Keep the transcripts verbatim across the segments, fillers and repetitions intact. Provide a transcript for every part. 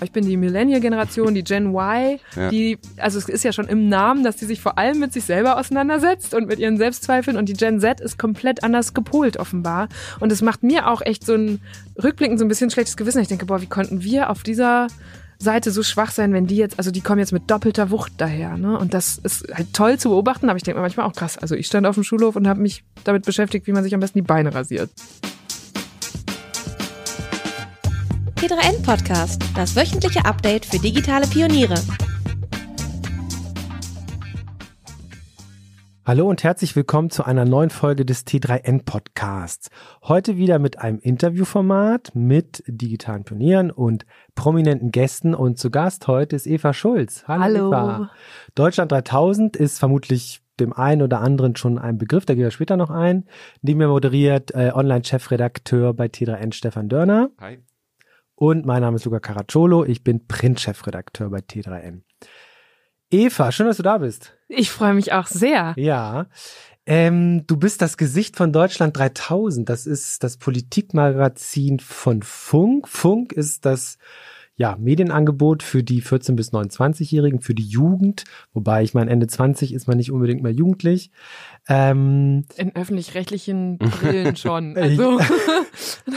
Ich bin die Millennial-Generation, die Gen Y, ja. die, also es ist ja schon im Namen, dass die sich vor allem mit sich selber auseinandersetzt und mit ihren Selbstzweifeln, und die Gen Z ist komplett anders gepolt offenbar, und es macht mir auch echt so ein rückblickend so ein bisschen schlechtes Gewissen. Ich denke, boah, wie konnten wir auf dieser Seite so schwach sein, wenn die jetzt, also die kommen jetzt mit doppelter Wucht daher, ne? Und das ist halt toll zu beobachten, aber ich denke mir manchmal auch krass. Also ich stand auf dem Schulhof und habe mich damit beschäftigt, wie man sich am besten die Beine rasiert. T drei N Podcast, das wöchentliche Update für digitale Pioniere. Hallo und herzlich willkommen zu einer neuen Folge des T drei N Podcasts. Heute wieder mit einem Interviewformat mit digitalen Pionieren und prominenten Gästen, und zu Gast heute ist Eva Schulz. Hallo, Hallo. Eva. Deutschland dreitausend ist vermutlich dem einen oder anderen schon ein Begriff, da gehen wir später noch ein. Neben mir moderiert äh, Online-Chefredakteur bei T drei N Stephan Dörner. Hi. Und mein Name ist Luca Caracciolo, ich bin Print-Chefredakteur bei T drei N. Eva, schön, dass du da bist. Ich freue mich auch sehr. Ja, ähm, du bist das Gesicht von Deutschland dreitausend. Das ist das Politikmagazin von Funk. Funk ist das ja Medienangebot für die vierzehn- bis neunundzwanzig-Jährigen, für die Jugend. Wobei, ich meine, Ende zwanzig ist man nicht unbedingt mehr jugendlich. Ähm, In öffentlich-rechtlichen Brillen schon. Also.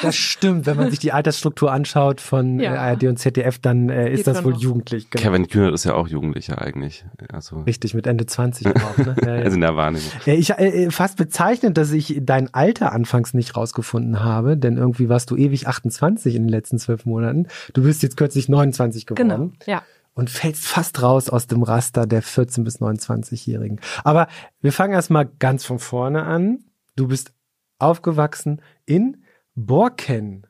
Das stimmt, wenn man sich die Altersstruktur anschaut von ja. A R D und Z D F, dann äh, ist Geht das wohl noch. Jugendlich. Genau. Kevin Kühnert ist ja auch Jugendlicher eigentlich. Also richtig, mit Ende zwanzig auch. Ne? Ja, ja. Also in der Wahrnehmung. Ich äh, fast bezeichnet, dass ich dein Alter anfangs nicht rausgefunden habe, denn irgendwie warst du ewig achtundzwanzig in den letzten zwölf Monaten. Du bist jetzt kürzlich neunundzwanzig geworden. Genau, ja. Und fällst fast raus aus dem Raster der vierzehn- bis neunundzwanzig-Jährigen. Aber wir fangen erstmal ganz von vorne an. Du bist aufgewachsen in Borken.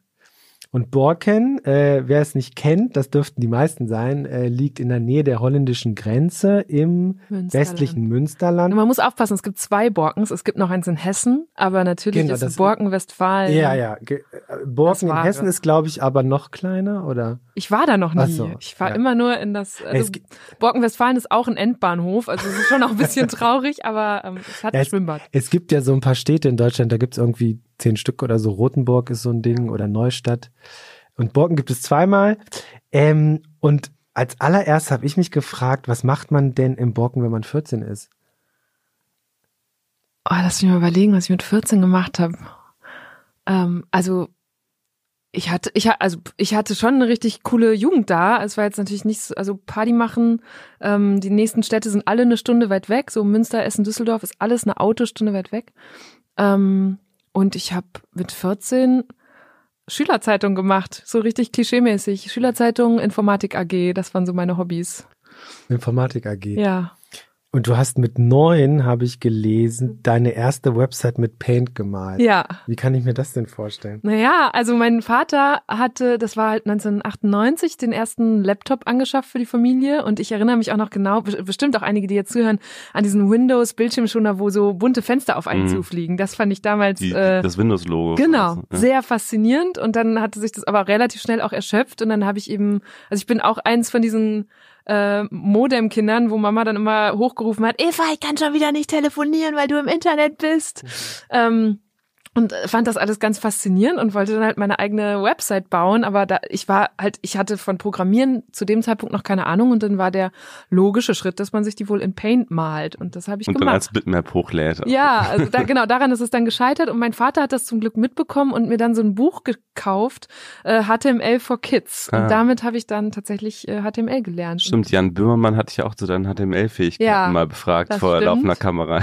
Und Borken, äh, wer es nicht kennt, das dürften die meisten sein, äh, liegt in der Nähe der holländischen Grenze im Münsterland. Westlichen Münsterland. Und man muss aufpassen, es gibt zwei Borkens. Es gibt noch eins in Hessen, aber natürlich genau, ist das Borken Westfalen. Ja, ja. Ge- Borken in Hessen ist, glaube ich, aber noch kleiner, oder? Ich war da noch nie. Ach so, ich war ja. immer nur in das, also g- Borken Westfalen ist auch ein Endbahnhof, also es ist schon auch ein bisschen traurig, aber ähm, es hat ja, ein Schwimmbad. Es, es gibt ja so ein paar Städte in Deutschland, da gibt es irgendwie zehn Stück oder so. Rothenburg ist so ein Ding oder Neustadt. Und Borken gibt es zweimal. Ähm, und als allererstes habe ich mich gefragt, was macht man denn in Borken, wenn man vierzehn ist? Oh, lass mich mal überlegen, was ich mit vierzehn gemacht habe. Ähm, also ich hatte, ich hatte, also ich hatte schon eine richtig coole Jugend da. Es war jetzt natürlich nicht so, also Party machen. Ähm, die nächsten Städte sind alle eine Stunde weit weg. So Münster, Essen, Düsseldorf ist alles eine Autostunde weit weg. Ähm, Und ich habe mit vierzehn Schülerzeitung gemacht, so richtig klischeemäßig. Schülerzeitung, Informatik A G, das waren so meine Hobbys. Informatik A G. Ja. Und du hast mit neun, habe ich gelesen, deine erste Website mit Paint gemalt. Ja. Wie kann ich mir das denn vorstellen? Naja, also mein Vater hatte, das war halt neunzehnhundertachtundneunzig, den ersten Laptop angeschafft für die Familie. Und ich erinnere mich auch noch genau, bestimmt auch einige, die jetzt zuhören, an diesen Windows-Bildschirmschoner, wo so bunte Fenster auf einen mhm. zufliegen. Das fand ich damals... Die, äh, das Windows-Logo. Genau, also, ja. sehr faszinierend. Und dann hatte sich das aber relativ schnell auch erschöpft. Und dann habe ich eben, also ich bin auch eins von diesen... Äh, Modem-Kindern, wo Mama dann immer hochgerufen hat, Eva, ich kann schon wieder nicht telefonieren, weil du im Internet bist. Mhm. Ähm, und fand das alles ganz faszinierend und wollte dann halt meine eigene Website bauen, aber da, ich war halt, ich hatte von Programmieren zu dem Zeitpunkt noch keine Ahnung, und dann war der logische Schritt, dass man sich die wohl in Paint malt, und das habe ich und gemacht. Und dann als Bitmap hochlädt. Ja, also da, genau, daran ist es dann gescheitert, und mein Vater hat das zum Glück mitbekommen und mir dann so ein Buch gekauft, äh, H T M L for Kids, ah. und damit habe ich dann tatsächlich äh, H T M L gelernt. Stimmt, Jan Böhmermann hatte ich ja auch zu deinen H T M L-Fähigkeiten ja, mal befragt vor stimmt. laufender Kamera.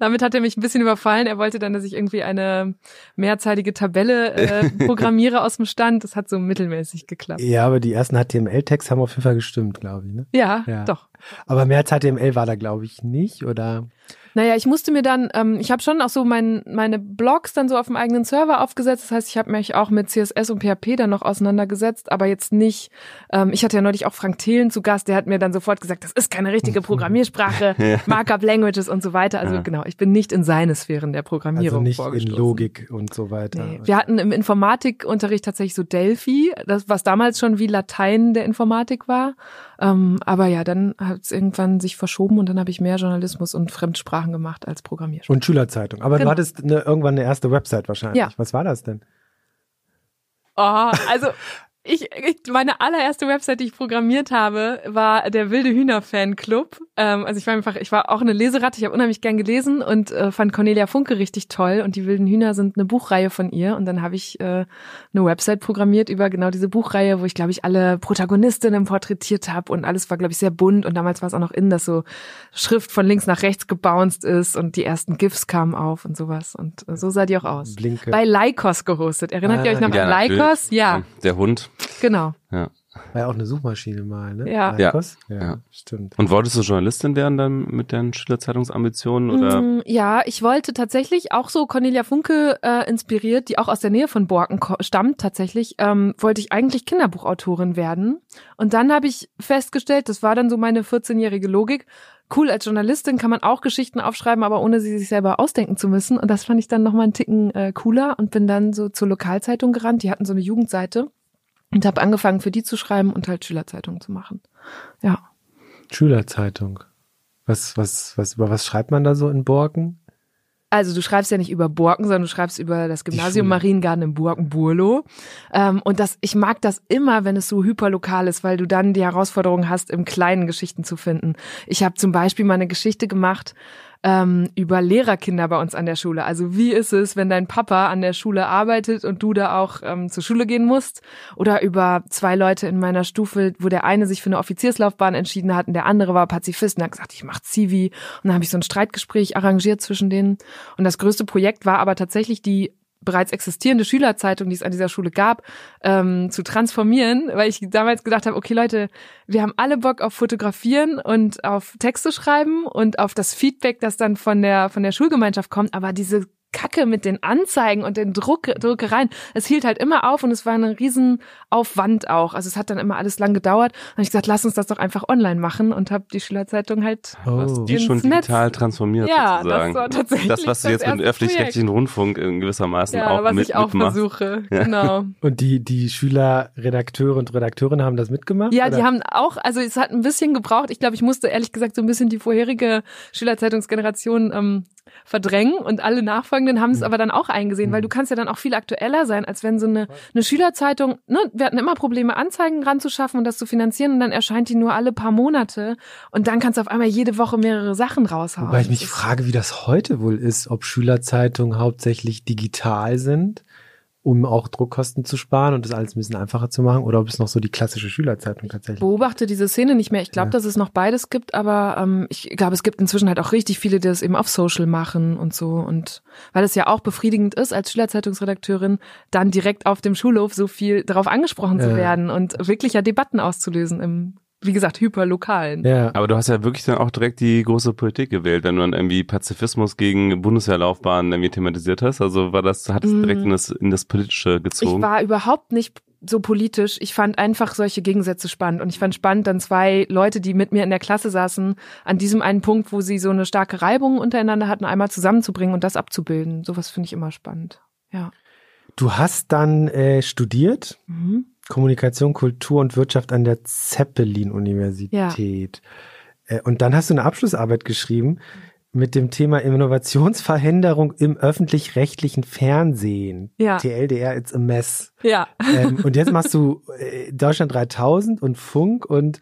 Damit hat er mich ein bisschen überfallen, er wollte dann, dass ich irgendwie eine mehrzeilige Tabelle äh, programmiere aus dem Stand. Das hat so mittelmäßig geklappt. Ja, aber die ersten H T M L-Tags haben auf jeden Fall gestimmt, glaube ich. Ne? Ja, ja, doch. Aber mehr als H T M L war da, glaube ich, nicht, oder? Naja, ich musste mir dann, ähm, ich habe schon auch so mein, meine Blogs dann so auf dem eigenen Server aufgesetzt. Das heißt, ich habe mich auch mit C S S und P H P dann noch auseinandergesetzt, aber jetzt nicht. Ähm, ich hatte ja neulich auch Frank Thelen zu Gast, der hat mir dann sofort gesagt, das ist keine richtige Programmiersprache, ja. Markup-Languages und so weiter. Also ja. genau, ich bin nicht in seine Sphären der Programmierung vorgestoßen. Also nicht in Logik und so weiter. Nee. Wir hatten im Informatikunterricht tatsächlich so Delphi, das, was damals schon wie Latein der Informatik war. Ähm, aber ja, dann hat es irgendwann sich verschoben, und dann habe ich mehr Journalismus und Fremdsprachen gemacht als Programmiersprache. Und Schülerzeitung. Aber genau. du hattest eine, irgendwann eine erste Website wahrscheinlich. Ja. Was war das denn? Oh, also Ich, ich, meine allererste Website, die ich programmiert habe, war der Wilde Hühner Fanclub. Ähm, also ich war einfach, ich war auch eine Leseratte, ich habe unheimlich gern gelesen und äh, fand Cornelia Funke richtig toll und die Wilden Hühner sind eine Buchreihe von ihr und dann habe ich äh, eine Website programmiert über genau diese Buchreihe, wo ich glaube ich alle Protagonistinnen porträtiert habe und alles war glaube ich sehr bunt und damals war es auch noch in, dass so Schrift von links nach rechts gebounced ist und die ersten GIFs kamen auf und sowas und äh, so sah die auch aus. Blinke. Bei Leikos gehostet. Erinnert ah, ihr euch noch ja, an Leikos? Ja. Der Hund. Genau. Ja. War ja auch eine Suchmaschine mal, ne? Ja. Ja. Ja, stimmt. Und wolltest du Journalistin werden dann mit deinen Schülerzeitungsambitionen oder? Mm, ja, ich wollte tatsächlich auch so Cornelia Funke äh, inspiriert, die auch aus der Nähe von Borken stammt tatsächlich, ähm, wollte ich eigentlich Kinderbuchautorin werden. Und dann habe ich festgestellt, das war dann so meine vierzehnjährige Logik, cool, als Journalistin kann man auch Geschichten aufschreiben, aber ohne sie sich selber ausdenken zu müssen. Und das fand ich dann nochmal einen Ticken äh, cooler und bin dann so zur Lokalzeitung gerannt. Die hatten so eine Jugendseite. Und habe angefangen, für die zu schreiben und halt Schülerzeitungen zu machen. Ja. Schülerzeitung. Was, was, was, über was schreibt man da so in Borken? Also du schreibst ja nicht über Borken, sondern du schreibst über das Gymnasium Mariengarten in Borken-Burlo. Ähm, und das, ich mag das immer, wenn es so hyperlokal ist, weil du dann die Herausforderung hast, im Kleinen Geschichten zu finden. Ich habe zum Beispiel mal eine Geschichte gemacht, über Lehrerkinder bei uns an der Schule. Also wie ist es, wenn dein Papa an der Schule arbeitet und du da auch ähm, zur Schule gehen musst? Oder über zwei Leute in meiner Stufe, wo der eine sich für eine Offizierslaufbahn entschieden hat und der andere war Pazifist und hat gesagt, ich mach Zivi. Und dann habe ich so ein Streitgespräch arrangiert zwischen denen. Und das größte Projekt war aber tatsächlich die bereits existierende Schülerzeitung, die es an dieser Schule gab, ähm, zu transformieren, weil ich damals gedacht habe, okay Leute, wir haben alle Bock auf Fotografieren und auf Texte schreiben und auf das Feedback, das dann von der von der Schulgemeinschaft kommt, aber diese Kacke mit den Anzeigen und den Druck, Druckereien, es hielt halt immer auf und es war ein Riesenaufwand auch, also es hat dann immer alles lang gedauert und habe ich gesagt, lass uns das doch einfach online machen und habe die Schülerzeitung halt oh. die schon digital Netz. transformiert ja, sozusagen. Das war tatsächlich das, was du jetzt mit dem öffentlich-rechtlichen Rundfunk in gewissermaßen ja, auch was mit, ich auch mitmachst. Versuche, ja. Genau. Und die, die Schülerredakteure und Redakteurinnen haben das mitgemacht? Ja, oder? Die haben auch, also es hat ein bisschen gebraucht, ich glaube, ich musste ehrlich gesagt so ein bisschen die vorherige Schülerzeitungsgeneration ähm, verdrängen und alle Nachfolgenden haben es aber dann auch eingesehen, weil du kannst ja dann auch viel aktueller sein, als wenn so eine, eine Schülerzeitung, ne, wir hatten immer Probleme, Anzeigen ranzuschaffen und das zu finanzieren und dann erscheint die nur alle paar Monate und dann kannst du auf einmal jede Woche mehrere Sachen raushauen. Wobei ich mich frage, wie das heute wohl ist, ob Schülerzeitungen hauptsächlich digital sind, um auch Druckkosten zu sparen und das alles ein bisschen einfacher zu machen oder ob es noch so die klassische Schülerzeitung tatsächlich. Ich beobachte diese Szene nicht mehr. Ich glaube, ja. dass es noch beides gibt, aber ähm, ich glaube, es gibt inzwischen halt auch richtig viele, die das eben auf Social machen und so und weil es ja auch befriedigend ist, als Schülerzeitungsredakteurin dann direkt auf dem Schulhof so viel darauf angesprochen ja. zu werden und wirklich ja Debatten auszulösen im, wie gesagt, hyperlokalen. Ja. Aber du hast ja wirklich dann auch direkt die große Politik gewählt, wenn du dann irgendwie Pazifismus gegen Bundeswehrlaufbahnen irgendwie thematisiert hast. Also war das, hat es direkt mm. in, das, in das Politische gezogen? Ich war überhaupt nicht so politisch. Ich fand einfach solche Gegensätze spannend. Und ich fand spannend, dann zwei Leute, die mit mir in der Klasse saßen, an diesem einen Punkt, wo sie so eine starke Reibung untereinander hatten, einmal zusammenzubringen und das abzubilden. Sowas finde ich immer spannend. Ja. Du hast dann äh, studiert. Mhm. Kommunikation, Kultur und Wirtschaft an der Zeppelin-Universität. Ja. Und dann hast du eine Abschlussarbeit geschrieben mit dem Thema Innovationsverhinderung im öffentlich-rechtlichen Fernsehen. Ja. T L D R, it's a mess. Ja. Ähm, und jetzt machst du äh, Deutschland dreitausend und Funk und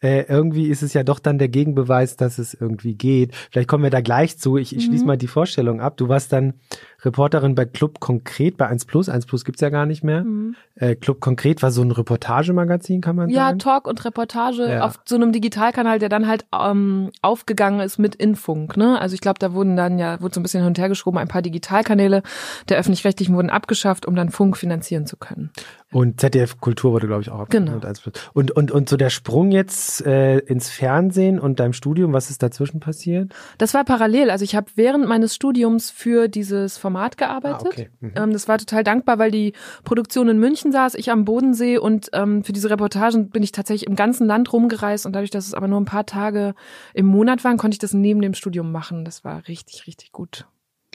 äh, irgendwie ist es ja doch dann der Gegenbeweis, dass es irgendwie geht. Vielleicht kommen wir da gleich zu. Ich, ich mhm. schließe mal die Vorstellung ab. Du warst dann Reporterin bei Club Konkret, bei eins Plus. eins Plus gibt's ja gar nicht mehr. Mhm. Äh, Club Konkret war so ein Reportagemagazin, kann man ja, sagen. Ja, Talk und Reportage ja. auf so einem Digitalkanal, der dann halt ähm, aufgegangen ist mit Infunk. Ne? Also ich glaube, da wurden dann ja, wurde so ein bisschen hin und her geschoben, ein paar Digitalkanäle der Öffentlich-Rechtlichen wurden abgeschafft, um dann Funk finanzieren zu können. Und Z D F Kultur wurde, glaube ich, auch abgeschafft. Genau. Und, und, und so der Sprung jetzt ins Fernsehen und deinem Studium, was ist dazwischen passiert? Das war parallel, also ich habe während meines Studiums für dieses Format gearbeitet. Ah, okay. Mhm. Das war total dankbar, weil die Produktion in München saß, ich am Bodensee und ähm, für diese Reportagen bin ich tatsächlich im ganzen Land rumgereist und dadurch, dass es aber nur ein paar Tage im Monat waren, konnte ich das neben dem Studium machen. Das war richtig, richtig gut.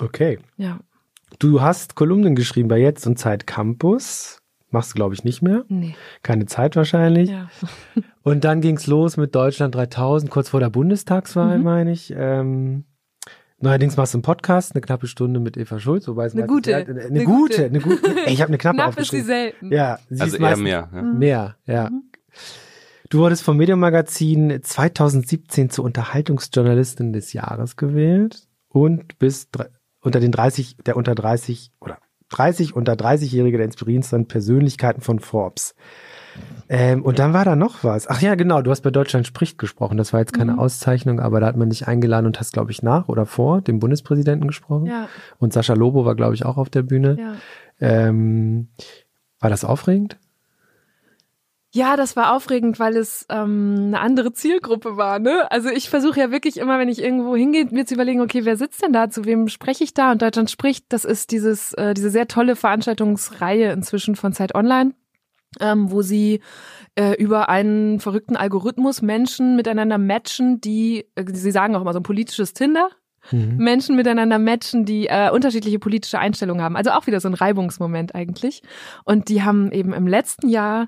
Okay. Ja. Du hast Kolumnen geschrieben bei Jetzt und Zeit Campus. Machst du, glaube ich, nicht mehr. Nee. Keine Zeit wahrscheinlich. Ja. Und dann ging's los mit Deutschland dreitausend, kurz vor der Bundestagswahl, mhm. meine ich. Ähm, Neuerdings machst du einen Podcast, eine knappe Stunde mit Eva Schulz, wobei es eine gute, eine, eine, eine gute, eine gute. Ich habe eine knappe Knapp aufgeschrieben. Ist sie selten. Ja, sie also ist eher mehr. Ja. Mehr, ja. Mhm. Du wurdest vom Medium Magazin zwanzig siebzehn zur Unterhaltungsjournalistin des Jahres gewählt und bist unter den dreißig, der unter dreißig oder dreißig unter dreißig-Jährige der inspirierendsten Persönlichkeiten von Forbes. Ähm, und dann war da noch was. Ach ja, genau, du hast bei Deutschland spricht gesprochen. Das war jetzt keine mhm. Auszeichnung, aber da hat man dich eingeladen und hast, glaube ich, nach oder vor dem Bundespräsidenten gesprochen. Ja. Und Sascha Lobo war, glaube ich, auch auf der Bühne. Ja. Ähm, war das aufregend? Ja, das war aufregend, weil es ähm, eine andere Zielgruppe war, ne? Also ich versuche ja wirklich immer, wenn ich irgendwo hingehe, mir zu überlegen, okay, wer sitzt denn da, zu wem spreche ich da? Und Deutschland spricht, das ist dieses äh, diese sehr tolle Veranstaltungsreihe inzwischen von Zeit Online. Ähm, wo sie äh, über einen verrückten Algorithmus Menschen miteinander matchen, die, äh, sie sagen auch immer so ein politisches Tinder, mhm. Menschen miteinander matchen, die äh, unterschiedliche politische Einstellungen haben. Also auch wieder so ein Reibungsmoment eigentlich. Und die haben eben im letzten Jahr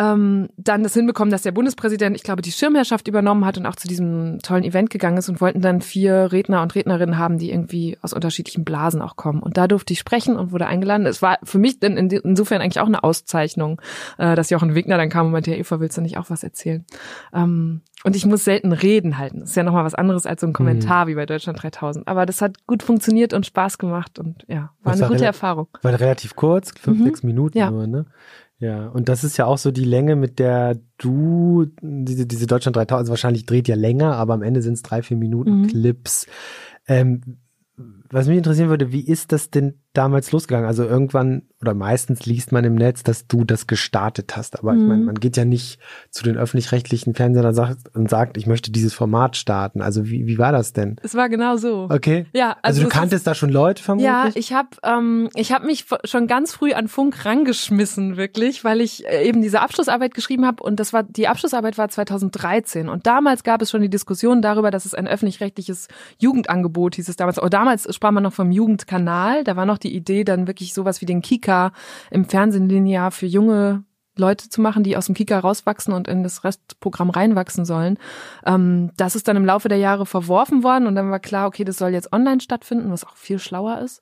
ähm, dann das hinbekommen, dass der Bundespräsident, ich glaube, die Schirmherrschaft übernommen hat und auch zu diesem tollen Event gegangen ist und wollten dann vier Redner und Rednerinnen haben, die irgendwie aus unterschiedlichen Blasen auch kommen. Und da durfte ich sprechen und wurde eingeladen. Es war für mich in, in, insofern eigentlich auch eine Auszeichnung, äh, dass Jochen Wegner dann kam und meinte, ja, Eva, willst du nicht auch was erzählen? Ähm, und ich muss selten Reden halten. Das ist ja nochmal was anderes als so ein Kommentar mhm. wie bei Deutschland dreitausend. Aber das hat gut funktioniert und Spaß gemacht und ja, war das eine war gute Erfahrung. War relativ kurz, fünf, mhm. sechs Minuten ja. nur, ne? Ja, und das ist ja auch so die Länge, mit der du, diese, diese Deutschland dreitausend, also wahrscheinlich dreht ja länger, aber am Ende sind es drei, vier Minuten mhm. Clips. Ähm, was mich interessieren würde, wie ist das denn damals losgegangen? Also irgendwann, oder meistens liest man im Netz, dass du das gestartet hast, aber mhm. ich meine, man geht ja nicht zu den öffentlich-rechtlichen Fernsehern und sagt, und sagt, ich möchte dieses Format starten. Also wie, wie war das denn? Es war genau so. Okay. Ja, also, also du kanntest ist, da schon Leute vermutlich? Ja, ich habe ähm, ich hab mich schon ganz früh an Funk rangeschmissen, wirklich, weil ich eben diese Abschlussarbeit geschrieben habe und das war die Abschlussarbeit war zwanzig dreizehn und damals gab es schon die Diskussion darüber, dass es ein öffentlich-rechtliches Jugendangebot hieß es damals. Oh, damals sprach man noch vom Jugendkanal, da war noch die Idee, dann wirklich sowas wie den Kika im Fernsehen linear für junge Leute zu machen, die aus dem Kika rauswachsen und in das Restprogramm reinwachsen sollen. Ähm, das ist dann im Laufe der Jahre verworfen worden und dann war klar, okay, das soll jetzt online stattfinden, was auch viel schlauer ist.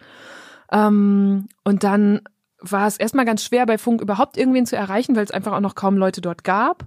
Ähm, und dann war es erstmal ganz schwer, bei Funk überhaupt irgendwen zu erreichen, weil es einfach auch noch kaum Leute dort gab.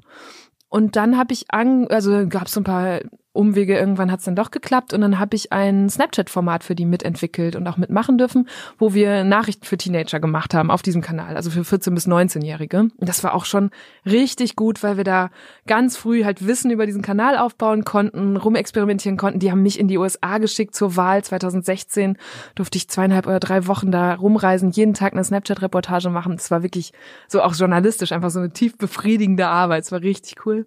Und dann habe ich, an, also gab es so ein paar Umwege, irgendwann hat es dann doch geklappt und dann habe ich ein Snapchat-Format für die mitentwickelt und auch mitmachen dürfen, wo wir Nachrichten für Teenager gemacht haben auf diesem Kanal, also für vierzehn- bis neunzehnjährige. Und das war auch schon richtig gut, weil wir da ganz früh halt Wissen über diesen Kanal aufbauen konnten, rumexperimentieren konnten. Die haben mich in die U S A geschickt zur Wahl zwanzig sechzehn, durfte ich zweieinhalb oder drei Wochen da rumreisen, jeden Tag eine Snapchat-Reportage machen. Das war wirklich so auch journalistisch einfach so eine tief befriedigende Arbeit. Es war richtig cool.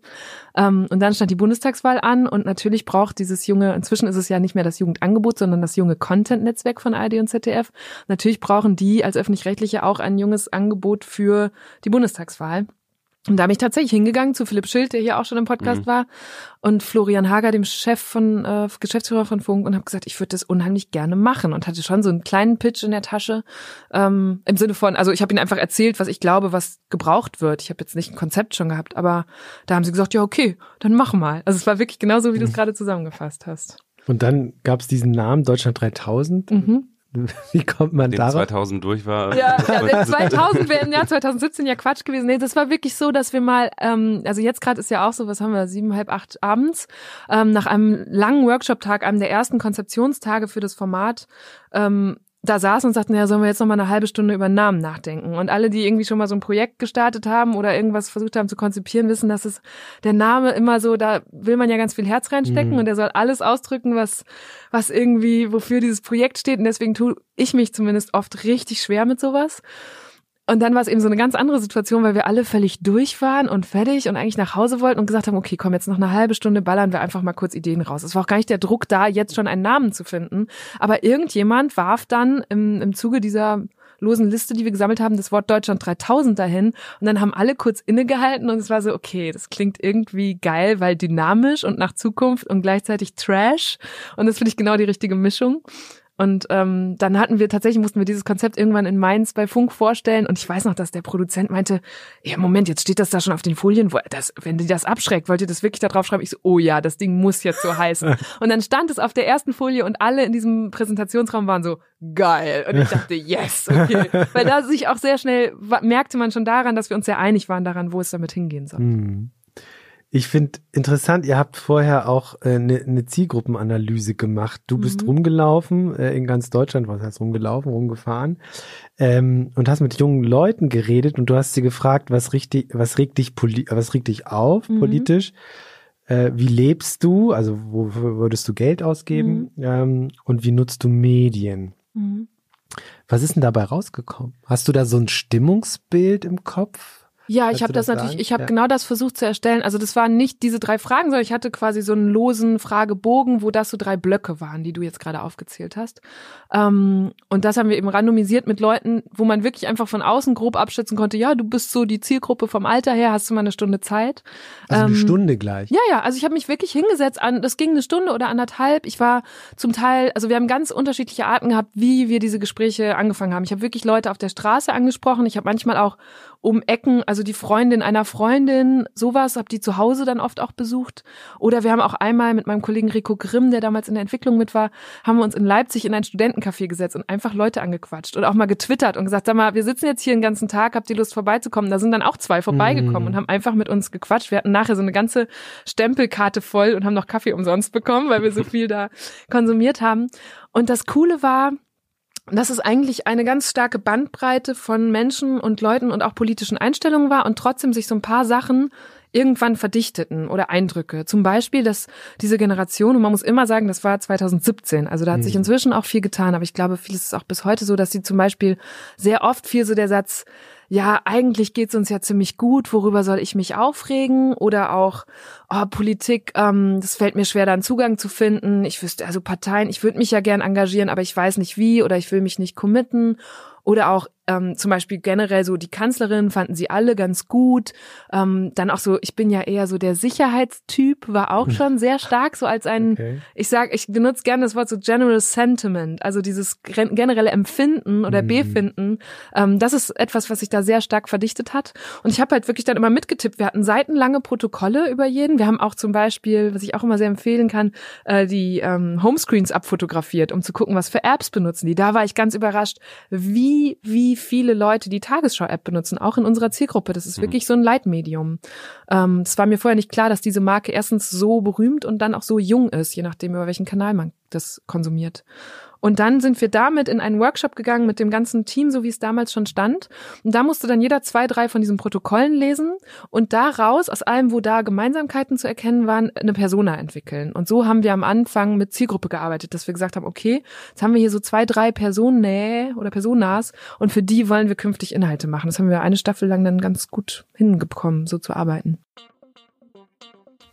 Und dann stand die Bundestagswahl an und natürlich Natürlich braucht dieses junge, inzwischen ist es ja nicht mehr das Jugendangebot, sondern das junge Content-Netzwerk von A R D und Z D F. Natürlich brauchen die als Öffentlich-Rechtliche auch ein junges Angebot für die Bundestagswahl. Und da bin ich tatsächlich hingegangen zu Philipp Schild, der hier auch schon im Podcast mhm. war, und Florian Hager, dem Chef von äh, Geschäftsführer von Funk, und habe gesagt, ich würde das unheimlich gerne machen und hatte schon so einen kleinen Pitch in der Tasche ähm, im Sinne von, also ich habe ihnen einfach erzählt, was ich glaube, was gebraucht wird. Ich habe jetzt nicht ein Konzept schon gehabt, aber da haben sie gesagt, ja okay, dann mach mal. Also es war wirklich genauso, wie du es gerade zusammengefasst hast. Und dann gab es diesen Namen Deutschland dreitausend. Mhm. Wie kommt man da? zweitausend durch war. Ja, ja zweitausend wäre im Jahr zwanzig siebzehn ja Quatsch gewesen. Nee, das war wirklich so, dass wir mal, ähm, also jetzt gerade ist ja auch so, was haben wir, sieben, halb acht abends, ähm, nach einem langen Workshop-Tag, einem der ersten Konzeptionstage für das Format, ähm, da saßen und sagten, ja, sollen wir jetzt noch mal eine halbe Stunde über Namen nachdenken? Und alle, die irgendwie schon mal so ein Projekt gestartet haben oder irgendwas versucht haben zu konzipieren, wissen, dass es der Name immer so, da will man ja ganz viel Herz reinstecken mhm. und der soll alles ausdrücken, was was irgendwie, wofür dieses Projekt steht. Und deswegen tue ich mich zumindest oft richtig schwer mit sowas. Und dann war es eben so eine ganz andere Situation, weil wir alle völlig durch waren und fertig und eigentlich nach Hause wollten und gesagt haben, okay, komm, jetzt noch eine halbe Stunde, ballern wir einfach mal kurz Ideen raus. Es war auch gar nicht der Druck da, jetzt schon einen Namen zu finden. Aber irgendjemand warf dann im, im Zuge dieser losen Liste, die wir gesammelt haben, das Wort Deutschland dreitausend dahin. Und dann haben alle kurz innegehalten und es war so, okay, das klingt irgendwie geil, weil dynamisch und nach Zukunft und gleichzeitig Trash. Und das finde ich genau die richtige Mischung. Und ähm, dann hatten wir tatsächlich, mussten wir dieses Konzept irgendwann in Mainz bei Funk vorstellen. Und ich weiß noch, dass der Produzent meinte, ja Moment, jetzt steht das da schon auf den Folien. Wo, das, wenn die das abschreckt, wollt ihr das wirklich da drauf schreiben? Ich so, oh ja, das Ding muss jetzt so heißen. Und dann stand es auf der ersten Folie und alle in diesem Präsentationsraum waren so, geil. Und ich dachte, yes, okay. Weil da sich auch sehr schnell, merkte man schon daran, dass wir uns sehr einig waren daran, wo es damit hingehen soll. Hm. Ich finde interessant, ihr habt vorher auch eine äh, ne Zielgruppenanalyse gemacht. Du bist mhm. rumgelaufen, äh, in ganz Deutschland, was heißt rumgelaufen, rumgefahren, ähm, und hast mit jungen Leuten geredet und du hast sie gefragt, was richtig, was regt dich, poli- was regt dich auf mhm. politisch, äh, wie lebst du, also wofür würdest du Geld ausgeben mhm. ähm, und wie nutzt du Medien? Mhm. Was ist denn dabei rausgekommen? Hast du da so ein Stimmungsbild im Kopf? Ja, ich habe das, das natürlich, ich habe ja. genau das versucht zu erstellen. Also das waren nicht diese drei Fragen, sondern ich hatte quasi so einen losen Fragebogen, wo das so drei Blöcke waren, die du jetzt gerade aufgezählt hast. Ähm, und das haben wir eben randomisiert mit Leuten, wo man wirklich einfach von außen grob abschätzen konnte, ja, du bist so die Zielgruppe vom Alter her, hast du mal eine Stunde Zeit. Also eine ähm, Stunde gleich? Ja, ja, also ich habe mich wirklich hingesetzt, an, das ging eine Stunde oder anderthalb. Ich war zum Teil, also wir haben ganz unterschiedliche Arten gehabt, wie wir diese Gespräche angefangen haben. Ich habe wirklich Leute auf der Straße angesprochen. Ich habe manchmal auch um Ecken, also die Freundin einer Freundin, sowas, hab die zu Hause dann oft auch besucht. Oder wir haben auch einmal mit meinem Kollegen Rico Grimm, der damals in der Entwicklung mit war, haben wir uns in Leipzig in ein Studentencafé gesetzt und einfach Leute angequatscht und auch mal getwittert und gesagt, sag mal, wir sitzen jetzt hier den ganzen Tag, habt ihr Lust vorbeizukommen? Da sind dann auch zwei vorbeigekommen mhm. und haben einfach mit uns gequatscht. Wir hatten nachher so eine ganze Stempelkarte voll und haben noch Kaffee umsonst bekommen, weil wir so viel da konsumiert haben. Und das Coole war, dass es eigentlich eine ganz starke Bandbreite von Menschen und Leuten und auch politischen Einstellungen war und trotzdem sich so ein paar Sachen irgendwann verdichteten oder Eindrücke. Zum Beispiel, dass diese Generation, und man muss immer sagen, das war zwanzig siebzehn, also da hat mhm. sich inzwischen auch viel getan, aber ich glaube, vieles ist auch bis heute so, dass sie zum Beispiel sehr oft viel so der Satz, ja, eigentlich geht's uns ja ziemlich gut, worüber soll ich mich aufregen? Oder auch, oh, Politik, ähm, das fällt mir schwer, da einen Zugang zu finden. Ich wüsste, also Parteien, ich würde mich ja gern engagieren, aber ich weiß nicht wie oder ich will mich nicht committen. Oder auch ähm, zum Beispiel generell so die Kanzlerin fanden sie alle ganz gut. Ähm, dann auch so, ich bin ja eher so der Sicherheitstyp, war auch schon sehr stark, so als ein, okay. ich sag, ich benutze gerne das Wort so General Sentiment, also dieses generelle Empfinden oder mhm. Befinden. Ähm, das ist etwas, was sich da sehr stark verdichtet hat. Und ich habe halt wirklich dann immer mitgetippt. Wir hatten seitenlange Protokolle über jeden. Wir haben auch zum Beispiel, was ich auch immer sehr empfehlen kann, äh, die ähm, Homescreens abfotografiert, um zu gucken, was für Apps benutzen die. Da war ich ganz überrascht, wie Wie, wie viele Leute die Tagesschau-App benutzen, auch in unserer Zielgruppe. Das ist mhm. wirklich so ein Leitmedium. Ähm, es war mir vorher nicht klar, dass diese Marke erstens so berühmt und dann auch so jung ist, je nachdem, über welchen Kanal man das konsumiert. Und dann sind wir damit in einen Workshop gegangen mit dem ganzen Team, so wie es damals schon stand. Und da musste dann jeder zwei, drei von diesen Protokollen lesen und daraus, aus allem, wo da Gemeinsamkeiten zu erkennen waren, eine Persona entwickeln. Und so haben wir am Anfang mit Zielgruppe gearbeitet, dass wir gesagt haben, okay, jetzt haben wir hier so zwei, drei Personae oder Personas und für die wollen wir künftig Inhalte machen. Das haben wir eine Staffel lang dann ganz gut hinbekommen, so zu arbeiten.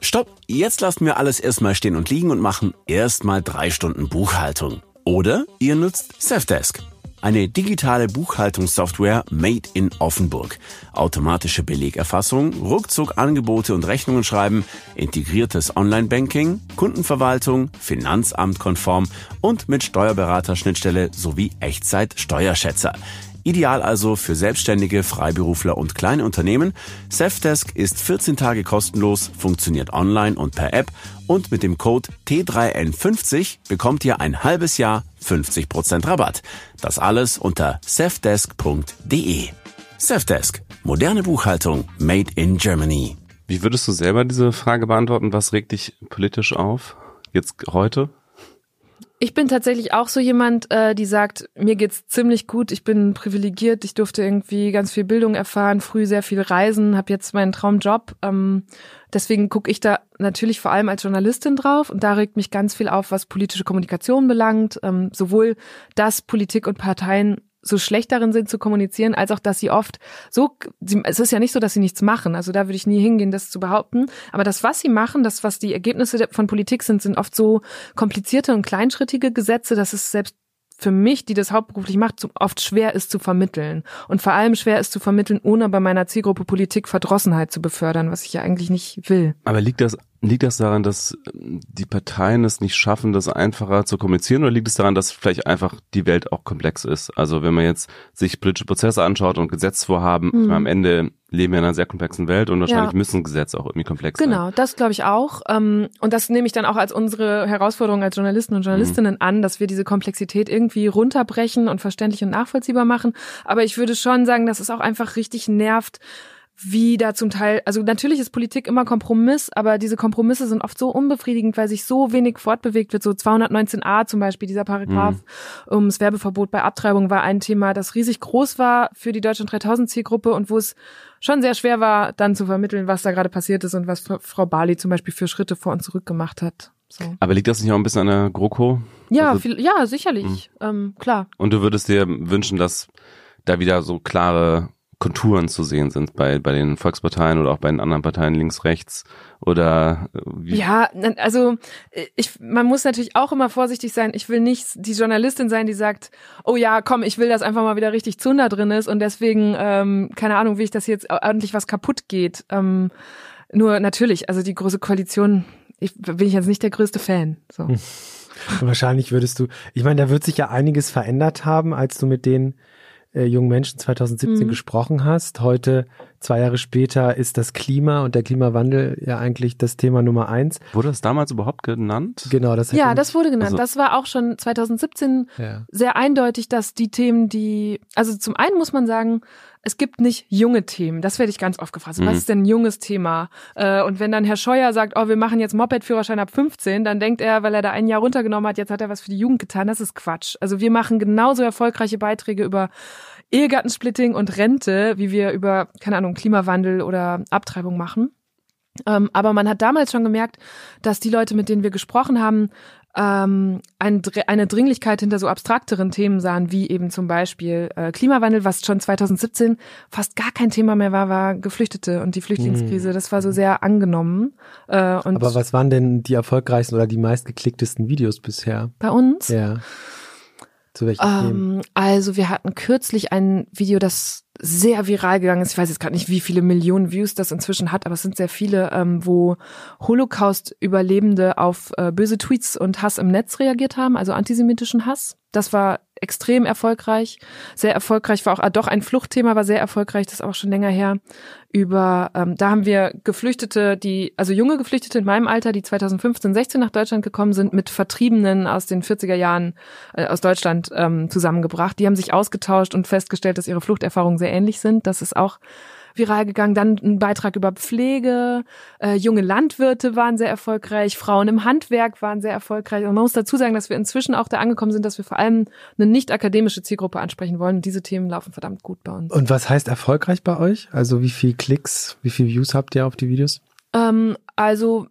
Stopp, jetzt lasst mir alles erstmal stehen und liegen und machen erstmal drei Stunden Buchhaltung. Oder ihr nutzt Sevdesk, eine digitale Buchhaltungssoftware made in Offenburg. Automatische Belegerfassung, ruckzuck Angebote und Rechnungen schreiben, integriertes Online-Banking, Kundenverwaltung, finanzamtkonform und mit Steuerberaterschnittstelle sowie Echtzeit-Steuerschätzer. Ideal also für Selbstständige, Freiberufler und kleine Unternehmen. Sevdesk ist vierzehn Tage kostenlos, funktioniert online und per App und mit dem Code T drei N fünfzig bekommt ihr ein halbes Jahr fünfzig Prozent Rabatt. Das alles unter sevdesk punkt de. Sevdesk, moderne Buchhaltung made in Germany. Wie würdest du selber diese Frage beantworten? Was regt dich politisch auf jetzt heute? Ich bin tatsächlich auch so jemand, äh, die sagt, mir geht's ziemlich gut, ich bin privilegiert, ich durfte irgendwie ganz viel Bildung erfahren, früh sehr viel reisen, habe jetzt meinen Traumjob. Ähm, deswegen gucke ich da natürlich vor allem als Journalistin drauf und da regt mich ganz viel auf, was politische Kommunikation belangt, ähm, sowohl dass Politik und Parteien so schlecht darin sind zu kommunizieren, als auch, dass sie oft so, sie, es ist ja nicht so, dass sie nichts machen, also da würde ich nie hingehen, das zu behaupten, aber das, was sie machen, das, was die Ergebnisse von Politik sind, sind oft so komplizierte und kleinschrittige Gesetze, dass es selbst für mich, die das hauptberuflich macht, oft schwer ist zu vermitteln und vor allem schwer ist zu vermitteln, ohne bei meiner Zielgruppe Politik Verdrossenheit zu befördern, was ich ja eigentlich nicht will. Aber liegt das Liegt das daran, dass die Parteien es nicht schaffen, das einfacher zu kommunizieren, oder liegt es daran, dass vielleicht einfach die Welt auch komplex ist? Also wenn man jetzt sich politische Prozesse anschaut und Gesetzesvorhaben, mhm. am Ende leben wir in einer sehr komplexen Welt und wahrscheinlich ja. müssen Gesetze auch irgendwie komplex genau, sein. Genau, das glaube ich auch. Und das nehme ich dann auch als unsere Herausforderung als Journalisten und Journalistinnen mhm. an, dass wir diese Komplexität irgendwie runterbrechen und verständlich und nachvollziehbar machen. Aber ich würde schon sagen, dass es auch einfach richtig nervt, wie da zum Teil, also natürlich ist Politik immer Kompromiss, aber diese Kompromisse sind oft so unbefriedigend, weil sich so wenig fortbewegt wird. So zweihundertneunzehn a zum Beispiel, dieser Paragraph mhm. ums Werbeverbot bei Abtreibung war ein Thema, das riesig groß war für die Deutschland dreitausend Zielgruppe und wo es schon sehr schwer war, dann zu vermitteln, was da gerade passiert ist und was Frau Barley zum Beispiel für Schritte vor und zurück gemacht hat. So. Aber liegt das nicht auch ein bisschen an der GroKo? Ja, also, viel, ja sicherlich, ähm, klar. Und du würdest dir wünschen, dass da wieder so klare Konturen zu sehen sind bei bei den Volksparteien oder auch bei den anderen Parteien links, rechts oder wie? Ja, also ich man muss natürlich auch immer vorsichtig sein. Ich will nicht die Journalistin sein, die sagt, oh ja, komm, ich will, dass einfach mal wieder richtig Zunder drin ist und deswegen, ähm, keine Ahnung, wie ich das jetzt ordentlich was kaputt geht. Ähm, nur natürlich, also die Große Koalition, ich bin ich jetzt nicht der größte Fan. So. Hm. Wahrscheinlich würdest du, ich meine, da wird sich ja einiges verändert haben, als du mit denen Äh, jungen Menschen zweitausendsiebzehn mhm. gesprochen hast. Heute, zwei Jahre später, ist das Klima und der Klimawandel ja eigentlich das Thema Nummer eins. Wurde das damals überhaupt genannt? Genau, das Ja, das wurde genannt. Also, das war auch schon zweitausendsiebzehn ja. sehr eindeutig, dass die Themen, die, also zum einen muss man sagen, es gibt nicht junge Themen. Das werde ich ganz oft gefragt. So, mhm. was ist denn ein junges Thema? Äh, und wenn dann Herr Scheuer sagt, oh, wir machen jetzt Moped-Führerschein ab fünfzehn, dann denkt er, weil er da ein Jahr runtergenommen hat, jetzt hat er was für die Jugend getan. Das ist Quatsch. Also wir machen genauso erfolgreiche Beiträge über Ehegattensplitting und Rente, wie wir über, keine Ahnung, Klimawandel oder Abtreibung machen. Ähm, aber man hat damals schon gemerkt, dass die Leute, mit denen wir gesprochen haben, ähm, ein, eine Dringlichkeit hinter so abstrakteren Themen sahen, wie eben zum Beispiel äh, Klimawandel, was schon zweitausendsiebzehn fast gar kein Thema mehr war, war Geflüchtete und die Flüchtlingskrise. Das war so sehr angenommen. Äh, und aber was waren denn die erfolgreichsten oder die meistgeklicktesten Videos bisher? Bei uns? Ja. Zu welchen Themen? Also wir hatten kürzlich ein Video, das sehr viral gegangen ist. Ich weiß jetzt gerade nicht, wie viele Millionen Views das inzwischen hat, aber es sind sehr viele, ähm, wo Holocaust-Überlebende auf äh, böse Tweets und Hass im Netz reagiert haben, also antisemitischen Hass. Das war extrem erfolgreich. Sehr erfolgreich war auch, ah, doch ein Fluchtthema war sehr erfolgreich, das ist auch schon länger her. Über, ähm, da haben wir Geflüchtete, die, also junge Geflüchtete in meinem Alter, die zweitausendfünfzehn, sechzehn nach Deutschland gekommen sind, mit Vertriebenen aus den vierziger Jahren äh, aus Deutschland ähm, zusammengebracht. Die haben sich ausgetauscht und festgestellt, dass ihre Fluchterfahrungen sehr ähnlich sind. Das ist auch viral gegangen. Dann ein Beitrag über Pflege, äh, junge Landwirte waren sehr erfolgreich, Frauen im Handwerk waren sehr erfolgreich. Und man muss dazu sagen, dass wir inzwischen auch da angekommen sind, dass wir vor allem eine nicht akademische Zielgruppe ansprechen wollen. Und diese Themen laufen verdammt gut bei uns. Und was heißt erfolgreich bei euch? Also wie viel Klicks, wie viel Views habt ihr auf die Videos? Ähm, also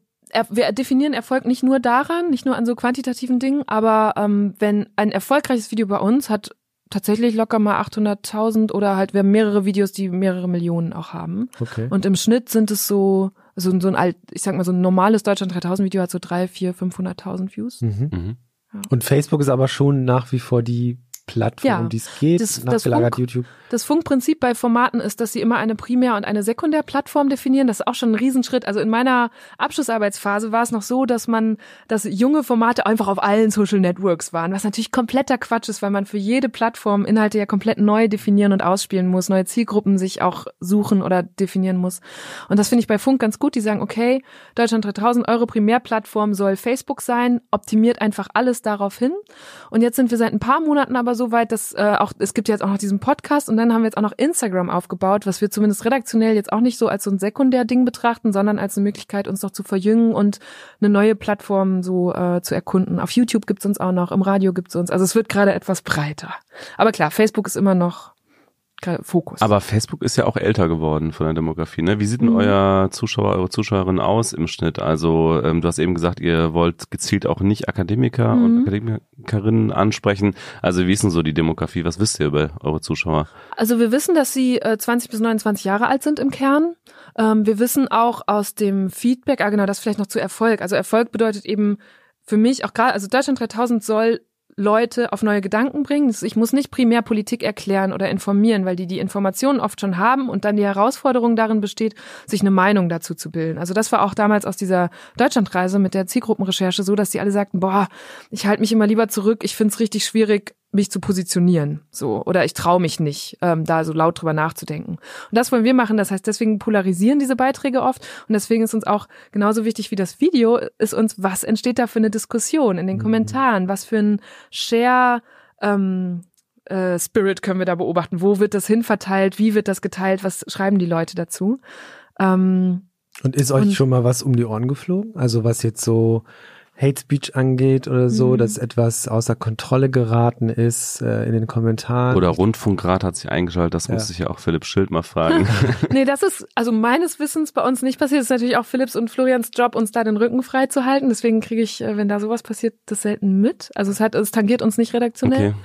wir definieren Erfolg nicht nur daran, nicht nur an so quantitativen Dingen, aber ähm, wenn ein erfolgreiches Video bei uns hat tatsächlich locker mal achthunderttausend oder halt, wir haben mehrere Videos, die mehrere Millionen auch haben. Okay. Und im Schnitt sind es so, so, so ein alt, ich sag mal, so ein normales Deutschland dreitausend Video hat so drei, vier, fünfhunderttausend Views. Mhm. Mhm. Ja. Und Facebook ist aber schon nach wie vor die Plattform, ja, um die es geht, das, nachgelagert das Funk, YouTube. Das Funkprinzip bei Formaten ist, dass sie immer eine Primär- und eine Sekundärplattform definieren. Das ist auch schon ein Riesenschritt. Also in meiner Abschlussarbeitsphase war es noch so, dass man, dass junge Formate einfach auf allen Social Networks waren, was natürlich kompletter Quatsch ist, weil man für jede Plattform Inhalte ja komplett neu definieren und ausspielen muss, neue Zielgruppen sich auch suchen oder definieren muss. Und das finde ich bei Funk ganz gut. Die sagen, okay, Deutschland dreitausend, eure Primärplattform soll Facebook sein, optimiert einfach alles darauf hin. Und jetzt sind wir seit ein paar Monaten aber so weit, dass äh, auch, es gibt ja jetzt auch noch diesen Podcast und dann haben wir jetzt auch noch Instagram aufgebaut, was wir zumindest redaktionell jetzt auch nicht so als so ein Sekundärding betrachten, sondern als eine Möglichkeit, uns noch zu verjüngen und eine neue Plattform so äh, zu erkunden. Auf YouTube gibt's uns auch noch, im Radio gibt's uns. Also es wird gerade etwas breiter. Aber klar, Facebook ist immer noch Fokus. Aber Facebook ist ja auch älter geworden von der Demografie, ne? Wie sieht denn mhm. euer Zuschauer, eure Zuschauerin aus im Schnitt? Also ähm, du hast eben gesagt, ihr wollt gezielt auch nicht Akademiker mhm. und Akademikerinnen ansprechen. Also wie ist denn so die Demografie? Was wisst ihr über eure Zuschauer? Also wir wissen, dass sie äh, zwanzig bis neunundzwanzig Jahre alt sind im Kern. Ähm, wir wissen auch aus dem Feedback, ah genau, das vielleicht noch zu Erfolg. Also Erfolg bedeutet eben für mich auch gerade, also Deutschland dreitausend soll Leute auf neue Gedanken bringen. Ich muss nicht primär Politik erklären oder informieren, weil die die Informationen oft schon haben und dann die Herausforderung darin besteht, sich eine Meinung dazu zu bilden. Also das war auch damals aus dieser Deutschlandreise mit der Zielgruppenrecherche so, dass die alle sagten, boah, ich halte mich immer lieber zurück, ich finde es richtig schwierig, mich zu positionieren, so, oder ich traue mich nicht, ähm, da so laut drüber nachzudenken. Und das wollen wir machen, das heißt, deswegen polarisieren diese Beiträge oft und deswegen ist uns auch genauso wichtig wie das Video, ist uns, was entsteht da für eine Diskussion in den Kommentaren, was für ein Share, ähm, äh, Spirit können wir da beobachten, wo wird das hinverteilt, wie wird das geteilt, was schreiben die Leute dazu. Ähm, und ist euch und, schon mal was um die Ohren geflogen? Also was jetzt so Hate Speech angeht oder so, mhm. dass etwas außer Kontrolle geraten ist äh, in den Kommentaren. Oder Rundfunkrat hat sich eingeschaltet, das ja. muss sich ja auch Philipp Schild mal fragen. Nee, das ist also meines Wissens bei uns nicht passiert. Es ist natürlich auch Philipps und Florians Job, uns da den Rücken frei zu halten. Deswegen kriege ich, wenn da sowas passiert, das selten mit. Also es, hat, es tangiert uns nicht redaktionell. Okay.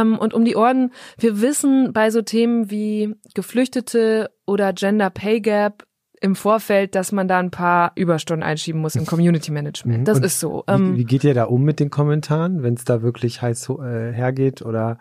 Ähm, und um die Ohren, wir wissen bei so Themen wie Geflüchtete oder Gender Pay Gap im Vorfeld, dass man da ein paar Überstunden einschieben muss im Community-Management. Das und ist so. Ähm, wie, wie geht ihr da um mit den Kommentaren, wenn es da wirklich heiß äh, hergeht oder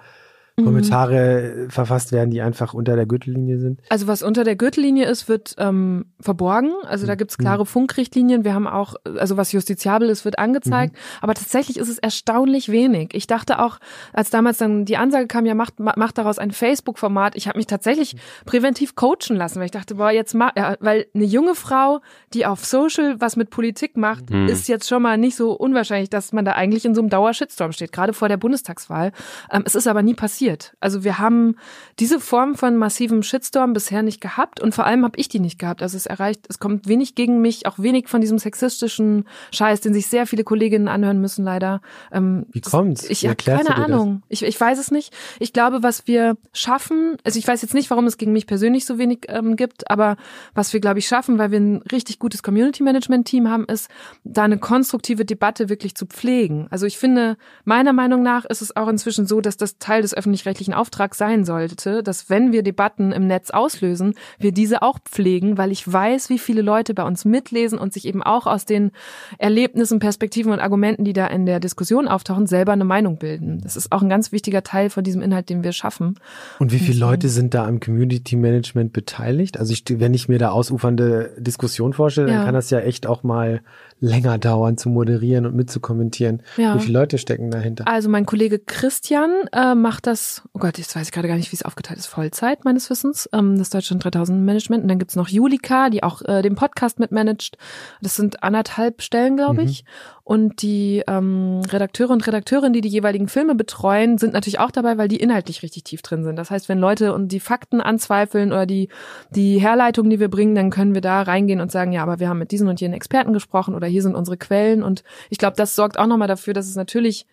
Kommentare mhm. verfasst werden, die einfach unter der Gürtellinie sind? Also was unter der Gürtellinie ist, wird ähm, verborgen. Also da gibt es klare mhm. Funkrichtlinien. Wir haben auch, also was justiziabel ist, wird angezeigt. Mhm. Aber tatsächlich ist es erstaunlich wenig. Ich dachte auch, als damals dann die Ansage kam, ja, macht, macht daraus ein Facebook-Format. Ich habe mich tatsächlich präventiv coachen lassen, weil ich dachte, boah, jetzt ma- ja, weil eine junge Frau, die auf Social was mit Politik macht, mhm. ist jetzt schon mal nicht so unwahrscheinlich, dass man da eigentlich in so einem Dauer-Shitstorm steht, gerade vor der Bundestagswahl. Ähm, es ist aber nie passiert. Also wir haben diese Form von massivem Shitstorm bisher nicht gehabt und vor allem habe ich die nicht gehabt. Also es erreicht, es kommt wenig gegen mich, auch wenig von diesem sexistischen Scheiß, den sich sehr viele Kolleginnen anhören müssen leider. Ähm, Wie kommt's? Ich habe keine Ahnung. Ich, ich weiß es nicht. Ich glaube, was wir schaffen, also ich weiß jetzt nicht, warum es gegen mich persönlich so wenig ähm, gibt, aber was wir, glaube ich, schaffen, weil wir ein richtig gutes Community-Management-Team haben, ist, da eine konstruktive Debatte wirklich zu pflegen. Also ich finde, meiner Meinung nach ist es auch inzwischen so, dass das Teil des öffentlichen rechtlichen Auftrag sein sollte, dass wenn wir Debatten im Netz auslösen, wir diese auch pflegen, weil ich weiß, wie viele Leute bei uns mitlesen und sich eben auch aus den Erlebnissen, Perspektiven und Argumenten, die da in der Diskussion auftauchen, selber eine Meinung bilden. Das ist auch ein ganz wichtiger Teil von diesem Inhalt, den wir schaffen. Und wie viele Leute sind da am Community Management beteiligt? Also ich, wenn ich mir da ausufernde Diskussion vorstelle, ja. dann kann das ja echt auch mal länger dauern zu moderieren und mitzukommentieren. Ja. Wie viele Leute stecken dahinter? Also mein Kollege Christian äh, macht das oh Gott, jetzt weiß ich gerade gar nicht, wie es aufgeteilt ist, Vollzeit meines Wissens, das Deutschland dreitausend Management. Und dann gibt's noch Julika, die auch äh, den Podcast mitmanagt. Das sind anderthalb Stellen, glaube ich. Mhm. Und die ähm, Redakteure und Redakteurinnen, die die jeweiligen Filme betreuen, sind natürlich auch dabei, weil die inhaltlich richtig tief drin sind. Das heißt, wenn Leute und die Fakten anzweifeln oder die die Herleitung, die wir bringen, dann können wir da reingehen und sagen, ja, aber wir haben mit diesen und jenen Experten gesprochen oder hier sind unsere Quellen. Und ich glaube, das sorgt auch nochmal dafür, dass es natürlich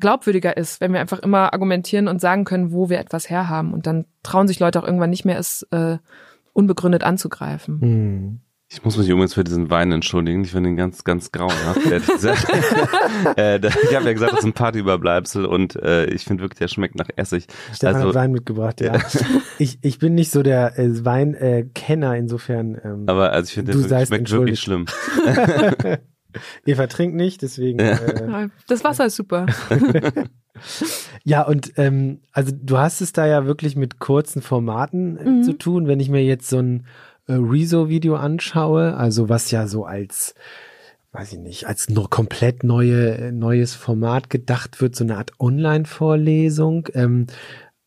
glaubwürdiger ist, wenn wir einfach immer argumentieren und sagen können, wo wir etwas herhaben. Und dann trauen sich Leute auch irgendwann nicht mehr, es äh, unbegründet anzugreifen. Hm. Ich muss mich übrigens für diesen Wein entschuldigen. Ich finde ihn ganz, ganz grauenhaft. äh, ich habe ja gesagt, das ist ein Partyüberbleibsel und äh, ich finde wirklich, der schmeckt nach Essig. Stefan also, hat Wein mitgebracht, ja. ich, ich bin nicht so der äh, Weinkenner, äh, insofern. Ähm, Aber also ich finde, der schmeckt wirklich schlimm. Eva trinkt nicht, deswegen. Ja. Äh, das Wasser ist super. Ja, und ähm, also du hast es da ja wirklich mit kurzen Formaten äh, mhm. zu tun. Wenn ich mir jetzt so ein äh, Rezo-Video anschaue, also was ja so als, weiß ich nicht, als nur komplett neue, neues Format gedacht wird, so eine Art Online-Vorlesung. Ähm,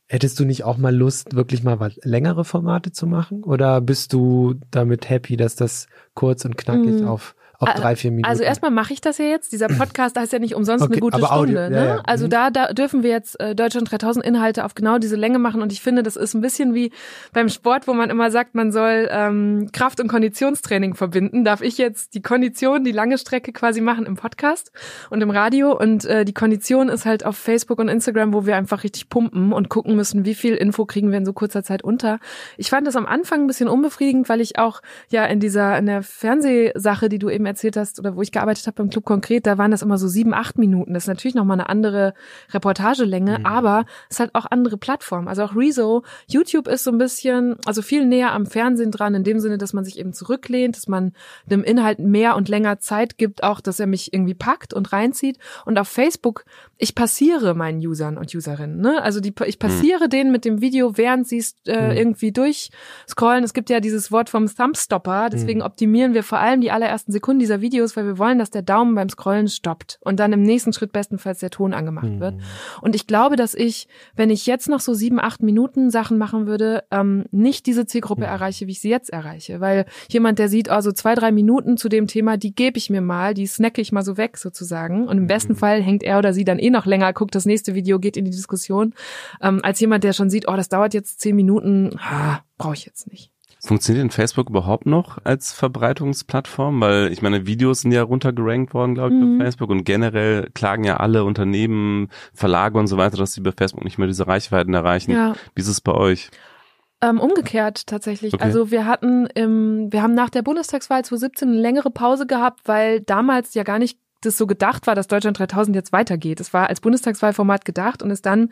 hättest du nicht auch mal Lust, wirklich mal was längere Formate zu machen? Oder bist du damit happy, dass das kurz und knackig mhm. auf Auf drei, vier Minuten. Also erstmal mache ich das ja jetzt. Dieser Podcast heißt ja nicht umsonst okay, eine gute Stunde. Audio, ja, ne? ja. Also da, da dürfen wir jetzt äh, Deutschland dreitausend Inhalte auf genau diese Länge machen. Und ich finde, das ist ein bisschen wie beim Sport, wo man immer sagt, man soll ähm, Kraft- und Konditionstraining verbinden. Darf ich jetzt die Kondition, die lange Strecke quasi machen im Podcast und im Radio. Und äh, die Kondition ist halt auf Facebook und Instagram, wo wir einfach richtig pumpen und gucken müssen, wie viel Info kriegen wir in so kurzer Zeit unter. Ich fand das am Anfang ein bisschen unbefriedigend, weil ich auch ja in dieser in der Fernsehsache, die du eben erzählt hast oder wo ich gearbeitet habe beim Club Konkret, da waren das immer so sieben, acht Minuten. Das ist natürlich nochmal eine andere Reportagelänge, mhm. aber es ist halt auch andere Plattformen. Also auch Rezo, YouTube ist so ein bisschen, also viel näher am Fernsehen dran, in dem Sinne, dass man sich eben zurücklehnt, dass man dem Inhalt mehr und länger Zeit gibt, auch, dass er mich irgendwie packt und reinzieht. Und auf Facebook, ich passiere meinen Usern und Userinnen, ne? Also die, ich passiere mhm. denen mit dem Video, während sie es äh, mhm. irgendwie durchscrollen. Es gibt ja dieses Wort vom Thumbstopper, deswegen mhm. optimieren wir vor allem die allerersten Sekunden dieser Videos, weil wir wollen, dass der Daumen beim Scrollen stoppt und dann im nächsten Schritt bestenfalls der Ton angemacht mhm. wird. Und ich glaube, dass ich, wenn ich jetzt noch so sieben, acht Minuten Sachen machen würde, ähm, nicht diese Zielgruppe mhm. erreiche, wie ich sie jetzt erreiche, weil jemand, der sieht, also zwei, drei Minuten zu dem Thema, die gebe ich mir mal, die snacke ich mal so weg sozusagen und im besten mhm. Fall hängt er oder sie dann eh noch länger, guckt das nächste Video, geht in die Diskussion, ähm, als jemand, der schon sieht, oh, das dauert jetzt zehn Minuten, ah, brauche ich jetzt nicht. Funktioniert denn Facebook überhaupt noch als Verbreitungsplattform? Weil ich meine, Videos sind ja runtergerankt worden, glaube ich, mhm. bei Facebook. Und generell klagen ja alle Unternehmen, Verlage und so weiter, dass sie bei Facebook nicht mehr diese Reichweiten erreichen. Ja. Wie ist es bei euch? Umgekehrt tatsächlich. Okay. Also wir hatten, im, wir haben nach der Bundestagswahl zwanzig siebzehn eine längere Pause gehabt, weil damals ja gar nicht das so gedacht war, dass Deutschland dreitausend jetzt weitergeht. Es war als Bundestagswahlformat gedacht und ist dann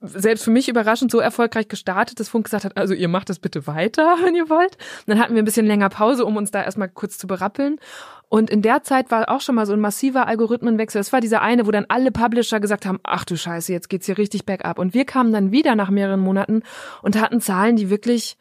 selbst für mich überraschend so erfolgreich gestartet, dass Funk gesagt hat, also ihr macht das bitte weiter, wenn ihr wollt. Und dann hatten wir ein bisschen länger Pause, um uns da erstmal kurz zu berappeln. Und in der Zeit war auch schon mal so ein massiver Algorithmenwechsel. Es war dieser eine, wo dann alle Publisher gesagt haben, ach du Scheiße, jetzt geht's hier richtig bergab. Und wir kamen dann wieder nach mehreren Monaten und hatten Zahlen, die wirklich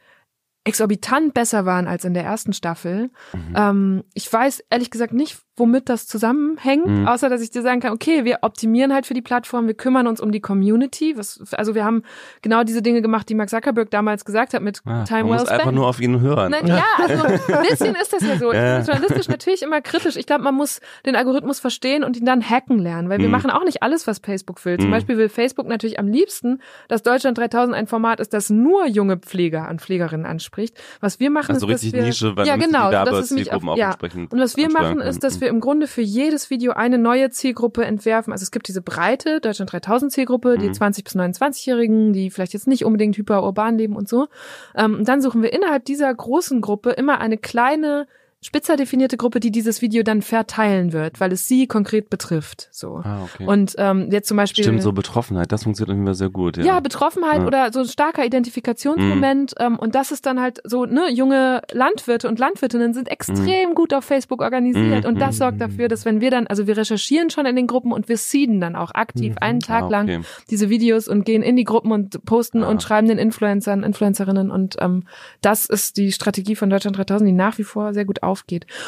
exorbitant besser waren als in der ersten Staffel. Mhm. Ähm, ich weiß ehrlich gesagt nicht, womit das zusammenhängt, mhm. außer dass ich dir sagen kann, okay, wir optimieren halt für die Plattform, wir kümmern uns um die Community. Was, also wir haben genau diese Dinge gemacht, die Mark Zuckerberg damals gesagt hat mit ah, Time Well Spent. Man muss einfach nur auf ihn hören. Na, ja, also ein bisschen ist das ja so. Ich bin journalistisch natürlich immer kritisch. Ich glaube, man muss den Algorithmus verstehen und ihn dann hacken lernen, weil wir mhm. machen auch nicht alles, was Facebook will. Zum mhm. Beispiel will Facebook natürlich am liebsten, dass Deutschland dreitausend ein Format ist, das nur junge Pfleger und Pflegerinnen anspricht. Was wir machen, also ist, dass wir... Also richtig Nische, weil ja, genau, die Werbezielgruppen auch ja. entsprechend und was wir machen, ist, dass wir im Grunde für jedes Video eine neue Zielgruppe entwerfen. Also es gibt diese breite Deutschland dreitausend Zielgruppe, die mhm. zwanzig bis neunundzwanzigjährigen, die vielleicht jetzt nicht unbedingt hyperurban leben und so. Ähm, und dann suchen wir innerhalb dieser großen Gruppe immer eine kleine, spitzer definierte Gruppe, die dieses Video dann verteilen wird, weil es sie konkret betrifft. So. Ah, okay. Und ähm, jetzt zum Beispiel... Stimmt, so Betroffenheit, das funktioniert immer sehr gut. Ja, ja Betroffenheit ja. oder so ein starker Identifikationsmoment. Mhm. Ähm, und das ist dann halt so, ne, junge Landwirte und Landwirtinnen sind extrem mhm. gut auf Facebook organisiert. Mhm. Und das sorgt dafür, dass wenn wir dann, also wir recherchieren schon in den Gruppen und wir seeden dann auch aktiv mhm. einen Tag ah, okay. lang diese Videos und gehen in die Gruppen und posten ah. und schreiben den Influencern, Influencerinnen. Und ähm, das ist die Strategie von Deutschland dreitausend, die nach wie vor sehr gut aufgeht.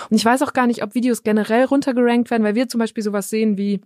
Und ich weiß auch gar nicht, ob Videos generell runtergerankt werden, weil wir zum Beispiel sowas sehen wie,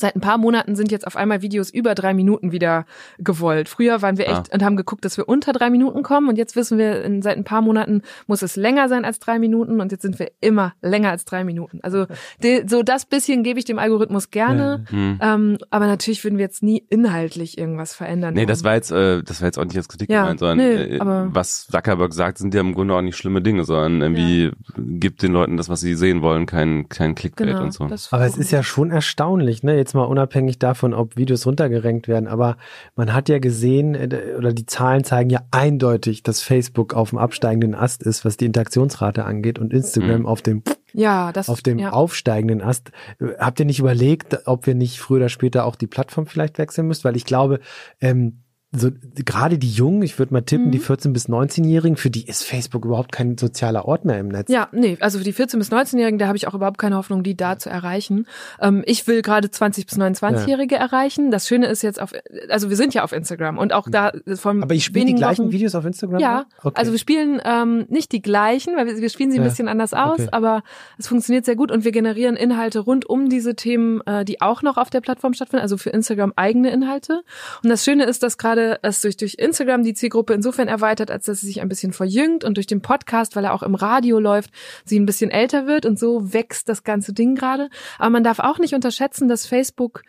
seit ein paar Monaten sind jetzt auf einmal Videos über drei Minuten wieder gewollt. Früher waren wir echt ah. und haben geguckt, dass wir unter drei Minuten kommen und jetzt wissen wir, in, seit ein paar Monaten muss es länger sein als drei Minuten und jetzt sind wir immer länger als drei Minuten. Also de, so das bisschen gebe ich dem Algorithmus gerne, mhm. ähm, aber natürlich würden wir jetzt nie inhaltlich irgendwas verändern. Nee, das war jetzt, äh, das war jetzt auch nicht als Kritik ja, gemeint, sondern nee, äh, was Zuckerberg sagt, sind ja im Grunde auch nicht schlimme Dinge, sondern irgendwie ja. gibt den Leuten das, was sie sehen wollen, kein, kein Clickbait genau, und so. Aber es ist ja schon erstaunlich, ne? Jetzt mal unabhängig davon, ob Videos runtergerankt werden, aber man hat ja gesehen, oder die Zahlen zeigen ja eindeutig, dass Facebook auf dem absteigenden Ast ist, was die Interaktionsrate angeht und Instagram mhm. auf dem ja, das, auf dem ja. aufsteigenden Ast. Habt ihr nicht überlegt, ob wir nicht früher oder später auch die Plattform vielleicht wechseln müssen? Weil ich glaube, ähm, so gerade die Jungen, ich würde mal tippen, mhm. die vierzehn bis neunzehnjährigen, für die ist Facebook überhaupt kein sozialer Ort mehr im Netz. Ja, nee, also für die vierzehn bis neunzehnjährigen, da habe ich auch überhaupt keine Hoffnung, die da zu erreichen. Ähm, ich will gerade zwanzig bis neunundzwanzigjährige ja. erreichen. Das Schöne ist jetzt auf, also wir sind ja auf Instagram und auch da vom aber ich spiele die gleichen Wochen, Videos auf Instagram? Ja, okay. Also wir spielen ähm, nicht die gleichen, weil wir, wir spielen sie ein ja. bisschen anders aus, okay. aber es funktioniert sehr gut und wir generieren Inhalte rund um diese Themen, äh, die auch noch auf der Plattform stattfinden, also für Instagram eigene Inhalte. Und das Schöne ist, dass gerade es durch, durch Instagram die Zielgruppe insofern erweitert, als dass sie sich ein bisschen verjüngt und durch den Podcast, weil er auch im Radio läuft, sie ein bisschen älter wird und so wächst das ganze Ding gerade. Aber man darf auch nicht unterschätzen, dass Facebook,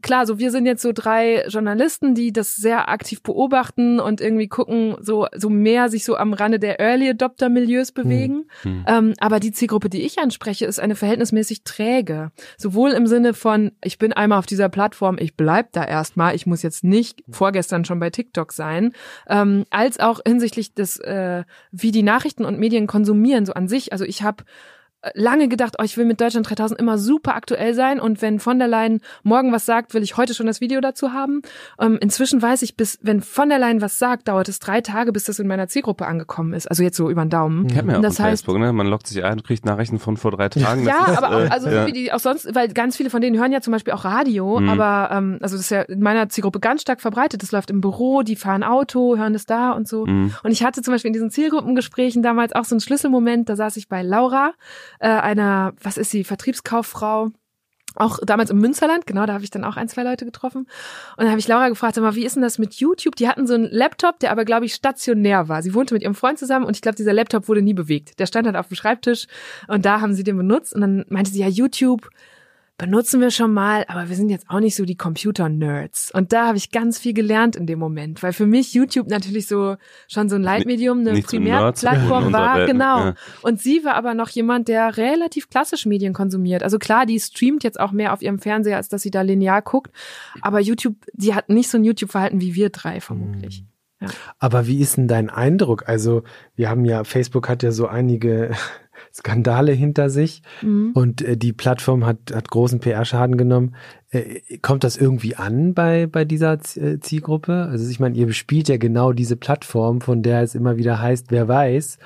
klar, so wir sind jetzt so drei Journalisten, die das sehr aktiv beobachten und irgendwie gucken, so so mehr sich so am Rande der Early Adopter Milieus bewegen. Mhm. Ähm, aber die Zielgruppe, die ich anspreche, ist eine verhältnismäßig träge. Sowohl im Sinne von, ich bin einmal auf dieser Plattform, ich bleib da erstmal, ich muss jetzt nicht vorgestern schon bei TikTok sein, ähm, als auch hinsichtlich des, äh, wie die Nachrichten und Medien konsumieren, so an sich. Also ich habe lange gedacht, oh, ich will mit Deutschland dreitausend immer super aktuell sein und wenn von der Leyen morgen was sagt, will ich heute schon das Video dazu haben. Ähm, inzwischen weiß ich, bis wenn von der Leyen was sagt, dauert es drei Tage, bis das in meiner Zielgruppe angekommen ist. Also jetzt so über den Daumen. Kennt man ja auch das auf heißt, Facebook, ne? Man loggt sich ein und kriegt Nachrichten von vor drei Tagen. Ja, das ist, aber auch, also äh, ja. wie die auch sonst, weil ganz viele von denen hören ja zum Beispiel auch Radio, mhm. aber ähm, also das ist ja in meiner Zielgruppe ganz stark verbreitet. Das läuft im Büro, die fahren Auto, hören das da und so. Mhm. Und ich hatte zum Beispiel in diesen Zielgruppengesprächen damals auch so einen Schlüsselmoment, da saß ich bei Laura, einer, was ist sie, Vertriebskauffrau, auch damals im Münsterland, genau, da habe ich dann auch ein, zwei Leute getroffen. Und da habe ich Laura gefragt, sag mal, wie ist denn das mit YouTube? Die hatten so einen Laptop, der aber, glaube ich, stationär war. Sie wohnte mit ihrem Freund zusammen und ich glaube, dieser Laptop wurde nie bewegt. Der stand halt auf dem Schreibtisch und da haben sie den benutzt. Und dann meinte sie, ja, YouTube benutzen wir schon mal, aber wir sind jetzt auch nicht so die Computer-Nerds. Und da habe ich ganz viel gelernt in dem Moment, weil für mich YouTube natürlich so schon so ein Leitmedium, eine Primärplattform war, genau. Ja. Und sie war aber noch jemand, der relativ klassisch Medien konsumiert. Also klar, die streamt jetzt auch mehr auf ihrem Fernseher, als dass sie da linear guckt. Aber YouTube, die hat nicht so ein YouTube-Verhalten wie wir drei vermutlich. Mhm. Ja. Aber wie ist denn dein Eindruck? Also wir haben ja, Facebook hat ja so einige Skandale hinter sich mhm. und äh, die Plattform hat, hat großen P R-Schaden genommen. Äh, kommt das irgendwie an bei, bei dieser Z- Zielgruppe? Also ich meine, ihr bespielt ja genau diese Plattform, von der es immer wieder heißt, wer weiß,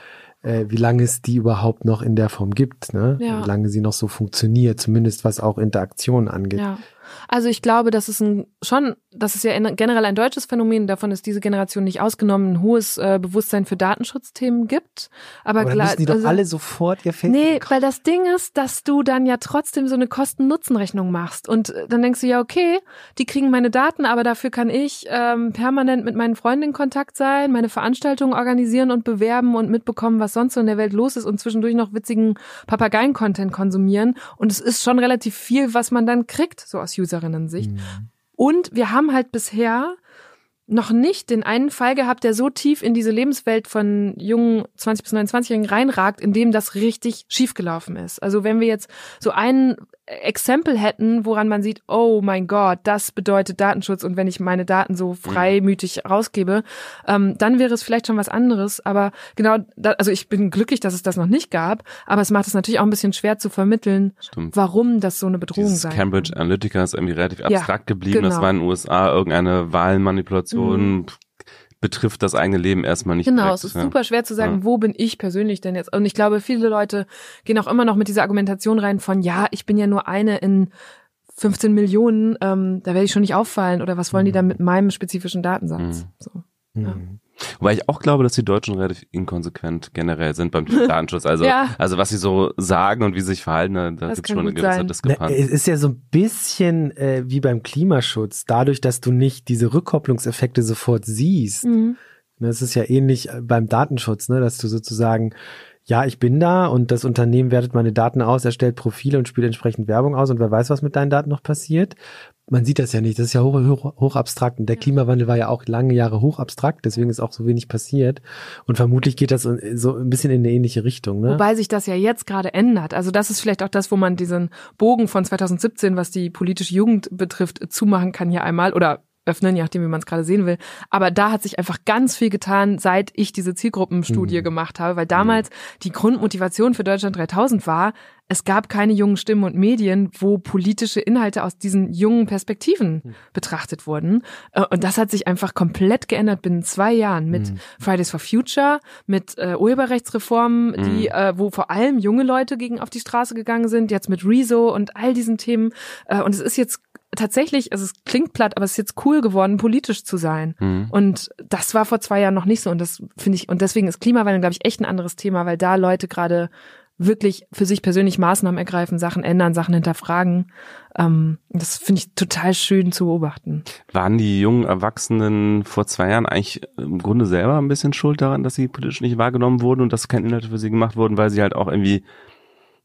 äh, wie lange es die überhaupt noch in der Form gibt, ne? Ja. Wie lange sie noch so funktioniert, zumindest was auch Interaktion angeht. Ja. Also ich glaube, das ist ein schon, das ist ja generell ein deutsches Phänomen, davon ist diese Generation nicht ausgenommen, ein hohes äh, Bewusstsein für Datenschutzthemen gibt. Aber, aber klar, dann müssen die doch also, alle sofort ihr Facebook. Nee, weil das Ding ist, dass du dann ja trotzdem so eine Kosten-Nutzen-Rechnung machst und dann denkst du, ja okay, die kriegen meine Daten, aber dafür kann ich ähm, permanent mit meinen Freunden in Kontakt sein, meine Veranstaltungen organisieren und bewerben und mitbekommen, was sonst so in der Welt los ist und zwischendurch noch witzigen Papageien-Content konsumieren und es ist schon relativ viel, was man dann kriegt, so aus Userinnen-Sicht. Mhm. Und wir haben halt bisher noch nicht den einen Fall gehabt, der so tief in diese Lebenswelt von jungen zwanzig- bis neunundzwanzigjährigen reinragt, in dem das richtig schiefgelaufen ist. Also wenn wir jetzt so ein Exempel hätten, woran man sieht, oh mein Gott, das bedeutet Datenschutz und wenn ich meine Daten so freimütig rausgebe, ähm, dann wäre es vielleicht schon was anderes. Aber genau, da, also ich bin glücklich, dass es das noch nicht gab, aber es macht es natürlich auch ein bisschen schwer zu vermitteln, Stimmt. warum das so eine Bedrohung Dieses sein Cambridge kann. Cambridge Analytica ist irgendwie relativ abstrakt ja, geblieben. Genau. Das war in den U S A irgendeine Wahlmanipulation. Mhm. Betrifft das eigene Leben erstmal nicht. Genau, direkt. Es ist ja. super schwer zu sagen, ja. wo bin ich persönlich denn jetzt? Und ich glaube, viele Leute gehen auch immer noch mit dieser Argumentation rein von, ja, ich bin ja nur eine in fünfzehn Millionen, ähm, da werde ich schon nicht auffallen oder was wollen mhm. die dann mit meinem spezifischen Datensatz? Mhm. So, ja. mhm. Wobei ich auch glaube, dass die Deutschen relativ inkonsequent generell sind beim Datenschutz. Also, ja. also was sie so sagen und wie sie sich verhalten, da gibt es schon eine gewisse sein. Diskrepanz. Na, es ist ja so ein bisschen äh, wie beim Klimaschutz. Dadurch, dass du nicht diese Rückkopplungseffekte sofort siehst. Mhm. Das ist ja ähnlich beim Datenschutz, ne, dass du sozusagen, ja, ich bin da und das Unternehmen wertet meine Daten aus, erstellt Profile und spielt entsprechend Werbung aus und wer weiß, was mit deinen Daten noch passiert. Man sieht das ja nicht, das ist ja hoch, hoch, hoch abstrakt und der Klimawandel war ja auch lange Jahre hoch abstrakt, deswegen ist auch so wenig passiert und vermutlich geht das so ein bisschen in eine ähnliche Richtung. Ne? Wobei sich das ja jetzt gerade ändert, also das ist vielleicht auch das, wo man diesen Bogen von zwanzig siebzehn, was die politische Jugend betrifft, zumachen kann hier einmal oder öffnen, je nachdem, wie man es gerade sehen will. Aber da hat sich einfach ganz viel getan, seit ich diese Zielgruppenstudie mhm. gemacht habe, weil damals mhm. die Grundmotivation für Deutschland dreitausend war, es gab keine jungen Stimmen und Medien, wo politische Inhalte aus diesen jungen Perspektiven mhm. betrachtet wurden. Und das hat sich einfach komplett geändert binnen zwei Jahren mit mhm. Fridays for Future, mit äh, Urheberrechtsreformen, mhm. die, äh, wo vor allem junge Leute gegen auf die Straße gegangen sind, jetzt mit Rezo und all diesen Themen. Äh, und es ist jetzt tatsächlich, also es klingt platt, aber es ist jetzt cool geworden, politisch zu sein. Mhm. Und das war vor zwei Jahren noch nicht so. Und das finde ich, und deswegen ist Klimawandel, glaube ich, echt ein anderes Thema, weil da Leute gerade wirklich für sich persönlich Maßnahmen ergreifen, Sachen ändern, Sachen hinterfragen. Ähm, das finde ich total schön zu beobachten. Waren die jungen Erwachsenen vor zwei Jahren eigentlich im Grunde selber ein bisschen schuld daran, dass sie politisch nicht wahrgenommen wurden und dass keine Inhalte für sie gemacht wurden, weil sie halt auch irgendwie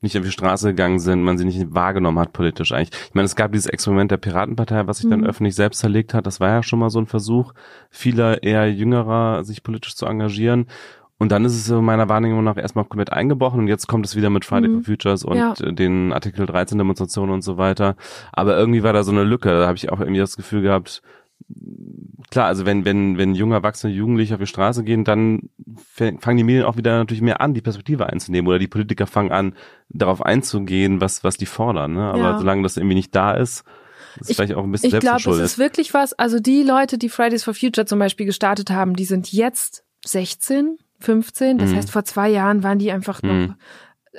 nicht auf die Straße gegangen sind, man sie nicht wahrgenommen hat politisch eigentlich. Ich meine, es gab dieses Experiment der Piratenpartei, was sich dann mhm. öffentlich selbst zerlegt hat. Das war ja schon mal so ein Versuch, vieler eher Jüngerer sich politisch zu engagieren. Und dann ist es in meiner Wahrnehmung nach erstmal komplett eingebrochen und jetzt kommt es wieder mit Friday mhm. for Futures und ja. den Artikel dreizehn Demonstrationen und so weiter. Aber irgendwie war da so eine Lücke. Da habe ich auch irgendwie das Gefühl gehabt, klar, also wenn, wenn, wenn junge Erwachsene, Jugendliche auf die Straße gehen, dann fangen die Medien auch wieder natürlich mehr an, die Perspektive einzunehmen, oder die Politiker fangen an, darauf einzugehen, was, was die fordern, ne? Aber ja, solange das irgendwie nicht da ist, ist ich, vielleicht auch ein bisschen selbstverschuldet. Ich glaube, es ist wirklich was, also die Leute, die Fridays for Future zum Beispiel gestartet haben, die sind jetzt sechzehn, fünfzehn, das mhm. heißt vor zwei Jahren waren die einfach noch... Mhm.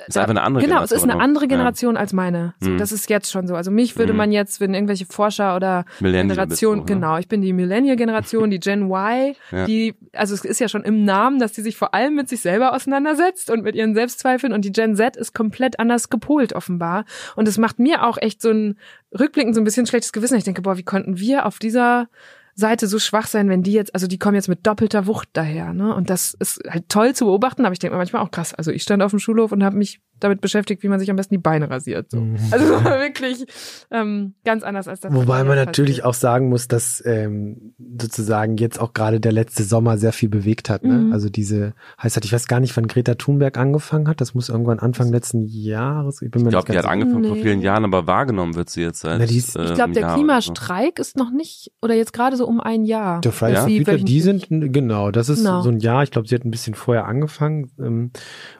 Ist einfach eine andere genau, Generation. Genau, es ist eine andere Generation ja. als meine. So, mhm. Das ist jetzt schon so. Also mich würde mhm. man jetzt, wenn irgendwelche Forscher oder Millennial Generation, bist du, genau, ich bin die Millennial-Generation, die Gen Y, ja. die, also es ist ja schon im Namen, dass die sich vor allem mit sich selber auseinandersetzt und mit ihren Selbstzweifeln, und die Gen Z ist komplett anders gepolt offenbar. Und es macht mir auch echt so ein rückblickend so ein bisschen schlechtes Gewissen. Ich denke, boah, wie konnten wir auf dieser Seite so schwach sein, wenn die jetzt, also die kommen jetzt mit doppelter Wucht daher, ne? Und das ist halt toll zu beobachten, aber ich denke mir manchmal auch krass. Also ich stand auf dem Schulhof und habe mich damit beschäftigt, wie man sich am besten die Beine rasiert. So. Also wirklich ähm, ganz anders als das. Wobei man natürlich auch sagen muss, dass ähm, sozusagen jetzt auch gerade der letzte Sommer sehr viel bewegt hat. Ne? Mhm. Also diese, heißt halt, ich weiß gar nicht, wann Greta Thunberg angefangen hat. Das muss irgendwann Anfang letzten Jahres. Ich, ich glaube, die hat angefangen nee. vor vielen Jahren, aber wahrgenommen wird sie jetzt seit. Na, ist, äh, ich glaube, der Jahr Klimastreik so. Ist noch nicht, oder jetzt gerade so um ein Jahr. Der Fridays for Future, die sind, genau, das ist no. so ein Jahr. Ich glaube, sie hat ein bisschen vorher angefangen. Ähm,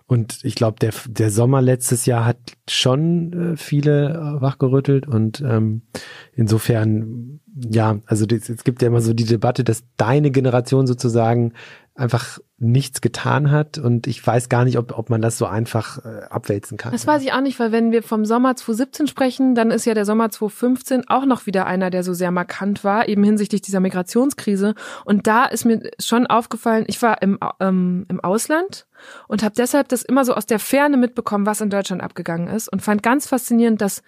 Und ich glaube, der der Sommer letztes Jahr hat schon äh, viele äh, wachgerüttelt, und ähm, insofern, ja, also das, es gibt ja immer so die Debatte, dass deine Generation sozusagen einfach nichts getan hat, und ich weiß gar nicht, ob ob man das so einfach äh, abwälzen kann. Das weiß ich auch nicht, weil wenn wir vom Sommer zwanzig siebzehn sprechen, dann ist ja der Sommer zwanzig fünfzehn auch noch wieder einer, der so sehr markant war, eben hinsichtlich dieser Migrationskrise. Und da ist mir schon aufgefallen, ich war im ähm, im Ausland und habe deshalb das immer so aus der Ferne mitbekommen, was in Deutschland abgegangen ist, und fand ganz faszinierend, dass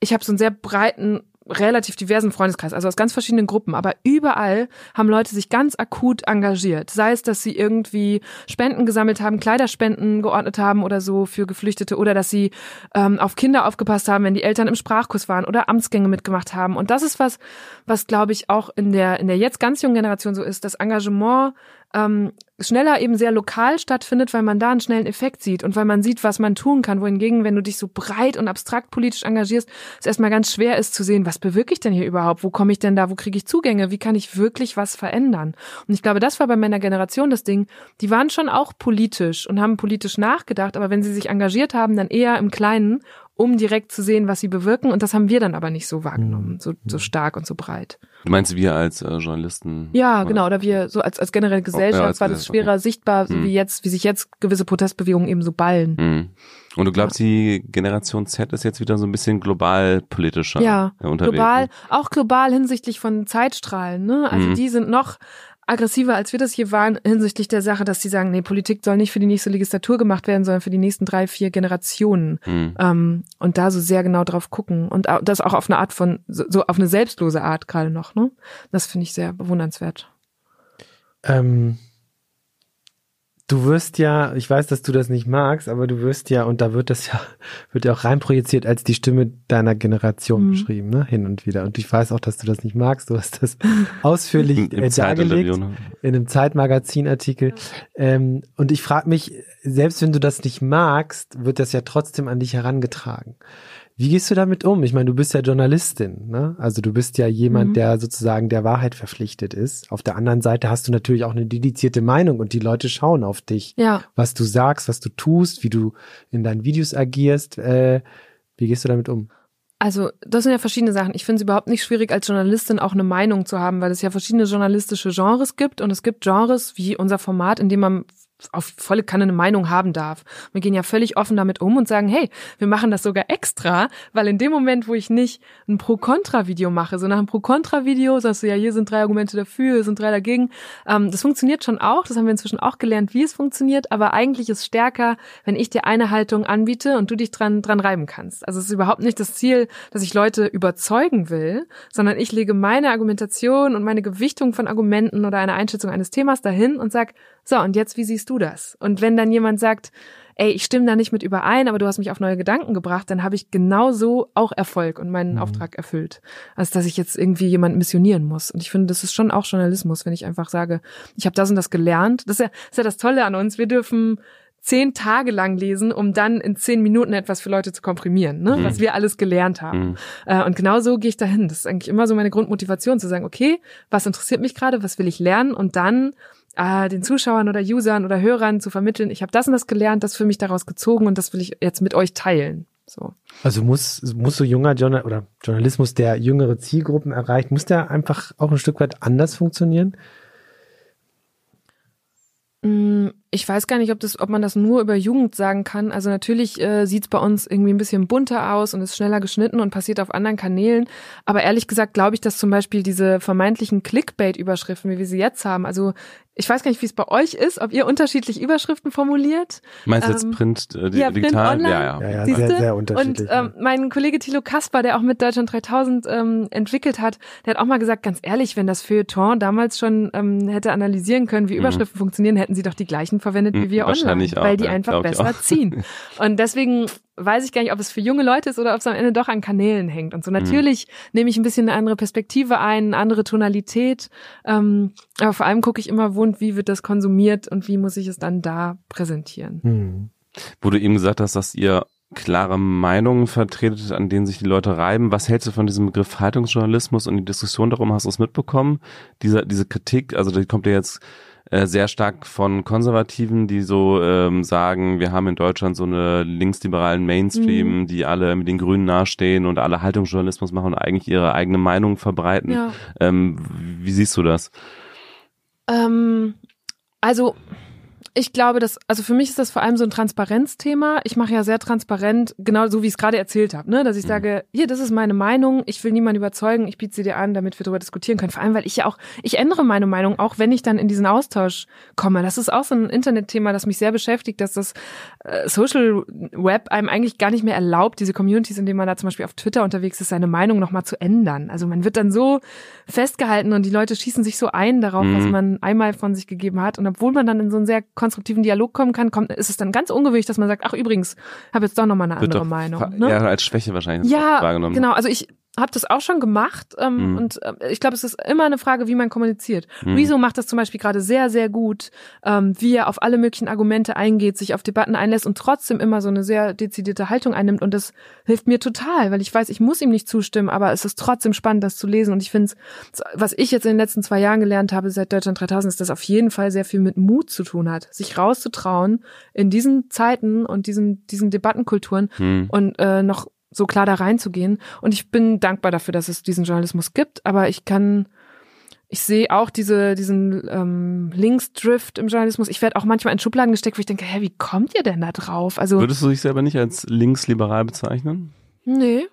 ich habe so einen sehr breiten, relativ diversen Freundeskreis, also aus ganz verschiedenen Gruppen, aber überall haben Leute sich ganz akut engagiert. Sei es, dass sie irgendwie Spenden gesammelt haben, Kleiderspenden geordnet haben oder so für Geflüchtete, oder dass sie ähm, auf Kinder aufgepasst haben, wenn die Eltern im Sprachkurs waren, oder Amtsgänge mitgemacht haben. Und das ist was, was glaube ich auch in der in der jetzt ganz jungen Generation so ist, das Engagement ähm, schneller eben sehr lokal stattfindet, weil man da einen schnellen Effekt sieht und weil man sieht, was man tun kann. Wohingegen, wenn du dich so breit und abstrakt politisch engagierst, es erstmal ganz schwer ist zu sehen, was bewirke ich denn hier überhaupt? Wo komme ich denn da? Wo kriege ich Zugänge? Wie kann ich wirklich was verändern? Und ich glaube, das war bei meiner Generation das Ding. Die waren schon auch politisch und haben politisch nachgedacht, aber wenn sie sich engagiert haben, dann eher im Kleinen, um direkt zu sehen, was sie bewirken. Und das haben wir dann aber nicht so wahrgenommen, so, so stark und so breit. Du meinst, wir als äh, Journalisten? Ja, oder? Genau. Oder wir so als, als generelle Gesellschaft, oh, ja, als war das schwerer okay. sichtbar, so hm. wie jetzt, wie sich jetzt gewisse Protestbewegungen eben so ballen. Hm. Und du glaubst, ja. die Generation Z ist jetzt wieder so ein bisschen global politischer ja, unterwegs? Global, auch global hinsichtlich von Zeitstrahlen. Ne? Also hm. die sind noch aggressiver, als wir das hier waren, hinsichtlich der Sache, dass sie sagen, nee, Politik soll nicht für die nächste Legislatur gemacht werden, sondern für die nächsten drei, vier Generationen. Mhm. Ähm, und da so sehr genau drauf gucken. Und das auch auf eine Art von, so auf eine selbstlose Art gerade noch, ne? Das finde ich sehr bewundernswert. Ähm, du wirst ja, ich weiß, dass du das nicht magst, aber du wirst ja, und da wird das ja, wird ja auch reinprojiziert als die Stimme deiner Generation mhm. beschrieben, ne? Hin und wieder. Und ich weiß auch, dass du das nicht magst. Du hast das ausführlich Im, im dargelegt, ne? In einem Zeitmagazinartikel. Ja. Ähm, und ich frage mich, selbst wenn du das nicht magst, wird das ja trotzdem an dich herangetragen. Wie gehst du damit um? Ich meine, du bist ja Journalistin, ne? Also du bist ja jemand, mhm. der sozusagen der Wahrheit verpflichtet ist. Auf der anderen Seite hast du natürlich auch eine dedizierte Meinung, und die Leute schauen auf dich, ja. was du sagst, was du tust, wie du in deinen Videos agierst. Äh, wie gehst du damit um? Also das sind ja verschiedene Sachen. Ich finde es überhaupt nicht schwierig, als Journalistin auch eine Meinung zu haben, weil es ja verschiedene journalistische Genres gibt, und es gibt Genres wie unser Format, in dem man auf volle Kanne eine Meinung haben darf. Wir gehen ja völlig offen damit um und sagen, hey, wir machen das sogar extra, weil in dem Moment, wo ich nicht ein Pro-Kontra-Video mache, so nach einem Pro-Kontra-Video sagst du, ja, hier sind drei Argumente dafür, hier sind drei dagegen. Ähm, das funktioniert schon auch, das haben wir inzwischen auch gelernt, wie es funktioniert, aber eigentlich ist stärker, wenn ich dir eine Haltung anbiete und du dich dran, dran reiben kannst. Also es ist überhaupt nicht das Ziel, dass ich Leute überzeugen will, sondern ich lege meine Argumentation und meine Gewichtung von Argumenten oder eine Einschätzung eines Themas dahin und sag, so, und jetzt, wie siehst du das? Und wenn dann jemand sagt, ey, ich stimme da nicht mit überein, aber du hast mich auf neue Gedanken gebracht, dann habe ich genauso auch Erfolg und meinen mhm. Auftrag erfüllt, als dass ich jetzt irgendwie jemanden missionieren muss. Und ich finde, das ist schon auch Journalismus, wenn ich einfach sage, ich habe das und das gelernt. Das ist ja, das ist ja das Tolle an uns. Wir dürfen zehn Tage lang lesen, um dann in zehn Minuten etwas für Leute zu komprimieren, ne? Mhm. Was wir alles gelernt haben. Mhm. Und genau so gehe ich dahin. Das ist eigentlich immer so meine Grundmotivation, zu sagen, okay, was interessiert mich gerade, was will ich lernen? Und dann äh, den Zuschauern oder Usern oder Hörern zu vermitteln, ich habe das und das gelernt, das für mich daraus gezogen und das will ich jetzt mit euch teilen. So. Also muss, muss so junger Journal oder Journalismus, der jüngere Zielgruppen erreicht, muss der einfach auch ein Stück weit anders funktionieren? Ich weiß gar nicht, ob das, ob man das nur über Jugend sagen kann. Also natürlich äh, sieht's bei uns irgendwie ein bisschen bunter aus und ist schneller geschnitten und passiert auf anderen Kanälen. Aber ehrlich gesagt glaube ich, dass zum Beispiel diese vermeintlichen Clickbait-Überschriften, wie wir sie jetzt haben, also ich weiß gar nicht, wie es bei euch ist, ob ihr unterschiedlich Überschriften formuliert. Meinst du ähm, jetzt Print, äh, ja, digital? Print ja, ja, ja, ja sehr, sehr unterschiedlich. Und ähm, ja. mein Kollege Thilo Kasper, der auch mit Deutschland dreitausend ähm, entwickelt hat, der hat auch mal gesagt, ganz ehrlich, wenn das Feuilleton damals schon ähm, hätte analysieren können, wie Überschriften mhm. funktionieren, hätten sie doch die gleichen verwendet, mhm, wie wir online, auch, weil die ja, einfach besser ziehen. Und deswegen weiß ich gar nicht, ob es für junge Leute ist oder ob es am Ende doch an Kanälen hängt und so. Natürlich mhm. nehme ich ein bisschen eine andere Perspektive ein, eine andere Tonalität, ähm, aber vor allem gucke ich immer, wo und wie wird das konsumiert und wie muss ich es dann da präsentieren. Mhm. Wo du eben gesagt hast, dass ihr klare Meinungen vertretet, an denen sich die Leute reiben. Was hältst du von diesem Begriff Haltungsjournalismus und die Diskussion darum? Hast du es mitbekommen? Diese, diese Kritik, also die kommt ja jetzt sehr stark von Konservativen, die so ähm, sagen, wir haben in Deutschland so eine linksliberalen Mainstream, mhm. die alle mit den Grünen nahestehen und alle Haltungsjournalismus machen und eigentlich ihre eigene Meinung verbreiten. Ja. Ähm, wie siehst du das? Ähm, also ich glaube, dass, also für mich ist das vor allem so ein Transparenzthema. Ich mache ja sehr transparent, genau so wie ich es gerade erzählt habe, ne, dass ich mhm. sage, hier, das ist meine Meinung, ich will niemanden überzeugen, ich biete sie dir an, damit wir darüber diskutieren können. Vor allem, weil ich ja auch, ich ändere meine Meinung, auch wenn ich dann in diesen Austausch komme. Das ist auch so ein Internetthema, das mich sehr beschäftigt, dass das äh, Social Web einem eigentlich gar nicht mehr erlaubt, diese Communities, in denen man da zum Beispiel auf Twitter unterwegs ist, seine Meinung nochmal zu ändern. Also man wird dann so festgehalten und die Leute schießen sich so ein darauf, mhm. was man einmal von sich gegeben hat. Und obwohl man dann in so einen sehr konstruktiven Dialog kommen kann, kommt, ist es dann ganz ungewöhnlich, dass man sagt, ach übrigens, habe jetzt doch nochmal eine Wird andere Meinung. Ne? Ja, als Schwäche wahrscheinlich. Ja, wahrgenommen. Genau. Also ich habe das auch schon gemacht ähm, mhm. und äh, ich glaube, es ist immer eine Frage, wie man kommuniziert. Mhm. Rezo macht das zum Beispiel gerade sehr, sehr gut, ähm, wie er auf alle möglichen Argumente eingeht, sich auf Debatten einlässt und trotzdem immer so eine sehr dezidierte Haltung einnimmt und das hilft mir total, weil ich weiß, ich muss ihm nicht zustimmen, aber es ist trotzdem spannend, das zu lesen und ich finde, was ich jetzt in den letzten zwei Jahren gelernt habe seit Deutschland dreitausend, ist, dass das auf jeden Fall sehr viel mit Mut zu tun hat, sich rauszutrauen in diesen Zeiten und diesen diesen Debattenkulturen mhm. und äh, noch so klar da reinzugehen. Und ich bin dankbar dafür, dass es diesen Journalismus gibt. Aber ich kann, ich sehe auch diese diesen ähm, Linksdrift im Journalismus. Ich werde auch manchmal in Schubladen gesteckt, wo ich denke, hä, wie kommt ihr denn da drauf? Also würdest du dich selber nicht als linksliberal bezeichnen? Nee.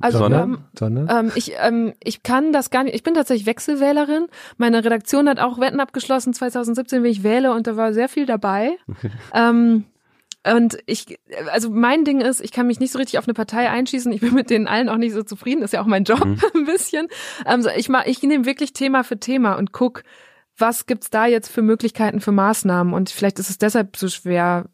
Also Sonne? Sonne? Ähm, ich ähm, ich kann das gar nicht, ich bin tatsächlich Wechselwählerin, meine Redaktion hat auch Wetten abgeschlossen zwanzig siebzehn, wie ich wähle und da war sehr viel dabei. Okay. Ähm, Und ich, also mein Ding ist, ich kann mich nicht so richtig auf eine Partei einschießen. Ich bin mit denen allen auch nicht so zufrieden. Das ist ja auch mein Job mhm. ein bisschen. Also ich mach, ich nehme wirklich Thema für Thema und guck, was gibt's da jetzt für Möglichkeiten für Maßnahmen? Und vielleicht ist es deshalb so schwer,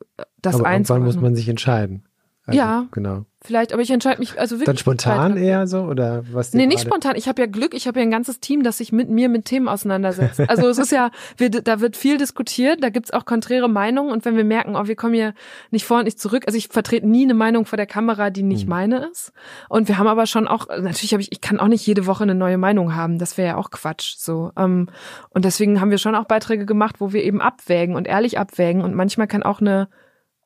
das aber einzuordnen. Irgendwann muss man sich entscheiden. Also, ja, genau. Vielleicht, aber ich entscheide mich also wirklich. Dann spontan eher so oder was? Nee, nicht spontan. Ich habe ja Glück, ich habe ja ein ganzes Team, das sich mit mir mit Themen auseinandersetzt. Also es ist ja, wir, da wird viel diskutiert, da gibt's auch konträre Meinungen und wenn wir merken, oh, wir kommen hier nicht vor und nicht zurück, also ich vertrete nie eine Meinung vor der Kamera, die nicht mhm. meine ist. Und wir haben aber schon auch, natürlich habe ich, ich kann auch nicht jede Woche eine neue Meinung haben, das wäre ja auch Quatsch. So und deswegen haben wir schon auch Beiträge gemacht, wo wir eben abwägen und ehrlich abwägen und manchmal kann auch eine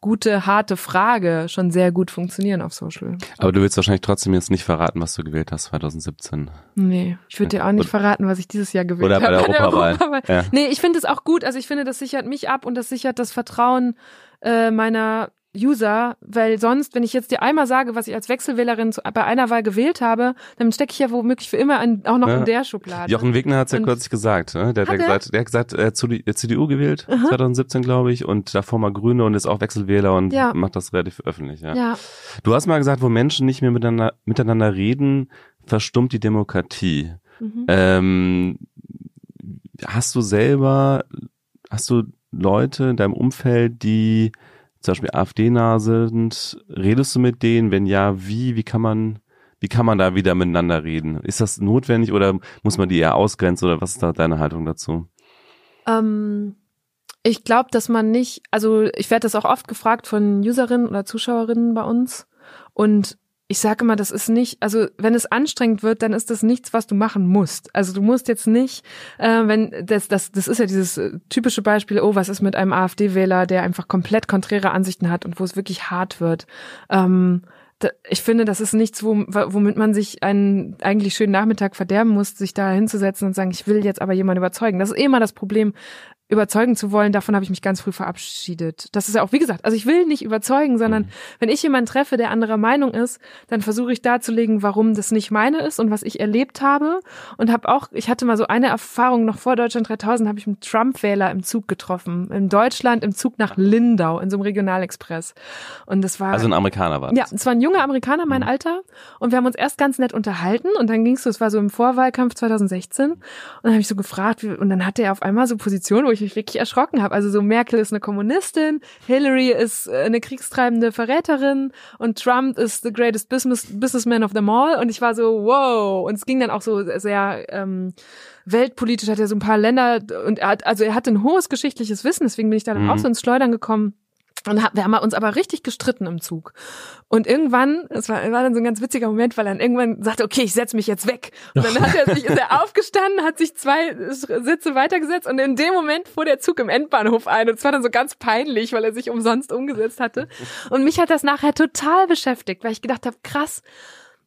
gute, harte Frage schon sehr gut funktionieren auf Social. Aber du willst wahrscheinlich trotzdem jetzt nicht verraten, was du gewählt hast zwanzig siebzehn. Nee, ich würde dir auch nicht verraten, was ich dieses Jahr gewählt habe. Oder bei der Europawahl. Europa ja. Nee, ich finde es auch gut. Also ich finde, das sichert mich ab und das sichert das Vertrauen äh, meiner User, weil sonst, wenn ich jetzt dir einmal sage, was ich als Wechselwählerin zu, bei einer Wahl gewählt habe, dann stecke ich ja womöglich für immer in, auch noch ja. in der Schublade. Jochen Wegner hat's ja und kürzlich gesagt, ne? Der, hat der, der, gesagt, der hat gesagt, er hat C D U gewählt, uh-huh. zwanzig siebzehn glaube ich, und davor mal Grüne und ist auch Wechselwähler und ja. macht das relativ öffentlich. Ja. ja. Du hast mal gesagt, wo Menschen nicht mehr miteinander, miteinander reden, verstummt die Demokratie. Mhm. Ähm, hast du selber, hast du Leute in deinem Umfeld, die zum Beispiel AfD-nah sind, redest du mit denen? Wenn ja, wie? Wie kann man, wie kann man da wieder miteinander reden? Ist das notwendig oder muss man die eher ausgrenzen oder was ist da deine Haltung dazu? Ähm, Ich glaube, dass man nicht, also ich werde das auch oft gefragt von Userinnen oder Zuschauerinnen bei uns und ich sage immer, das ist nicht, also wenn es anstrengend wird, dann ist das nichts, was du machen musst. Also du musst jetzt nicht, äh, wenn das das das ist ja dieses typische Beispiel, oh, was ist mit einem AfD-Wähler, der einfach komplett konträre Ansichten hat und wo es wirklich hart wird. Ähm, Ich finde, das ist nichts, womit man sich einen eigentlich schönen Nachmittag verderben muss, sich da hinzusetzen und sagen, ich will jetzt aber jemanden überzeugen. Das ist eh immer das Problem, überzeugen zu wollen. Davon habe ich mich ganz früh verabschiedet. Das ist ja auch, wie gesagt, also ich will nicht überzeugen, sondern wenn ich jemanden treffe, der anderer Meinung ist, dann versuche ich darzulegen, warum das nicht meine ist und was ich erlebt habe. Und habe auch, ich hatte mal so eine Erfahrung, noch vor Deutschland dreitausend habe ich einen Trump-Wähler im Zug getroffen. In Deutschland, im Zug nach Lindau, in so einem Regionalexpress. Und das war... Also ein Amerikaner war das? Ja, es war ein junger Amerikaner, mein Alter. Und wir haben uns erst ganz nett unterhalten und dann ging es so, es war so im Vorwahlkampf zwanzig sechzehn und dann habe ich so gefragt wie, und dann hatte er auf einmal so Positionen, wo ich mich wirklich erschrocken habe. Also so Merkel ist eine Kommunistin, Hillary ist eine kriegstreibende Verräterin und Trump ist the greatest business, businessman of them all und ich war so, wow. Und es ging dann auch so sehr ähm, weltpolitisch, hat er so ein paar Länder und er hat, also er hatte ein hohes geschichtliches Wissen, deswegen bin ich da dann mhm. auch so ins Schleudern gekommen. Und wir haben uns aber richtig gestritten im Zug. Und irgendwann, es war, war dann so ein ganz witziger Moment, weil er dann irgendwann sagte, okay, ich setze mich jetzt weg. Und dann hat er sich, ist er aufgestanden, hat sich zwei Sitze weitergesetzt und in dem Moment fuhr der Zug im Endbahnhof ein. Und es war dann so ganz peinlich, weil er sich umsonst umgesetzt hatte. Und mich hat das nachher total beschäftigt, weil ich gedacht habe, krass,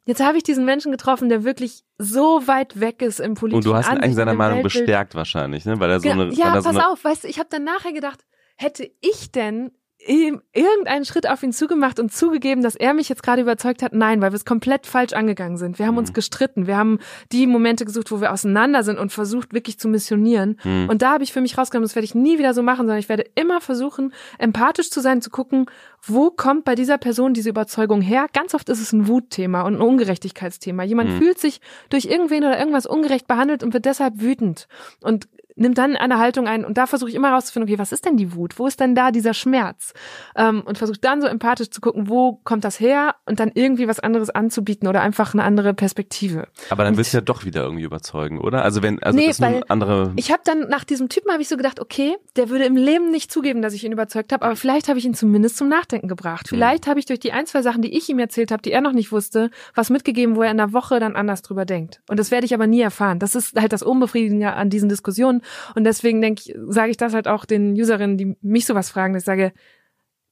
jetzt habe ich diesen Menschen getroffen, der wirklich so weit weg ist im politischen Ansicht. Und du hast ihn eigentlich seiner Meinung bestärkt wahrscheinlich, ne? Weil er so eine, ja, pass auf, weißt du, ich habe dann nachher gedacht, hätte ich denn ihm irgendeinen Schritt auf ihn zugemacht und zugegeben, dass er mich jetzt gerade überzeugt hat. Nein, weil wir es komplett falsch angegangen sind. Wir haben mhm. uns gestritten. Wir haben die Momente gesucht, wo wir auseinander sind und versucht, wirklich zu missionieren. Mhm. Und da habe ich für mich rausgenommen, das werde ich nie wieder so machen, sondern ich werde immer versuchen, empathisch zu sein, zu gucken, wo kommt bei dieser Person diese Überzeugung her? Ganz oft ist es ein Wutthema und ein Ungerechtigkeitsthema. Jemand mhm. fühlt sich durch irgendwen oder irgendwas ungerecht behandelt und wird deshalb wütend. Und nimmt dann eine Haltung ein und da versuche ich immer rauszufinden, okay, was ist denn die Wut? Wo ist denn da dieser Schmerz? Ähm, und versuche dann so empathisch zu gucken, wo kommt das her und dann irgendwie was anderes anzubieten oder einfach eine andere Perspektive. Aber dann und, willst du ja doch wieder irgendwie überzeugen, oder? Also wenn, also nee, das weil andere. Ich habe dann nach diesem Typen habe ich so gedacht, okay, der würde im Leben nicht zugeben, dass ich ihn überzeugt habe, aber vielleicht habe ich ihn zumindest zum Nachdenken gebracht. Vielleicht mhm. habe ich durch die ein, zwei Sachen, die ich ihm erzählt habe, die er noch nicht wusste, was mitgegeben, wo er in der Woche dann anders drüber denkt. Und das werde ich aber nie erfahren. Das ist halt das Unbefriedigende an diesen Diskussionen. Und deswegen denke ich, sage ich das halt auch den Userinnen, die mich sowas fragen, dass ich sage,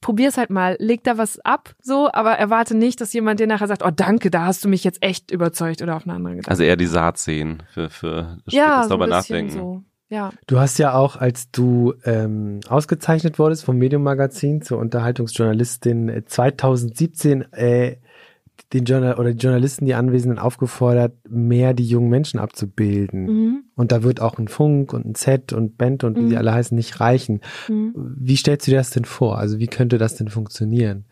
probier's halt mal, leg da was ab, so, aber erwarte nicht, dass jemand dir nachher sagt, oh danke, da hast du mich jetzt echt überzeugt oder auf eine andere Gedanken. Also eher die Saat sehen für, für ja, so darüber nachdenken. So. Ja. Du hast ja auch, als du ähm, ausgezeichnet wurdest vom Medium Magazin zur Unterhaltungsjournalistin zwanzig siebzehn äh, den Journal oder die Journalisten, die Anwesenden aufgefordert, mehr die jungen Menschen abzubilden. Mhm. Und da wird auch ein Funk und ein Z und Band und wie mhm. die alle heißen nicht reichen. Mhm. Wie stellst du dir das denn vor? Also wie könnte das denn funktionieren?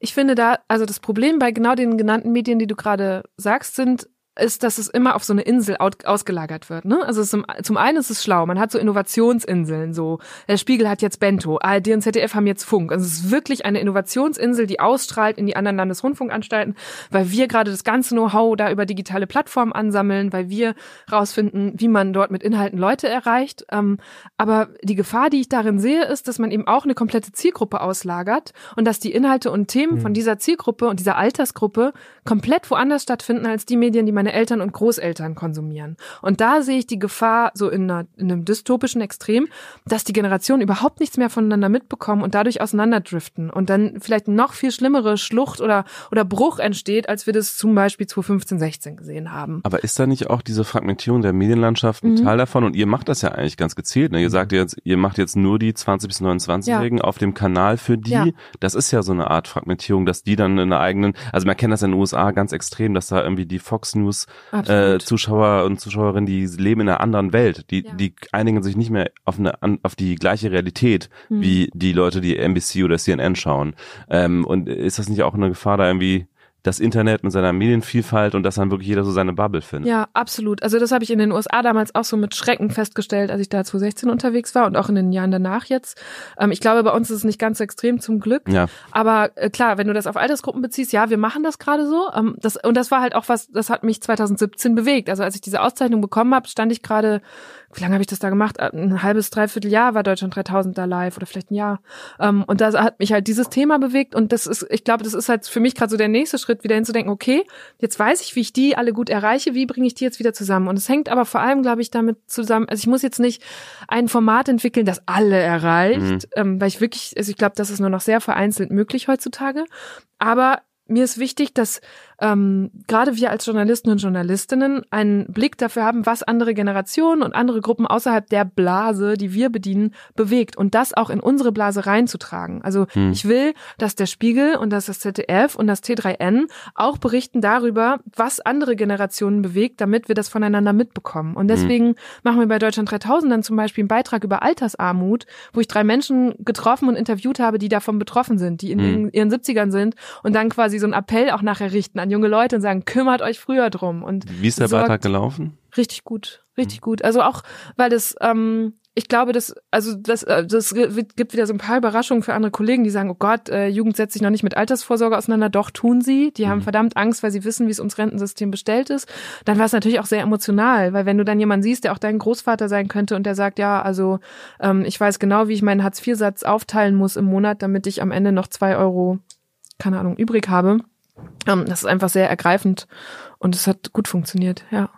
Ich finde da, also das Problem bei genau den genannten Medien, die du gerade sagst, sind, ist, dass es immer auf so eine Insel ausgelagert wird. Ne? Also zum, zum einen ist es schlau, man hat so Innovationsinseln, so der Spiegel hat jetzt Bento, A R D und Z D F haben jetzt Funk. Also es ist wirklich eine Innovationsinsel, die ausstrahlt in die anderen Landesrundfunkanstalten, weil wir gerade das ganze Know-how da über digitale Plattformen ansammeln, weil wir rausfinden, wie man dort mit Inhalten Leute erreicht. Ähm, aber die Gefahr, die ich darin sehe, ist, dass man eben auch eine komplette Zielgruppe auslagert und dass die Inhalte und Themen mhm. von dieser Zielgruppe und dieser Altersgruppe komplett woanders stattfinden als die Medien, die man Eltern und Großeltern konsumieren. Und da sehe ich die Gefahr so in, einer, in einem dystopischen Extrem, dass die Generationen überhaupt nichts mehr voneinander mitbekommen und dadurch auseinanderdriften und dann vielleicht noch viel schlimmere Schlucht oder, oder Bruch entsteht, als wir das zum Beispiel zwanzig fünfzehn, sechzehn gesehen haben. Aber ist da nicht auch diese Fragmentierung der Medienlandschaft ein mhm. Teil davon? Und ihr macht das ja eigentlich ganz gezielt. Ne? Ihr sagt jetzt, ihr macht jetzt nur die zwanzig bis neunundzwanzigjährigen ja. auf dem Kanal für die. Ja. Das ist ja so eine Art Fragmentierung, dass die dann in der eigenen, also man kennt das in den U S A ganz extrem, dass da irgendwie die Fox News Äh, Zuschauer und Zuschauerinnen, die leben in einer anderen Welt, die, ja. die einigen sich nicht mehr auf, eine, auf die gleiche Realität mhm. wie die Leute, die N B C oder C N N schauen. Ähm, und ist das nicht auch eine Gefahr, da irgendwie das Internet mit seiner Medienvielfalt und dass dann wirklich jeder so seine Bubble findet. Ja, absolut. Also das habe ich in den U S A damals auch so mit Schrecken festgestellt, als ich da zwanzig sechzehn unterwegs war und auch in den Jahren danach jetzt. Ähm, ich glaube, bei uns ist es nicht ganz so extrem, zum Glück. Ja. Aber äh, klar, wenn du das auf Altersgruppen beziehst, ja, wir machen das gerade so. Ähm, das, und das war halt auch was, das hat mich zwanzig siebzehn bewegt. Also als ich diese Auszeichnung bekommen habe, stand ich gerade, wie lange habe ich das da gemacht? Ein halbes, dreiviertel Jahr war Deutschland dreitausend da live oder vielleicht ein Jahr. Ähm, und da hat mich halt dieses Thema bewegt und das ist, ich glaube, das ist halt für mich gerade so der nächste Schritt, wieder hinzudenken, okay, jetzt weiß ich, wie ich die alle gut erreiche, wie bringe ich die jetzt wieder zusammen? Und es hängt aber vor allem, glaube ich, damit zusammen, also ich muss jetzt nicht ein Format entwickeln, das alle erreicht, mhm. ähm, weil ich wirklich, also ich glaube, das ist nur noch sehr vereinzelt möglich heutzutage, aber mir ist wichtig, dass ähm, gerade wir als Journalisten und Journalistinnen einen Blick dafür haben, was andere Generationen und andere Gruppen außerhalb der Blase, die wir bedienen, bewegt und das auch in unsere Blase reinzutragen. Also hm. ich will, dass der Spiegel und dass das Z D F und das T drei N auch berichten darüber, was andere Generationen bewegt, damit wir das voneinander mitbekommen. Und deswegen hm. machen wir bei Deutschland dreitausend dann zum Beispiel einen Beitrag über Altersarmut, wo ich drei Menschen getroffen und interviewt habe, die davon betroffen sind, die in hm. ihren siebzigern sind und dann quasi so einen Appell auch nachher richten an junge Leute und sagen, kümmert euch früher drum. Und wie ist der Beitrag gelaufen? Richtig gut, richtig mhm. gut. Also auch, weil das, ähm, ich glaube, das, also das, das gibt wieder so ein paar Überraschungen für andere Kollegen, die sagen, oh Gott, äh, Jugend setzt sich noch nicht mit Altersvorsorge auseinander, doch tun sie. Die mhm. haben verdammt Angst, weil sie wissen, wie es ums Rentensystem bestellt ist. Dann war es natürlich auch sehr emotional, weil wenn du dann jemanden siehst, der auch dein Großvater sein könnte und der sagt, ja, also ähm, ich weiß genau, wie ich meinen Hartz-vier-Satz aufteilen muss im Monat, damit ich am Ende noch zwei Euro keine Ahnung, übrig habe. Das ist einfach sehr ergreifend und es hat gut funktioniert, ja.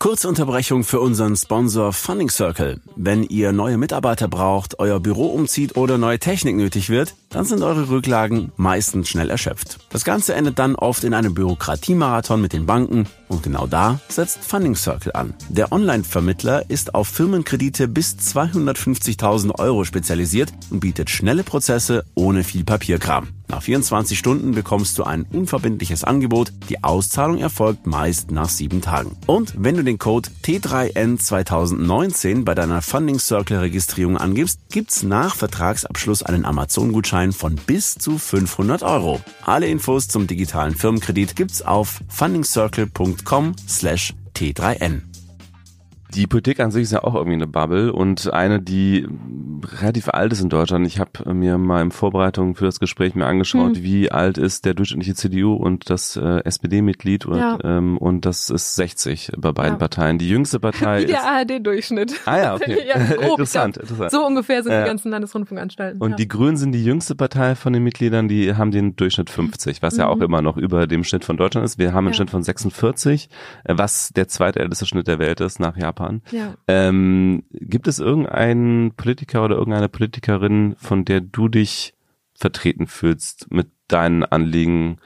Kurze Unterbrechung für unseren Sponsor Funding Circle. Wenn ihr neue Mitarbeiter braucht, euer Büro umzieht oder neue Technik nötig wird, dann sind eure Rücklagen meistens schnell erschöpft. Das Ganze endet dann oft in einem Bürokratiemarathon mit den Banken und genau da setzt Funding Circle an. Der Online-Vermittler ist auf Firmenkredite bis zweihundertfünfzigtausend Euro spezialisiert und bietet schnelle Prozesse ohne viel Papierkram. Nach vierundzwanzig Stunden bekommst du ein unverbindliches Angebot. Die Auszahlung erfolgt meist nach sieben Tagen. Und wenn du den Code T drei N zwanzig neunzehn bei deiner Funding Circle Registrierung angibst, gibt's nach Vertragsabschluss einen Amazon-Gutschein von bis zu fünfhundert Euro. Alle Infos zum digitalen Firmenkredit gibt's auf fundingcircle punkt com slash T drei N. Die Politik an sich ist ja auch irgendwie eine Bubble und eine, die relativ alt ist in Deutschland. Ich habe mir mal in Vorbereitung für das Gespräch mir angeschaut, hm. wie alt ist der durchschnittliche C D U und das äh, S P D-Mitglied und, ja. ähm, und das ist sechzig bei beiden ja. Parteien. Die jüngste Partei wie der ist... der A R D-Durchschnitt. Ah ja, okay. ja, interessant, interessant. So ungefähr sind ja. die ganzen Landesrundfunkanstalten. Und ja. die Grünen sind die jüngste Partei von den Mitgliedern, die haben den Durchschnitt fünfzig, was mhm. ja auch immer noch über dem Schnitt von Deutschland ist. Wir haben einen ja. Schnitt von sechsundvierzig, was der zweitälteste Schnitt der Welt ist nach Japan. Ja. Ähm, gibt es irgendeinen Politiker oder irgendeine Politikerin, von der du dich vertreten fühlst mit deinen Anliegen?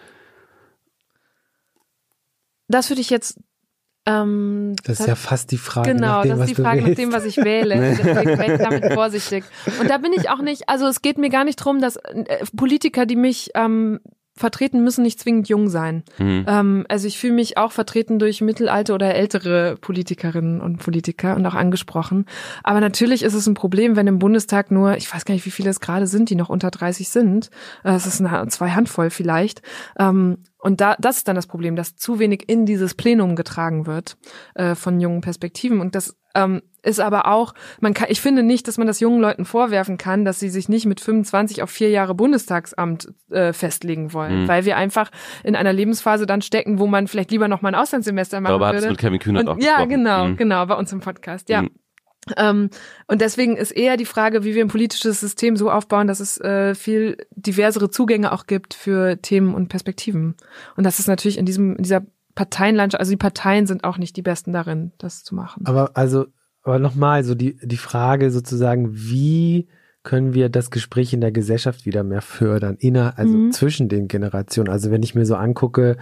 Das würde ich jetzt... Ähm, das ist ja fast die Frage. Genau, nach dem, das ist was die Frage nach dem, was ich wähle. Deswegen wähle ich damit vorsichtig. Und da bin ich auch nicht... Also es geht mir gar nicht drum, dass Politiker, die mich... Ähm, vertreten müssen nicht zwingend jung sein. Mhm. Ähm, also ich fühle mich auch vertreten durch mittelalte oder ältere Politikerinnen und Politiker und auch angesprochen. Aber natürlich ist es ein Problem, wenn im Bundestag nur, ich weiß gar nicht, wie viele es gerade sind, die noch unter dreißig sind. Es ist eine, zwei Handvoll vielleicht. Ähm, Und da, das ist dann das Problem, dass zu wenig in dieses Plenum getragen wird äh, von jungen Perspektiven. Und das ähm, ist aber auch, man kann, ich finde nicht, dass man das jungen Leuten vorwerfen kann, dass sie sich nicht mit fünfundzwanzig auf vier Jahre Bundestagsamt äh, festlegen wollen, mhm. weil wir einfach in einer Lebensphase dann stecken, wo man vielleicht lieber noch mal ein Auslandssemester machen würde. Aber hat es mit Kevin Kühnert auch gesprochen. Ja, genau, mhm. genau, bei uns im Podcast, ja. Mhm. Ähm, und deswegen ist eher die Frage, wie wir ein politisches System so aufbauen, dass es äh, viel diversere Zugänge auch gibt für Themen und Perspektiven. Und das ist natürlich in diesem in dieser Parteienlandschaft, also die Parteien sind auch nicht die besten darin, das zu machen. Aber also, aber nochmal so die die Frage sozusagen, wie können wir das Gespräch in der Gesellschaft wieder mehr fördern, inner, also mhm. zwischen den Generationen. Also wenn ich mir so angucke,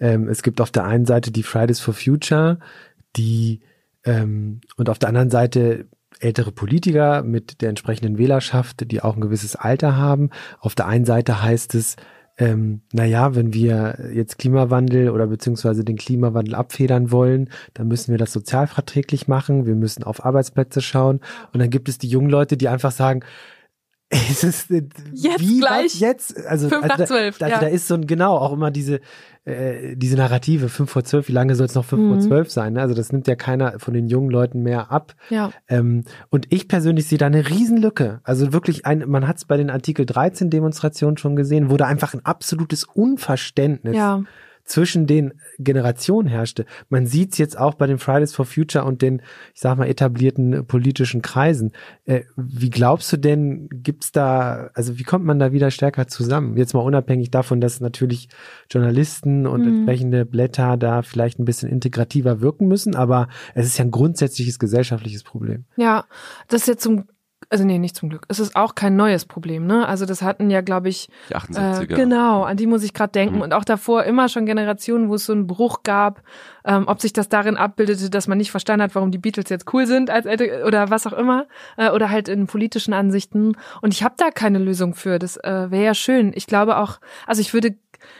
ähm, es gibt auf der einen Seite die Fridays for Future, die Ähm, und auf der anderen Seite ältere Politiker mit der entsprechenden Wählerschaft, die auch ein gewisses Alter haben. Auf der einen Seite heißt es, ähm, naja, wenn wir jetzt Klimawandel oder beziehungsweise den Klimawandel abfedern wollen, dann müssen wir das sozialverträglich machen, wir müssen auf Arbeitsplätze schauen. Und dann gibt es die jungen Leute, die einfach sagen, Es ist äh, jetzt wie, gleich. Jetzt? Also, fünf nach zwölf. Also, da, also ja. da ist so ein, genau, auch immer diese, äh, diese Narrative, fünf vor zwölf, wie lange soll es noch fünf mhm. vor zwölf sein? Ne? Also das nimmt ja keiner von den jungen Leuten mehr ab. Ja. Ähm, und ich persönlich sehe da eine Riesenlücke. Also wirklich, ein, man hat es bei den Artikel dreizehn Demonstrationen schon gesehen, wo da einfach ein absolutes Unverständnis ja. zwischen den Generationen herrschte. Man sieht es jetzt auch bei den Fridays for Future und den, ich sag mal, etablierten politischen Kreisen. Äh, wie glaubst du denn, gibt's da, also wie kommt man da wieder stärker zusammen? Jetzt mal unabhängig davon, dass natürlich Journalisten und mhm. entsprechende Blätter da vielleicht ein bisschen integrativer wirken müssen, aber es ist ja ein grundsätzliches gesellschaftliches Problem. Ja, das ist ja zum Also nee, nicht zum Glück. Es ist auch kein neues Problem, ne? Also das hatten ja, glaube ich, die achtundsiebziger. Äh, genau, an die muss ich gerade denken. Mhm. Und auch davor immer schon Generationen, wo es so einen Bruch gab, ähm, ob sich das darin abbildete, dass man nicht verstanden hat, warum die Beatles jetzt cool sind als Älte oder was auch immer. Äh, oder halt in politischen Ansichten. Und ich habe da keine Lösung für. Das äh, wäre ja schön. Ich glaube auch, also ich würde,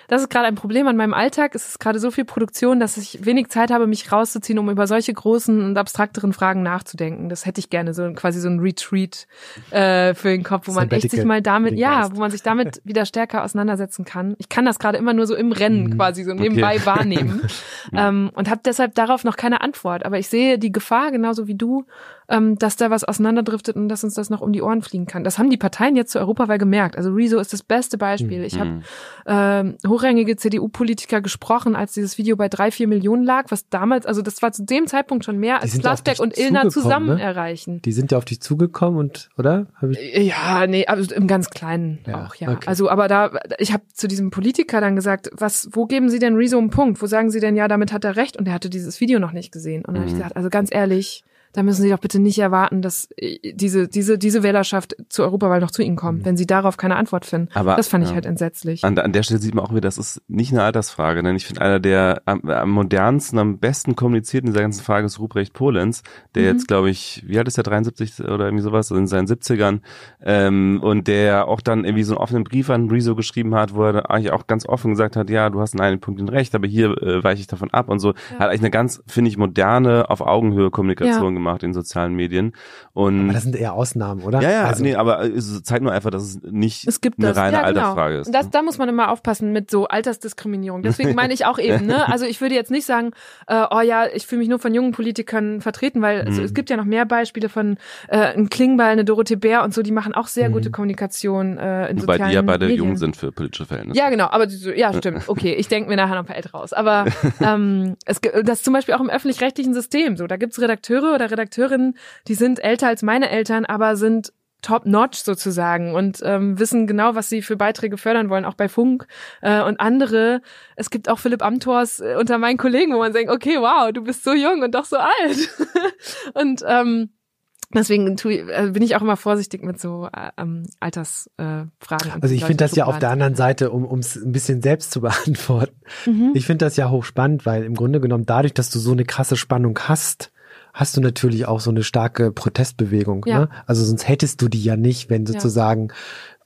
das ist gerade ein Problem an meinem Alltag. Es ist gerade so viel Produktion, dass ich wenig Zeit habe, mich rauszuziehen, um über solche großen und abstrakteren Fragen nachzudenken. Das hätte ich gerne, so quasi so ein Retreat äh, für den Kopf, wo man echt sich mal damit, ja, wo man sich damit wieder stärker auseinandersetzen kann. Ich kann das gerade immer nur so im Rennen quasi so nebenbei okay. wahrnehmen ähm, und habe deshalb darauf noch keine Antwort. Aber ich sehe die Gefahr, genauso wie du, ähm, dass da was auseinanderdriftet und dass uns das noch um die Ohren fliegen kann. Das haben die Parteien jetzt zur Europawahl gemerkt. Also Rezo ist das beste Beispiel. Ich habe ähm, hochrangige C D U-Politiker gesprochen, als dieses Video bei drei, vier Millionen lag, was damals, also das war zu dem Zeitpunkt schon mehr, als Plasberg und Illner zusammen ne? erreichen. Die sind ja auf dich zugekommen und, oder? Hab ich ja, nee, also im ganz Kleinen ja, auch, ja. Okay. Also, aber da, ich habe zu diesem Politiker dann gesagt, was, wo geben Sie denn Rezo einen Punkt? Wo sagen Sie denn, ja, damit hat er recht? Und er hatte dieses Video noch nicht gesehen. Und dann mhm. habe ich gesagt, also ganz ehrlich, da müssen Sie doch bitte nicht erwarten, dass diese diese diese Wählerschaft zur Europawahl noch zu Ihnen kommt, mhm. wenn Sie darauf keine Antwort finden. Aber das fand ja. ich halt entsetzlich. An, an der Stelle sieht man auch wieder, das ist nicht eine Altersfrage, denn ich finde, einer der am, am modernsten, am besten kommunizierten in dieser ganzen Frage ist Ruprecht Polenz, der mhm. jetzt, glaube ich, wie alt ist der, dreiundsiebzig oder irgendwie sowas, also in seinen siebzigern, ähm, und der auch dann irgendwie so einen offenen Brief an Rezo geschrieben hat, wo er eigentlich auch ganz offen gesagt hat, ja, du hast in einem Punkt den Recht, aber hier äh, weiche ich davon ab und so. Ja. Hat eigentlich eine ganz, finde ich, moderne, auf Augenhöhe Kommunikation gemacht. Ja. Macht in sozialen Medien. Und aber das sind eher Ausnahmen, oder? Ja, ja, also, nee, aber es zeigt nur einfach, dass es nicht es gibt eine das, reine ja, genau. Altersfrage ist. Das, da muss man immer aufpassen mit so Altersdiskriminierung. Deswegen meine ich auch eben, ne? Also ich würde jetzt nicht sagen, äh, oh ja, ich fühle mich nur von jungen Politikern vertreten, weil mhm. also, es gibt ja noch mehr Beispiele von äh, einem Klingbeil, eine Dorothee Bär und so, die machen auch sehr mhm. gute Kommunikation äh, in Wobei sozialen Medien. Wobei die ja beide Medien. jung sind für politische Verhältnisse. Ja, genau, aber ja, stimmt. Okay, ich denke mir nachher noch ein paar Ältere raus. Aber ähm, es, das zum Beispiel auch im öffentlich-rechtlichen System so. Da gibt es Redakteure oder Redakteurinnen, die sind älter als meine Eltern, aber sind top-notch sozusagen und ähm, wissen genau, was sie für Beiträge fördern wollen, auch bei Funk äh, und andere. Es gibt auch Philipp Amthors äh, unter meinen Kollegen, wo man denkt, okay, wow, du bist so jung und doch so alt. und ähm, deswegen tu, äh, bin ich auch immer vorsichtig mit so ähm, Altersfragen. Äh, also ich finde das ja auf der anderen Seite, um es ein bisschen selbst zu beantworten, mhm. ich finde das ja hochspannend, weil im Grunde genommen dadurch, dass du so eine krasse Spannung hast, hast du natürlich auch so eine starke Protestbewegung. Ja. Ne? Also sonst hättest du die ja nicht, wenn sozusagen, ja.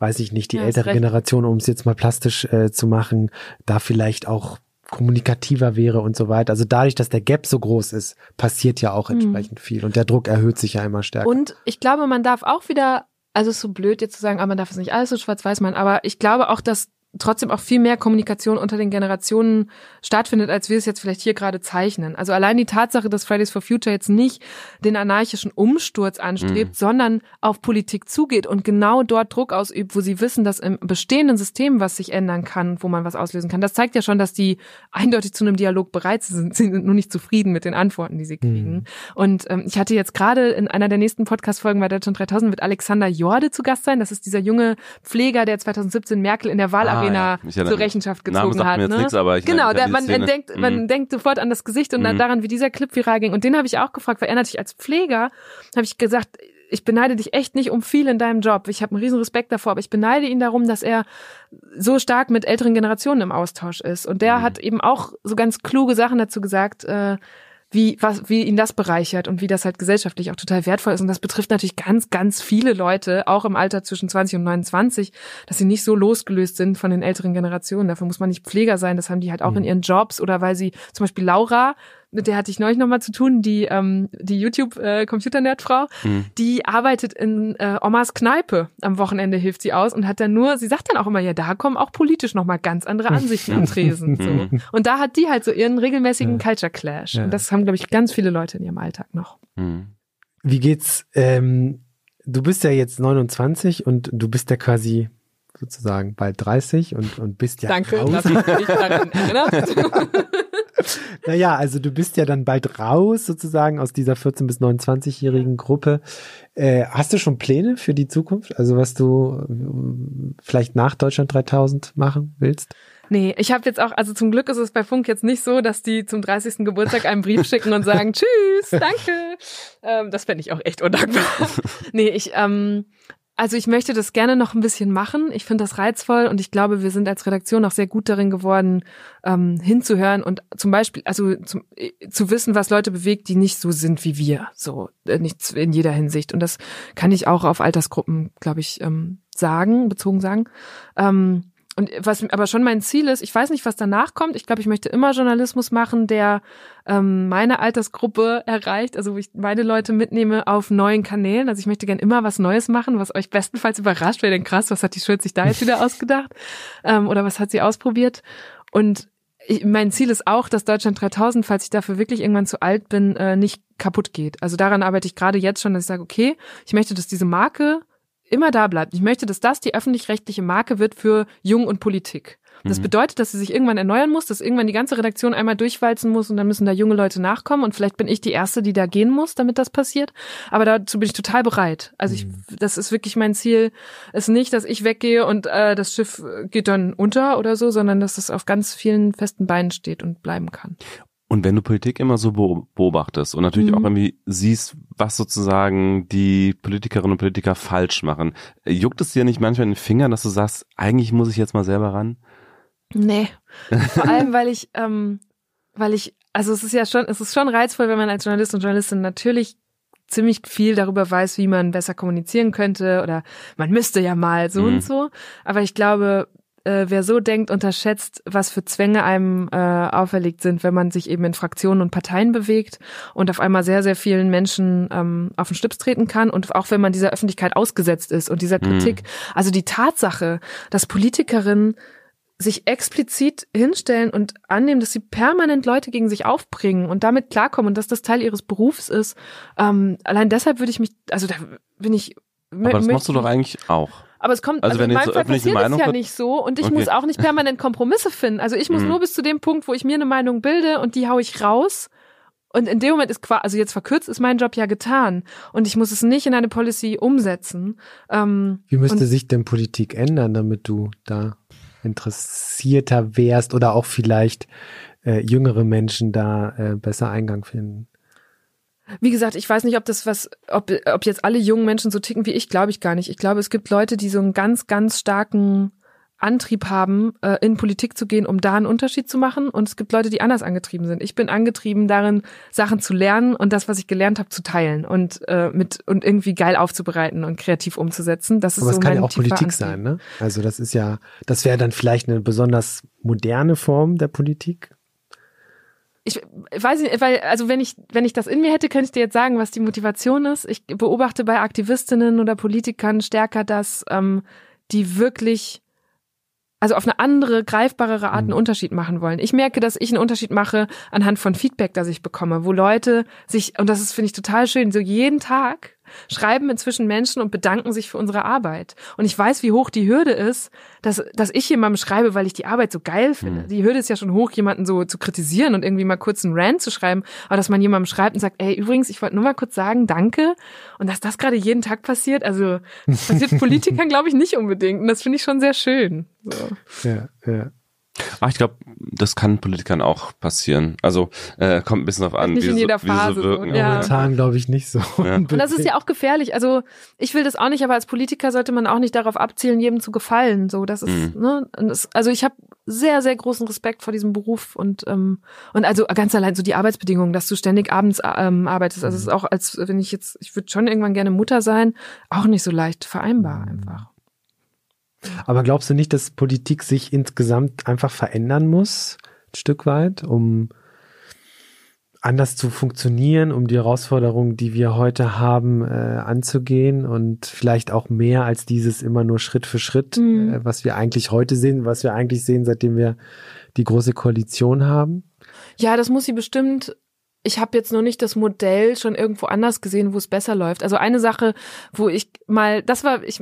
weiß ich nicht, die ja, ältere Generation, um es jetzt mal plastisch äh, zu machen, da vielleicht auch kommunikativer wäre und so weiter. Also dadurch, dass der Gap so groß ist, passiert ja auch entsprechend mhm. viel. Und der Druck erhöht sich ja immer stärker. Und ich glaube, man darf auch wieder, also es ist so blöd jetzt zu sagen, aber man darf es nicht alles so schwarz-weiß machen, aber ich glaube auch, dass trotzdem auch viel mehr Kommunikation unter den Generationen stattfindet, als wir es jetzt vielleicht hier gerade zeichnen. Also allein die Tatsache, dass Fridays for Future jetzt nicht den anarchischen Umsturz anstrebt, mhm. sondern auf Politik zugeht und genau dort Druck ausübt, wo sie wissen, dass im bestehenden System was sich ändern kann, wo man was auslösen kann. Das zeigt ja schon, dass die eindeutig zu einem Dialog bereit sind. Sie sind nur nicht zufrieden mit den Antworten, die sie kriegen. Mhm. Und ähm, ich hatte jetzt gerade in einer der nächsten Podcast-Folgen bei Deutschland dreitausend wird Alexander Jorde zu Gast sein. Das ist dieser junge Pfleger, der zweitausendsiebzehn Merkel in der Wahl ah. Arena ja, zur Rechenschaft gezogen hat. Ne? Nix, aber ich genau, der, man, denkt, man mhm. denkt sofort an das Gesicht und mhm. dann daran, wie dieser Clip viral ging. Und den habe ich auch gefragt, weil er natürlich als Pfleger, habe ich gesagt, ich beneide dich echt nicht um viel in deinem Job. Ich habe einen riesen Respekt davor, aber ich beneide ihn darum, dass er so stark mit älteren Generationen im Austausch ist. Und der mhm. hat eben auch so ganz kluge Sachen dazu gesagt, äh, wie was wie ihn das bereichert und wie das halt gesellschaftlich auch total wertvoll ist. Und das betrifft natürlich ganz, ganz viele Leute, auch im Alter zwischen zwanzig und neunundzwanzig, dass sie nicht so losgelöst sind von den älteren Generationen. Dafür muss man nicht Pfleger sein, das haben die halt auch mhm. in ihren Jobs. Oder weil sie zum Beispiel Laura, mit der hatte ich neulich nochmal zu tun, die ähm, die YouTube-Computer-Nerd-Frau, äh, mhm. die arbeitet in äh, Omas Kneipe. Am Wochenende hilft sie aus und hat dann nur, sie sagt dann auch immer, ja, da kommen auch politisch nochmal ganz andere Ansichten am Tresen. So. Und da hat die halt so ihren regelmäßigen ja. Culture-Clash. Ja. Und das haben, glaube ich, ganz viele Leute in ihrem Alltag noch. Mhm. Wie geht's, ähm, du bist ja jetzt neunundzwanzig und du bist ja quasi sozusagen bald dreißig und, und bist ja Danke, raus. Dass ich mich daran erinnert. Naja, also du bist ja dann bald raus sozusagen aus dieser vierzehn- bis neunundzwanzig-jährigen Gruppe. Äh, hast du schon Pläne für die Zukunft? Also was du vielleicht nach Deutschland dreitausend machen willst? Nee, ich habe jetzt auch, also zum Glück ist es bei Funk jetzt nicht so, dass die zum dreißigsten Geburtstag einen Brief schicken und sagen, tschüss, danke. Ähm, das fände ich auch echt undankbar. Nee, ich, ähm, also ich möchte das gerne noch ein bisschen machen. Ich finde das reizvoll und ich glaube, wir sind als Redaktion auch sehr gut darin geworden, ähm, hinzuhören und zum Beispiel, also zum, äh, zu wissen, was Leute bewegt, die nicht so sind wie wir, so äh, nicht in jeder Hinsicht. Und das kann ich auch auf Altersgruppen, glaube ich, ähm, sagen, bezogen sagen. Ähm, Und was aber schon mein Ziel ist, ich weiß nicht, was danach kommt. Ich glaube, ich möchte immer Journalismus machen, der ähm, meine Altersgruppe erreicht, also wo ich meine Leute mitnehme auf neuen Kanälen. Also ich möchte gern immer was Neues machen, was euch bestenfalls überrascht. Wäre denn krass, was hat die Schulz sich da jetzt wieder ausgedacht? Ähm, oder was hat sie ausprobiert? Und ich, mein Ziel ist auch, dass Deutschland dreitausend, falls ich dafür wirklich irgendwann zu alt bin, äh, nicht kaputt geht. Also daran arbeite ich gerade jetzt schon, dass ich sage, okay, ich möchte, dass diese Marke immer da bleibt. Ich möchte, dass das die öffentlich-rechtliche Marke wird für Jung und Politik. Das mhm. bedeutet, dass sie sich irgendwann erneuern muss, dass irgendwann die ganze Redaktion einmal durchwalzen muss und dann müssen da junge Leute nachkommen und vielleicht bin ich die Erste, die da gehen muss, damit das passiert. Aber dazu bin ich total bereit. Also ich, das ist wirklich mein Ziel. Es ist nicht, dass ich weggehe und äh, das Schiff geht dann unter oder so, sondern dass es auf ganz vielen festen Beinen steht und bleiben kann. Und wenn du Politik immer so beobachtest und natürlich mhm. auch irgendwie siehst, was sozusagen die Politikerinnen und Politiker falsch machen, juckt es dir nicht manchmal in den Fingern, dass du sagst, eigentlich muss ich jetzt mal selber ran? Nee, vor allem, weil ich, ähm, weil ich, also es ist ja schon, es ist schon reizvoll, wenn man als Journalist und Journalistin natürlich ziemlich viel darüber weiß, wie man besser kommunizieren könnte oder man müsste ja mal so mhm. und so, aber ich glaube, wer so denkt, unterschätzt, was für Zwänge einem äh, auferlegt sind, wenn man sich eben in Fraktionen und Parteien bewegt und auf einmal sehr, sehr vielen Menschen ähm, auf den Schlips treten kann und auch wenn man dieser Öffentlichkeit ausgesetzt ist und dieser Kritik. Mhm. Also die Tatsache, dass Politikerinnen sich explizit hinstellen und annehmen, dass sie permanent Leute gegen sich aufbringen und damit klarkommen und dass das Teil ihres Berufs ist, ähm, allein deshalb würde ich mich, also da bin ich... Aber das machst du doch eigentlich auch. Aber es kommt, also, also in meinem Fall passiert es ja nicht so und ich okay. muss auch nicht permanent Kompromisse finden. Also ich muss mhm. nur bis zu dem Punkt, wo ich mir eine Meinung bilde und die hau ich raus und in dem Moment ist quasi, also jetzt verkürzt ist mein Job ja getan und ich muss es nicht in eine Policy umsetzen. Ähm, Wie müsste sich denn Politik ändern, damit du da interessierter wärst oder auch vielleicht äh, jüngere Menschen da äh, besser Eingang finden? Wie gesagt, ich weiß nicht, ob das was, ob, ob jetzt alle jungen Menschen so ticken wie ich, glaube ich gar nicht. Ich glaube, es gibt Leute, die so einen ganz, ganz starken Antrieb haben, äh, in Politik zu gehen, um da einen Unterschied zu machen. Und es gibt Leute, die anders angetrieben sind. Ich bin angetrieben darin, Sachen zu lernen und das, was ich gelernt habe, zu teilen und äh, mit und irgendwie geil aufzubereiten und kreativ umzusetzen. Das ist so mein tiefer Antrieb. Aber es kann ja auch Politik sein, ne? Also das ist ja, das wäre dann vielleicht eine besonders moderne Form der Politik. Ich weiß nicht, weil, also wenn ich, wenn ich das in mir hätte, könnte ich dir jetzt sagen, was die Motivation ist. Ich beobachte bei Aktivistinnen oder Politikern stärker, dass ähm, die wirklich, also auf eine andere, greifbarere Art einen Unterschied machen wollen. Ich merke, dass ich einen Unterschied mache anhand von Feedback, das ich bekomme, wo Leute sich, und das ist, finde ich, total schön, so jeden Tag schreiben inzwischen Menschen und bedanken sich für unsere Arbeit. Und ich weiß, wie hoch die Hürde ist, dass dass ich jemandem schreibe, weil ich die Arbeit so geil finde. Mhm. Die Hürde ist ja schon hoch, jemanden so zu kritisieren und irgendwie mal kurz einen Rant zu schreiben, aber dass man jemandem schreibt und sagt, ey, übrigens, ich wollte nur mal kurz sagen, danke. Und dass das gerade jeden Tag passiert, also das passiert Politikern, glaube ich, nicht unbedingt. Und das finde ich schon sehr schön. So. Ja, ja. Ach, ich glaube, das kann Politikern auch passieren. Also äh, kommt ein bisschen drauf an, nicht wie in jeder so, Phase wie so wirken. So, ja. Momentan glaube ich nicht so. Ja. Und das ist ja auch gefährlich. Also ich will das auch nicht, aber als Politiker sollte man auch nicht darauf abzielen, jedem zu gefallen. So, das ist mhm. ne, und das, also ich habe sehr, sehr großen Respekt vor diesem Beruf und ähm, und also ganz allein so die Arbeitsbedingungen, dass du ständig abends ähm, arbeitest. Also es ist auch, als wenn ich jetzt, ich würde schon irgendwann gerne Mutter sein, auch nicht so leicht vereinbar einfach. Aber glaubst du nicht, dass Politik sich insgesamt einfach verändern muss, ein Stück weit, um anders zu funktionieren, um die Herausforderungen, die wir heute haben, äh, anzugehen und vielleicht auch mehr als dieses immer nur Schritt für Schritt, mhm. äh, was wir eigentlich heute sehen, was wir eigentlich sehen, seitdem wir die Große Koalition haben? Ja, das muss sie bestimmt. Ich habe jetzt noch nicht das Modell schon irgendwo anders gesehen, wo es besser läuft. Also eine Sache, wo ich mal, das war, ich,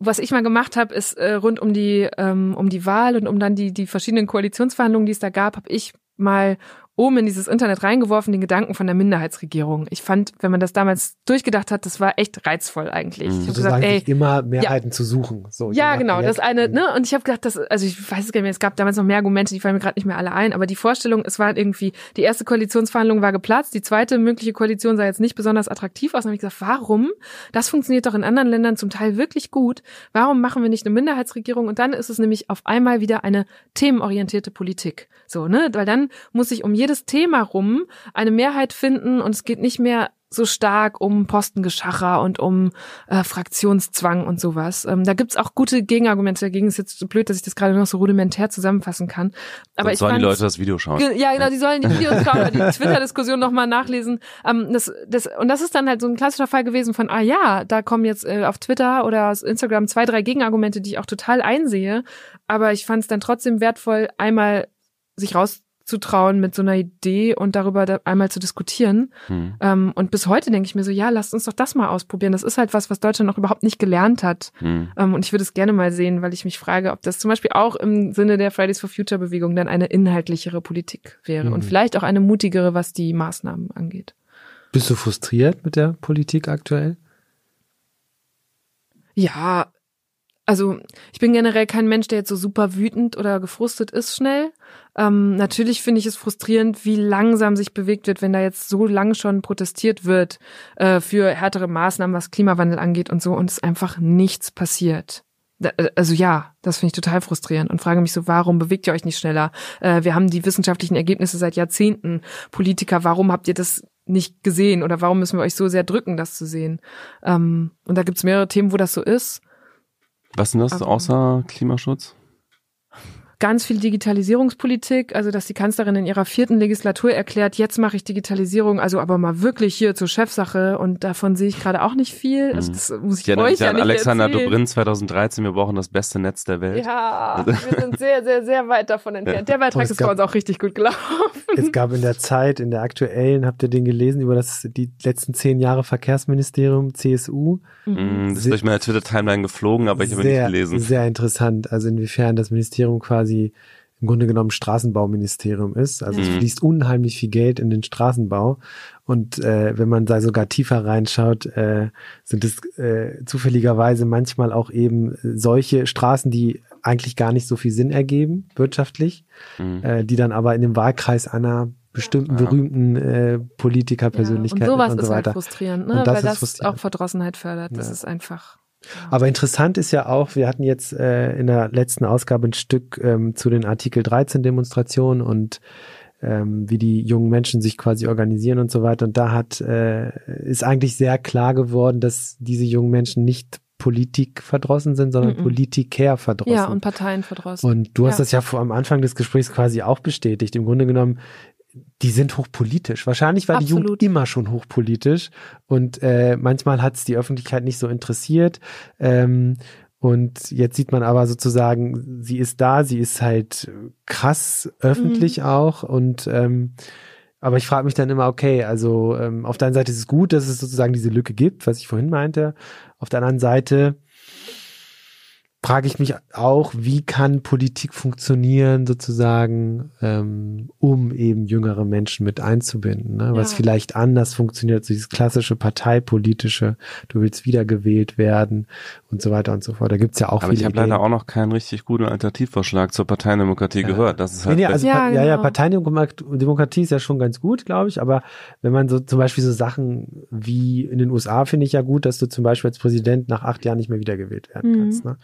was ich mal gemacht habe, ist äh, rund um die ähm, um die Wahl und um dann die die verschiedenen Koalitionsverhandlungen, die es da gab, habe ich mal oben in dieses Internet reingeworfen, den Gedanken von der Minderheitsregierung. Ich fand, wenn man das damals durchgedacht hat, das war echt reizvoll eigentlich. Mhm. Ich habe gesagt, ey, immer Mehrheiten ja. zu suchen. So, ja, genau, das eine, ne? Und ich habe gedacht, dass, also ich weiß es gar nicht mehr, es gab damals noch mehr Argumente, die fallen mir gerade nicht mehr alle ein, aber die Vorstellung, es war irgendwie, die erste Koalitionsverhandlung war geplatzt, die zweite mögliche Koalition sah jetzt nicht besonders attraktiv aus. Dann habe ich gesagt, warum? Das funktioniert doch in anderen Ländern zum Teil wirklich gut. Warum machen wir nicht eine Minderheitsregierung? Und dann ist es nämlich auf einmal wieder eine themenorientierte Politik. So, ne? Weil dann muss ich um jedes Thema rum eine Mehrheit finden und es geht nicht mehr so stark um Postengeschacher und um äh, Fraktionszwang und sowas. Ähm, da gibt's auch gute Gegenargumente dagegen. Ist jetzt so blöd, dass ich das gerade noch so rudimentär zusammenfassen kann. Aber Sonst ich sollen fand, die Leute das Video schauen. Ja, genau, die sollen die Videos schauen oder die Twitter-Diskussion nochmal nachlesen. Ähm, das, das, und das ist dann halt so ein klassischer Fall gewesen von, ah ja, da kommen jetzt äh, auf Twitter oder aus Instagram zwei, drei Gegenargumente, die ich auch total einsehe. Aber ich fand's dann trotzdem wertvoll, einmal sich raus zu trauen mit so einer Idee und darüber da einmal zu diskutieren. Hm. Ähm, und bis heute denke ich mir so, ja, lasst uns doch das mal ausprobieren. Das ist halt was, was Deutschland noch überhaupt nicht gelernt hat. Hm. Ähm, und ich würde es gerne mal sehen, weil ich mich frage, ob das zum Beispiel auch im Sinne der Fridays for Future Bewegung dann eine inhaltlichere Politik wäre hm. und vielleicht auch eine mutigere, was die Maßnahmen angeht. Bist du frustriert mit der Politik aktuell? Ja, also ich bin generell kein Mensch, der jetzt so super wütend oder gefrustet ist schnell. Ähm, natürlich finde ich es frustrierend, wie langsam sich bewegt wird, wenn da jetzt so lang schon protestiert wird äh, für härtere Maßnahmen, was Klimawandel angeht und so, und es einfach nichts passiert. Da, also ja, das finde ich total frustrierend und frage mich so, warum bewegt ihr euch nicht schneller? Äh, wir haben die wissenschaftlichen Ergebnisse seit Jahrzehnten. Politiker, warum habt ihr das nicht gesehen oder warum müssen wir euch so sehr drücken, das zu sehen? Ähm, und da gibt es mehrere Themen, wo das so ist. Was sind das außer Klimaschutz? Ganz viel Digitalisierungspolitik, also dass die Kanzlerin in ihrer vierten Legislatur erklärt, jetzt mache ich Digitalisierung, also aber mal wirklich hier zur Chefsache, und davon sehe ich gerade auch nicht viel. Also das muss ich, ich euch ja nicht an Alexander erzählen. Dobrindt zweitausenddreizehn, wir brauchen das beste Netz der Welt. Ja, wir sind sehr, sehr, sehr weit davon entfernt. Der Beitrag ist bei uns auch richtig gut gelaufen. Es gab in der Zeit, in der aktuellen, habt ihr den gelesen, über das die letzten zehn Jahre Verkehrsministerium, C S U. Mhm. Das ist durch meine Twitter-Timeline geflogen, aber ich habe nicht gelesen. Sehr interessant, also inwiefern das Ministerium quasi im Grunde genommen Straßenbauministerium ist. Also mhm. es fließt unheimlich viel Geld in den Straßenbau. Und äh, wenn man da sogar tiefer reinschaut, äh, sind es äh, zufälligerweise manchmal auch eben solche Straßen, die eigentlich gar nicht so viel Sinn ergeben, wirtschaftlich, mhm. äh, die dann aber in dem Wahlkreis Anna bestimmten ja. berühmten äh, Politikerpersönlichkeiten ja, und, sowas und so weiter. Ist halt frustrierend, ne? Und das weil das frustrierend. Auch Verdrossenheit fördert. Ja. Das ist einfach... Aber interessant ist ja auch, wir hatten jetzt äh, in der letzten Ausgabe ein Stück ähm, zu den Artikel dreizehn Demonstrationen und ähm, wie die jungen Menschen sich quasi organisieren und so weiter. Und da hat äh, ist eigentlich sehr klar geworden, dass diese jungen Menschen nicht Politik verdrossen sind, sondern Mm-mm. Politiker verdrossen. Ja, und Parteien verdrossen. Und du hast ja. das ja vor, am Anfang des Gesprächs quasi auch bestätigt. Im Grunde genommen, die sind hochpolitisch. Wahrscheinlich war Absolut. Die Jugend immer schon hochpolitisch und äh, manchmal hat es die Öffentlichkeit nicht so interessiert. Ähm, und jetzt sieht man aber sozusagen, sie ist da, sie ist halt krass öffentlich mhm. auch. Und ähm, aber ich frage mich dann immer, okay, also ähm, auf der einen Seite ist es gut, dass es sozusagen diese Lücke gibt, was ich vorhin meinte. Auf der anderen Seite frage ich mich auch, wie kann Politik funktionieren sozusagen, ähm, um eben jüngere Menschen mit einzubinden, ne? Was ja. vielleicht anders funktioniert als dieses klassische parteipolitische, du willst wiedergewählt werden und so weiter und so fort. Da gibt's ja auch Aber viele ich habe leider auch noch keinen richtig guten Alternativvorschlag zur Parteinendemokratie ja. gehört. Das ist halt nee, nee, also ja, Part- genau. ja, ja, Parteinendemokratie ist ja schon ganz gut, glaube ich, aber wenn man so zum Beispiel so Sachen wie in den U S A finde ich ja gut, dass du zum Beispiel als Präsident nach acht Jahren nicht mehr wiedergewählt werden mhm. kannst, ne?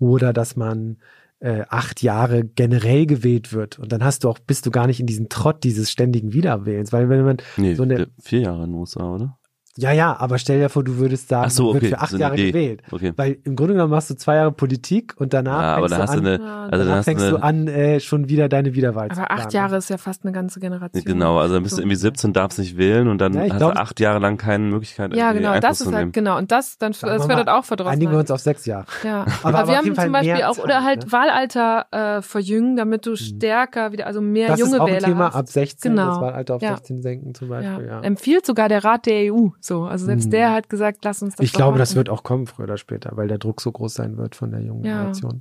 Oder dass man äh, acht Jahre generell gewählt wird. Und dann hast du auch, bist du gar nicht in diesem Trott dieses ständigen Wiederwählens. Weil wenn man nee, so eine. Vier Jahre in den U S A, oder? Ja, ja, aber stell dir vor, du würdest sagen, so, okay, wird für acht so Jahre Idee. gewählt. Okay. Weil im Grunde genommen machst du zwei Jahre Politik und danach ja, aber fängst, hast du, an, eine, also danach hast fängst eine, du an, äh, schon wieder deine Wiederwahl zu planen. Aber acht Jahre ist ja fast eine ganze Generation. Genau, also dann bist so. du irgendwie siebzehn, darfst nicht wählen und dann ja, hast glaub, du acht Jahre lang keine Möglichkeit, ja, genau, Einfluss das ist zu nehmen. Halt, genau, und das, dann, das wird halt auch verdrossen. Einigen wir uns auf sechs Jahre. Ja. aber, aber, aber wir haben zum Beispiel auch, Zeit, oder halt ne? Wahlalter äh, verjüngen, damit du stärker wieder, also mehr das junge Wähler hast. Das ist auch ein Thema, ab sechzehn, das Wahlalter auf sechzehn senken zum Beispiel. Empfiehlt sogar der Rat der E U. So, also selbst hm. der hat gesagt, lass uns das Ich glaube, machen. Das wird auch kommen, früher oder später, weil der Druck so groß sein wird von der jungen ja. Generation.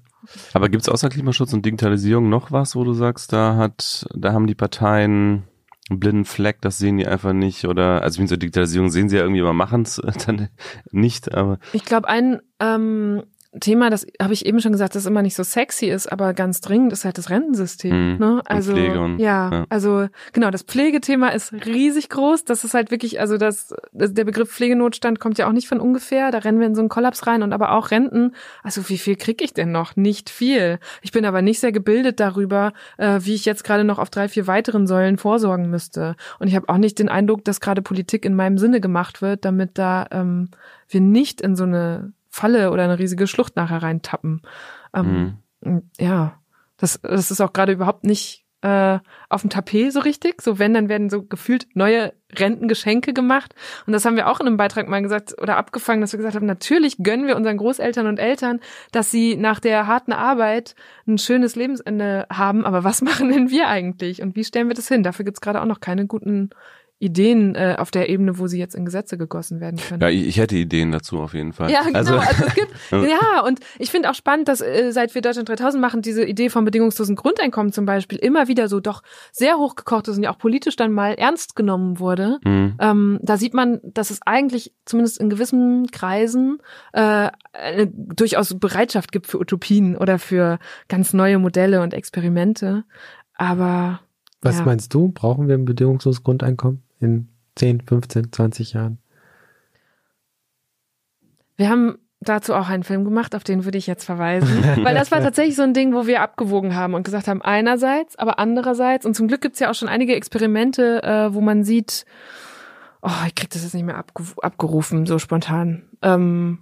Aber gibt es außer Klimaschutz und Digitalisierung noch was, wo du sagst, da hat, da haben die Parteien einen blinden Fleck, das sehen die einfach nicht? Oder, also ich meine, so Digitalisierung sehen sie ja irgendwie, aber machen es dann nicht. Aber ich glaube, ein ähm, Thema, das habe ich eben schon gesagt, das immer nicht so sexy ist, aber ganz dringend ist halt das Rentensystem. Mhm. Ne? Also und Pflege und, ja, ja, also genau, das Pflegethema ist riesig groß. Das ist halt wirklich, also das, das der Begriff Pflegenotstand kommt ja auch nicht von ungefähr. Da rennen wir in so einen Kollaps rein und aber auch Renten. Also wie viel kriege ich denn noch? Nicht viel. Ich bin aber nicht sehr gebildet darüber, äh, wie ich jetzt gerade noch auf drei, vier weiteren Säulen vorsorgen müsste. Und ich habe auch nicht den Eindruck, dass gerade Politik in meinem Sinne gemacht wird, damit da ähm, wir nicht in so eine Falle oder eine riesige Schlucht nachher reintappen. Ähm, mhm. Ja, das, das ist auch gerade überhaupt nicht äh, auf dem Tapet so richtig. So wenn, dann werden so gefühlt neue Rentengeschenke gemacht. Und das haben wir auch in einem Beitrag mal gesagt oder abgefangen, dass wir gesagt haben, natürlich gönnen wir unseren Großeltern und Eltern, dass sie nach der harten Arbeit ein schönes Lebensende haben. Aber was machen denn wir eigentlich? Und wie stellen wir das hin? Dafür gibt es gerade auch noch keine guten Ideen äh, auf der Ebene, wo sie jetzt in Gesetze gegossen werden können. Ja, ich, ich hätte Ideen dazu auf jeden Fall. Ja, genau. Also, also es gibt, ja, und ich finde auch spannend, dass äh, seit wir Deutschland dreitausend machen, diese Idee vom bedingungslosen Grundeinkommen zum Beispiel immer wieder so doch sehr hochgekocht ist und ja auch politisch dann mal ernst genommen wurde. Mhm. Ähm, da sieht man, dass es eigentlich zumindest in gewissen Kreisen äh, eine durchaus Bereitschaft gibt für Utopien oder für ganz neue Modelle und Experimente. Aber was ja. meinst du? Brauchen wir ein bedingungsloses Grundeinkommen in zehn, fünfzehn, zwanzig Jahren? Wir haben dazu auch einen Film gemacht, auf den würde ich jetzt verweisen, weil das war tatsächlich so ein Ding, wo wir abgewogen haben und gesagt haben, einerseits, aber andererseits, und zum Glück gibt es ja auch schon einige Experimente, äh, wo man sieht, oh, ich kriege das jetzt nicht mehr abge- abgerufen, so spontan. Ähm,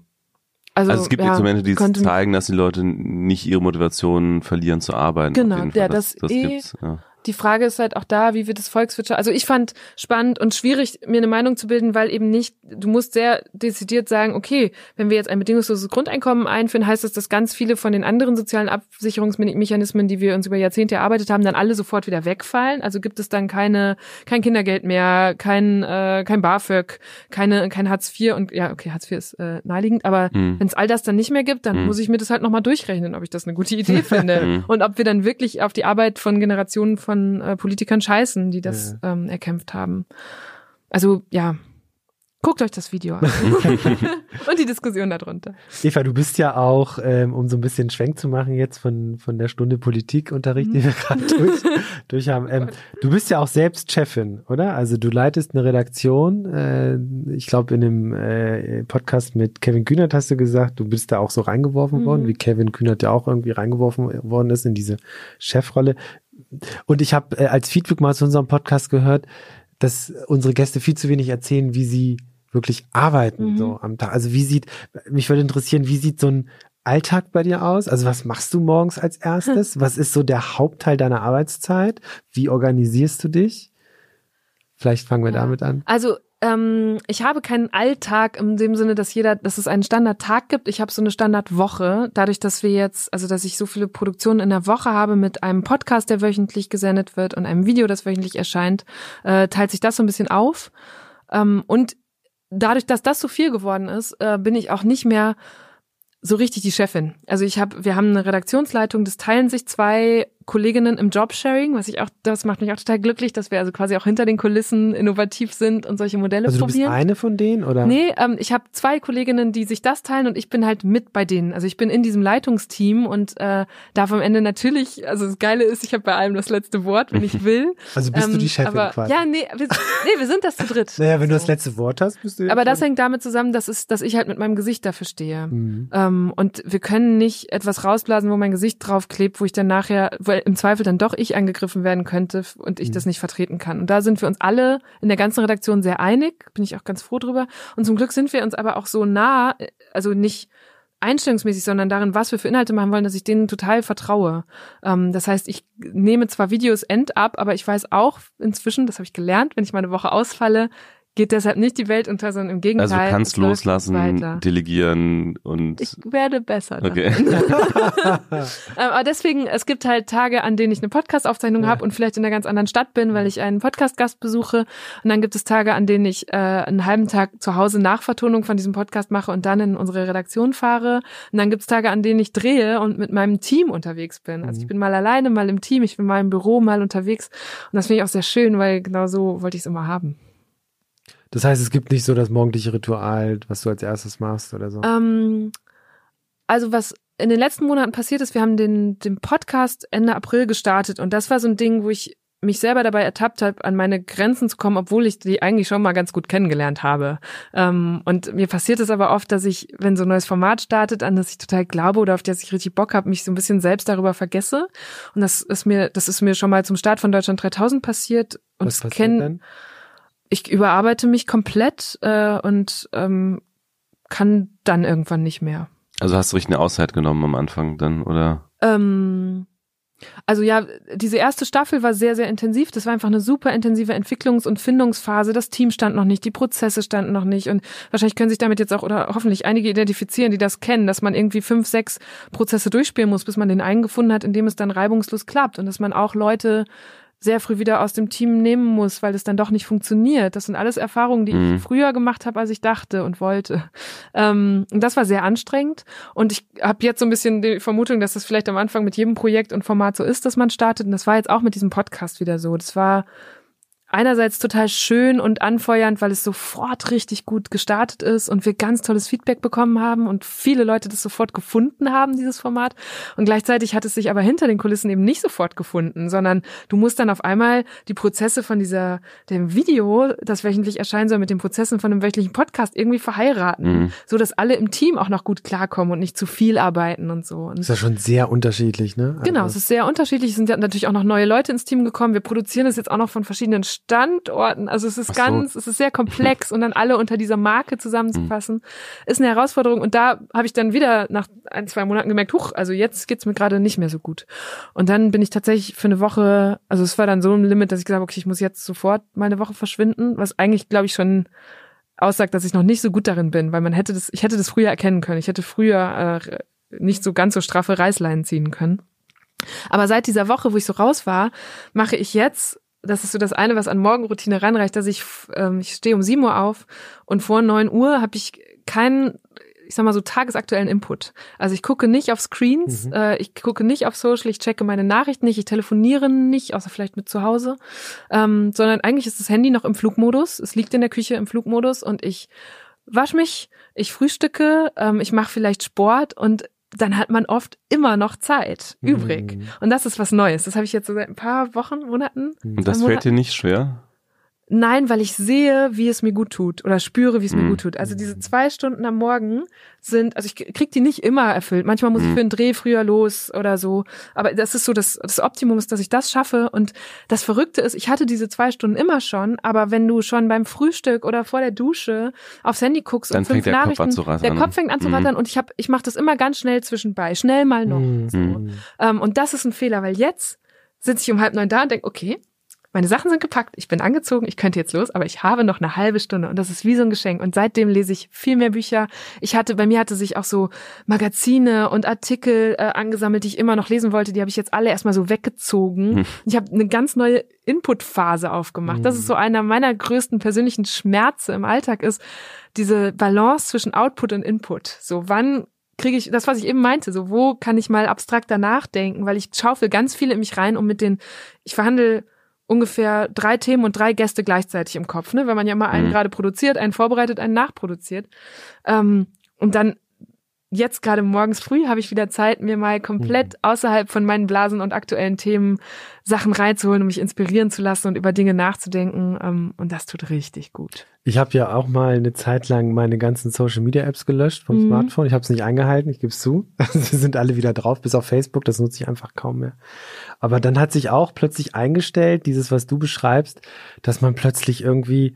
Also, also es gibt ja, Experimente, die zeigen, dass die Leute nicht ihre Motivation verlieren zu arbeiten. Genau, ja, das, das, das eh, gibt's. Ja. Die Frage ist halt auch da, wie wir das Volkswirtschaft. Also ich fand spannend und schwierig, mir eine Meinung zu bilden, weil eben nicht, du musst sehr dezidiert sagen, okay, wenn wir jetzt ein bedingungsloses Grundeinkommen einführen, heißt das, dass ganz viele von den anderen sozialen Absicherungsmechanismen, die wir uns über Jahrzehnte erarbeitet haben, dann alle sofort wieder wegfallen. Also gibt es dann keine, kein Kindergeld mehr, kein, äh, kein BAföG, keine, kein Hartz vier und ja, okay, Hartz vier ist äh, naheliegend, aber mhm. wenn es all das dann nicht mehr gibt, dann mhm. muss ich mir das halt nochmal durchrechnen, ob ich das eine gute Idee finde und ob wir dann wirklich auf die Arbeit von Generationen von Von, äh, Politikern scheißen, die das ja. ähm, erkämpft haben. Also ja, guckt euch das Video an und die Diskussion darunter. Eva, du bist ja auch, ähm, um so ein bisschen Schwenk zu machen jetzt von, von der Stunde Politikunterricht, mhm. die wir gerade durch, durch haben. Ähm, du bist ja auch selbst Chefin, oder? Also du leitest eine Redaktion. Äh, ich glaube, in einem äh, Podcast mit Kevin Kühnert hast du gesagt, du bist da auch so reingeworfen mhm. worden, wie Kevin Kühnert ja auch irgendwie reingeworfen worden ist in diese Chefrolle. Und ich habe äh, als Feedback mal zu unserem Podcast gehört, dass unsere Gäste viel zu wenig erzählen, wie sie wirklich arbeiten, mhm. so am Tag. Also wie sieht, mich würde interessieren, wie sieht so ein Alltag bei dir aus? Also was machst du morgens als erstes? Was ist so der Hauptteil deiner Arbeitszeit? Wie organisierst du dich? Vielleicht fangen wir ja. damit an. Also ich habe keinen Alltag in dem Sinne, dass jeder, dass es einen Standardtag gibt. Ich habe so eine Standardwoche. Dadurch, dass wir jetzt, also dass ich so viele Produktionen in der Woche habe mit einem Podcast, der wöchentlich gesendet wird und einem Video, das wöchentlich erscheint, äh, teilt sich das so ein bisschen auf. Ähm, und dadurch, dass das so viel geworden ist, äh, bin ich auch nicht mehr so richtig die Chefin. Also ich habe, wir haben eine Redaktionsleitung, das teilen sich zwei Kolleginnen im Jobsharing, was ich auch, das macht mich auch total glücklich, dass wir also quasi auch hinter den Kulissen innovativ sind und solche Modelle probieren. Also du probieren. bist eine von denen, oder? Nee, ähm, ich habe zwei Kolleginnen, die sich das teilen und ich bin halt mit bei denen. Also ich bin in diesem Leitungsteam und äh, darf am Ende natürlich, also das Geile ist, ich habe bei allem das letzte Wort, wenn ich will. Also bist ähm, du die Chefin aber, quasi? Ja, nee wir, nee, wir sind das zu dritt. Naja, wenn so. du das letzte Wort hast, bist du ja. Aber das hängt damit zusammen, dass, es, dass ich halt mit meinem Gesicht dafür stehe. Mhm. Ähm, und wir können nicht etwas rausblasen, wo mein Gesicht drauf klebt, wo ich dann nachher, im Zweifel dann doch ich angegriffen werden könnte und ich mhm. das nicht vertreten kann. Und da sind wir uns alle in der ganzen Redaktion sehr einig, bin ich auch ganz froh drüber. Und zum Glück sind wir uns aber auch so nah, also nicht einstellungsmäßig, sondern darin, was wir für Inhalte machen wollen, dass ich denen total vertraue. Ähm, das heißt, ich nehme zwar Videos end ab, aber ich weiß auch inzwischen, das habe ich gelernt, wenn ich mal eine Woche ausfalle, geht deshalb nicht die Welt unter, sondern im Gegenteil. Also du kannst loslassen, delegieren und... Ich werde besser. Okay. Aber deswegen, es gibt halt Tage, an denen ich eine Podcast-Aufzeichnung ja. habe und vielleicht in einer ganz anderen Stadt bin, weil ich einen Podcast-Gast besuche. Und dann gibt es Tage, an denen ich äh, einen halben Tag zu Hause Nachvertonung von diesem Podcast mache und dann in unsere Redaktion fahre. Und dann gibt es Tage, an denen ich drehe und mit meinem Team unterwegs bin. Also ich bin mal alleine, mal im Team, ich bin mal im Büro, mal unterwegs. Und das finde ich auch sehr schön, weil genau so wollte ich es immer haben. Das heißt, es gibt nicht so das morgendliche Ritual, was du als erstes machst oder so? Ähm, also was in den letzten Monaten passiert ist, wir haben den, den Podcast Ende April gestartet und das war so ein Ding, wo ich mich selber dabei ertappt habe, an meine Grenzen zu kommen, obwohl ich die eigentlich schon mal ganz gut kennengelernt habe. Ähm, und mir passiert es aber oft, dass ich, wenn so ein neues Format startet, an das ich total glaube oder auf das ich richtig Bock habe, mich so ein bisschen selbst darüber vergesse. Und das ist mir, das ist mir schon mal zum Start von Deutschland dreitausend passiert. Und was passiert kenn- denn? Ich überarbeite mich komplett äh, und ähm, kann dann irgendwann nicht mehr. Also hast du richtig eine Auszeit genommen am Anfang dann, oder? Ähm, also ja, diese erste Staffel war sehr, sehr intensiv. Das war einfach eine super intensive Entwicklungs- und Findungsphase. Das Team stand noch nicht, die Prozesse standen noch nicht. Und wahrscheinlich können sich damit jetzt auch oder hoffentlich einige identifizieren, die das kennen, dass man irgendwie fünf, sechs Prozesse durchspielen muss, bis man den einen gefunden hat, in dem es dann reibungslos klappt. Und dass man auch Leute sehr früh wieder aus dem Team nehmen muss, weil es dann doch nicht funktioniert. Das sind alles Erfahrungen, die mhm. ich früher gemacht habe, als ich dachte und wollte. Ähm, und das war sehr anstrengend. Und ich habe jetzt so ein bisschen die Vermutung, dass das vielleicht am Anfang mit jedem Projekt und Format so ist, dass man startet. Und das war jetzt auch mit diesem Podcast wieder so. Das war einerseits total schön und anfeuernd, weil es sofort richtig gut gestartet ist und wir ganz tolles Feedback bekommen haben und viele Leute das sofort gefunden haben, dieses Format. Und gleichzeitig hat es sich aber hinter den Kulissen eben nicht sofort gefunden, sondern du musst dann auf einmal die Prozesse von dieser, dem Video, das wöchentlich erscheinen soll, mit den Prozessen von einem wöchentlichen Podcast irgendwie verheiraten, mhm. so dass alle im Team auch noch gut klarkommen und nicht zu viel arbeiten und so. Und das ist ja schon sehr unterschiedlich, ne? Also genau, es ist sehr unterschiedlich. Es sind ja natürlich auch noch neue Leute ins Team gekommen. Wir produzieren es jetzt auch noch von verschiedenen Standorten, also es ist so. ganz, es ist sehr komplex und dann alle unter dieser Marke zusammenzufassen, mhm. ist eine Herausforderung und da habe ich dann wieder nach ein, zwei Monaten gemerkt, huch, also jetzt geht's mir gerade nicht mehr so gut und dann bin ich tatsächlich für eine Woche, also es war dann so ein Limit, dass ich gesagt habe, okay, ich muss jetzt sofort mal eine Woche verschwinden, was eigentlich, glaube ich, schon aussagt, dass ich noch nicht so gut darin bin, weil man hätte das, ich hätte das früher erkennen können, ich hätte früher äh, nicht so ganz so straffe Reißleinen ziehen können, aber seit dieser Woche, wo ich so raus war, mache ich jetzt, das ist so das eine, was an Morgenroutine ranreicht, dass ich, ähm, ich stehe um sieben Uhr auf und vor neun Uhr habe ich keinen, ich sag mal so tagesaktuellen Input. Also ich gucke nicht auf Screens, mhm. äh, ich gucke nicht auf Social, ich checke meine Nachrichten nicht, ich telefoniere nicht, außer vielleicht mit zu Hause, ähm, sondern eigentlich ist das Handy noch im Flugmodus, es liegt in der Küche im Flugmodus und ich wasche mich, ich frühstücke, ähm, ich mache vielleicht Sport und dann hat man oft immer noch Zeit übrig. Mhm. Und das ist was Neues. Das habe ich jetzt so seit ein paar Wochen, Monaten. Und das Monaten. Fällt dir nicht schwer? Nein, weil ich sehe, wie es mir gut tut oder spüre, wie es mhm. mir gut tut. Also diese zwei Stunden am Morgen sind, also ich kriege die nicht immer erfüllt. Manchmal muss mhm. ich für einen Dreh früher los oder so. Aber das ist so, das, das Optimum ist, dass ich das schaffe. Und das Verrückte ist, ich hatte diese zwei Stunden immer schon, aber wenn du schon beim Frühstück oder vor der Dusche aufs Handy guckst dann und fünf Nachrichten, Kopf an zu rattern. Der Kopf fängt an zu rattern mhm. und ich hab, ich mache das immer ganz schnell zwischenbei. Schnell mal noch. Mhm. So. Um, und das ist ein Fehler, weil jetzt sitze ich um halb neun da und denke, okay, meine Sachen sind gepackt, ich bin angezogen, ich könnte jetzt los, aber ich habe noch eine halbe Stunde und das ist wie so ein Geschenk. Und seitdem lese ich viel mehr Bücher. Ich hatte, bei mir hatte sich auch so Magazine und Artikel äh, angesammelt, die ich immer noch lesen wollte. Die habe ich jetzt alle erstmal so weggezogen. Hm. Ich habe eine ganz neue Inputphase aufgemacht. Hm. Das ist so einer meiner größten persönlichen Schmerze im Alltag ist, diese Balance zwischen Output und Input. So, wann kriege ich das, was ich eben meinte, so wo kann ich mal abstrakter nachdenken, weil ich schaufel ganz viel in mich rein und mit den, ich verhandle ungefähr drei Themen und drei Gäste gleichzeitig im Kopf, ne? Weil man ja immer einen mhm. gerade produziert, einen vorbereitet, einen nachproduziert. Ähm, und dann jetzt gerade morgens früh habe ich wieder Zeit, mir mal komplett außerhalb von meinen Blasen und aktuellen Themen Sachen reinzuholen, um mich inspirieren zu lassen und über Dinge nachzudenken. Und das tut richtig gut. Ich habe ja auch mal eine Zeit lang meine ganzen Social-Media-Apps gelöscht vom mhm. Smartphone. Ich habe es nicht eingehalten, ich gebe es zu. Sie sind alle wieder drauf, bis auf Facebook, das nutze ich einfach kaum mehr. Aber dann hat sich auch plötzlich eingestellt, dieses, was du beschreibst, dass man plötzlich irgendwie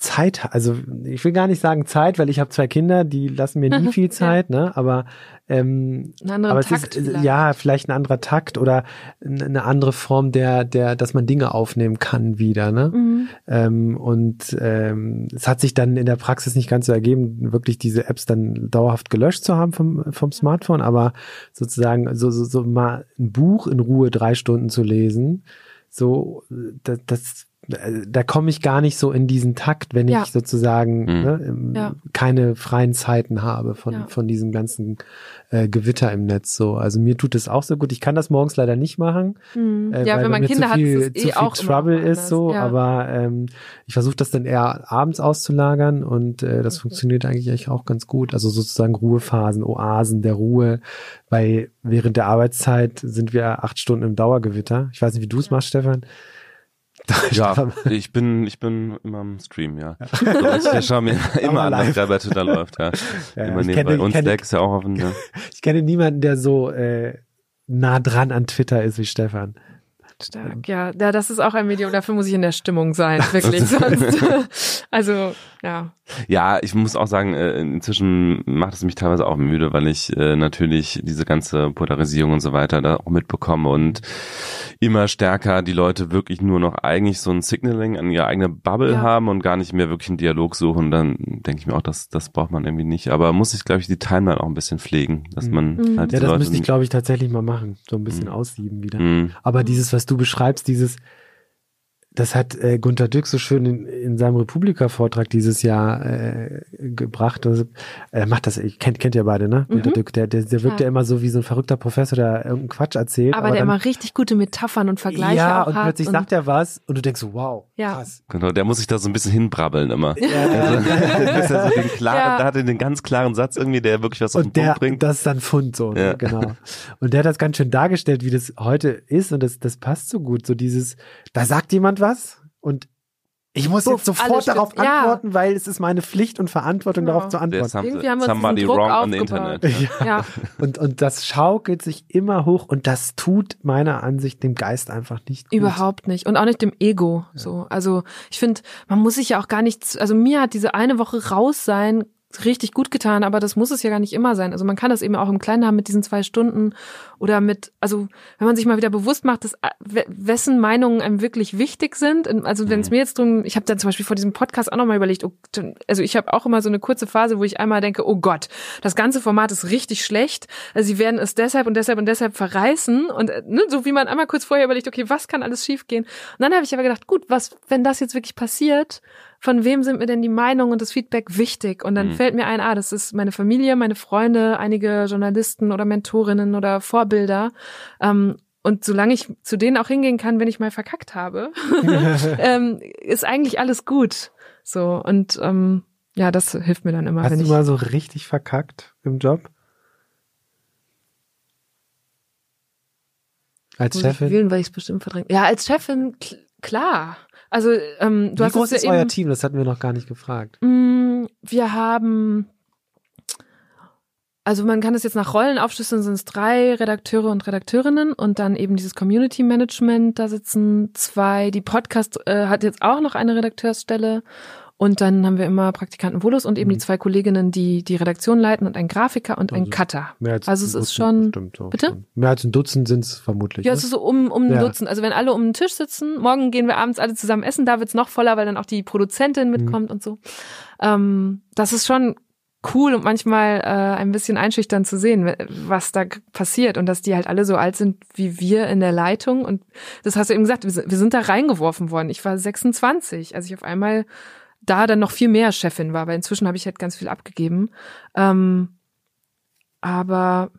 Zeit, also ich will gar nicht sagen Zeit, weil ich habe zwei Kinder, die lassen mir nie viel Zeit, ja. ne? Aber ähm, ein anderer aber Takt es ist, vielleicht. ja, vielleicht ein anderer Takt oder eine andere Form der, der, dass man Dinge aufnehmen kann wieder, ne? Mhm. Ähm, und ähm, es hat sich dann in der Praxis nicht ganz so ergeben, wirklich diese Apps dann dauerhaft gelöscht zu haben vom vom Smartphone, aber sozusagen so so, so mal ein Buch in Ruhe drei Stunden zu lesen, so das, das da komme ich gar nicht so in diesen Takt, wenn ja. ich sozusagen mhm. ne, ja. keine freien Zeiten habe von, ja. von diesem ganzen äh, Gewitter im Netz. So. Also mir tut das auch so gut. Ich kann das morgens leider nicht machen, mhm. äh, ja, weil wenn man Kinder zu viel, hat, ist zu eh viel auch Trouble ist. So. Ja. Aber ähm, ich versuche das dann eher abends auszulagern und äh, das mhm. funktioniert eigentlich, eigentlich auch ganz gut. Also sozusagen Ruhephasen, Oasen der Ruhe, weil während der Arbeitszeit sind wir acht Stunden im Dauergewitter. Ich weiß nicht, wie du es ja. machst, Stefan. Ja, ich bin, ich bin immer im Stream, ja. ja. So, weil ich der Scham immer an der bei Twitter läuft, ja. ja, ja. Immer nebenbei. Und Slack ist ja auch auf dem. Ne? Ich kenne niemanden, der so äh, nah dran an Twitter ist wie Stefan. Stark, ja. ja. Das ist auch ein Medium, dafür muss ich in der Stimmung sein, wirklich. Sonst, also, ja. Ja, ich muss auch sagen, inzwischen macht es mich teilweise auch müde, weil ich natürlich diese ganze Polarisierung und so weiter da auch mitbekomme und immer stärker die Leute wirklich nur noch eigentlich so ein Signaling an ihre eigene Bubble ja. haben und gar nicht mehr wirklich einen Dialog suchen. Dann denke ich mir auch, das, das braucht man irgendwie nicht. Aber muss ich, glaube ich, die Timeline auch ein bisschen pflegen, dass man mhm. halt die Ja, das Leute müsste ich, glaube ich, tatsächlich mal machen. So ein bisschen mhm. aussieben wieder. Mhm. Aber dieses, was du beschreibst, dieses das hat äh, Gunter Dück so schön in, in seinem Republika-Vortrag dieses Jahr äh, gebracht. Er also, äh, macht das, ich kennt, kennt ihr beide, ne? Mhm. Gunter Dück, der, der, der wirkt ja. ja immer so wie so ein verrückter Professor, der irgendeinen Quatsch erzählt. Aber, aber der dann, immer richtig gute Metaphern und Vergleiche ja, auch hat. Ja, und plötzlich und sagt er was und du denkst, wow, ja. krass. Genau, der muss sich da so ein bisschen hinbrabbeln immer. Ja. Also, ja so den klaren, ja. Da hat er den ganz klaren Satz irgendwie, der wirklich was auf den Punkt bringt. Und das ist dann Fund so, ja. ne? Genau. Und der hat das ganz schön dargestellt, wie das heute ist und das, das passt so gut. So dieses, da sagt jemand was, Was? Und ich muss Buff, jetzt sofort darauf stimmt. antworten, ja. weil es ist meine Pflicht und Verantwortung, genau. darauf zu antworten. Irgendwie haben wir uns diesen Druck aufgebaut. Ja. Ja. Und, und das schaukelt sich immer hoch und das tut meiner Ansicht dem Geist einfach nicht gut. Überhaupt nicht. Und auch nicht dem Ego. Ja. So. Also ich finde, man muss sich ja auch gar nicht, also mir hat diese eine Woche raus sein richtig gut getan, aber das muss es ja gar nicht immer sein. Also man kann das eben auch im Kleinen haben mit diesen zwei Stunden oder mit, also wenn man sich mal wieder bewusst macht, dass wessen Meinungen einem wirklich wichtig sind. Also wenn es mir jetzt drum, ich habe dann zum Beispiel vor diesem Podcast auch nochmal überlegt, also ich habe auch immer so eine kurze Phase, wo ich einmal denke, oh Gott, das ganze Format ist richtig schlecht. Also sie werden es deshalb und deshalb und deshalb verreißen und ne, so wie man einmal kurz vorher überlegt, okay, was kann alles schiefgehen? Und dann habe ich aber gedacht, gut, was, wenn das jetzt wirklich passiert, von wem sind mir denn die Meinung und das Feedback wichtig? Und dann mhm. fällt mir ein, ah, das ist meine Familie, meine Freunde, einige Journalisten oder Mentorinnen oder Vorbilder. Ähm, und solange ich zu denen auch hingehen kann, wenn ich mal verkackt habe, ähm, ist eigentlich alles gut. So, und ähm, ja, das hilft mir dann immer. Hast wenn du ich mal so richtig verkackt im Job? Als Chefin? Ich wählen, weil ich es bestimmt verdrängt. Ja, als Chefin, k- klar. Also, ähm, du Wie hast groß ist ja euer eben, Team? Das hatten wir noch gar nicht gefragt. Mh, wir haben, also man kann das jetzt nach Rollen aufschlüsseln, sind es drei Redakteure und Redakteurinnen und dann eben dieses Community Management, da sitzen zwei, die Podcast äh, hat jetzt auch noch eine Redakteursstelle und dann haben wir immer Praktikanten Volus und eben mhm. die zwei Kolleginnen, die die Redaktion leiten und ein Grafiker und also ein Cutter. Mehr als also es Dutzend ist schon, bestimmt auch bitte? Schon. Mehr als ein Dutzend sind es vermutlich. Ja, ne? Es ist so um, um ein ja. Dutzend. Also wenn alle um den Tisch sitzen, morgen gehen wir abends alle zusammen essen, da wird's noch voller, weil dann auch die Produzentin mitkommt mhm. und so. Ähm, das ist schon cool und manchmal äh, ein bisschen einschüchternd zu sehen, was da passiert und dass die halt alle so alt sind wie wir in der Leitung und das hast du eben gesagt, wir sind da reingeworfen worden. Ich war sechsundzwanzig, als ich auf einmal da dann noch viel mehr Chefin war, weil inzwischen habe ich halt ganz viel abgegeben. Ähm, aber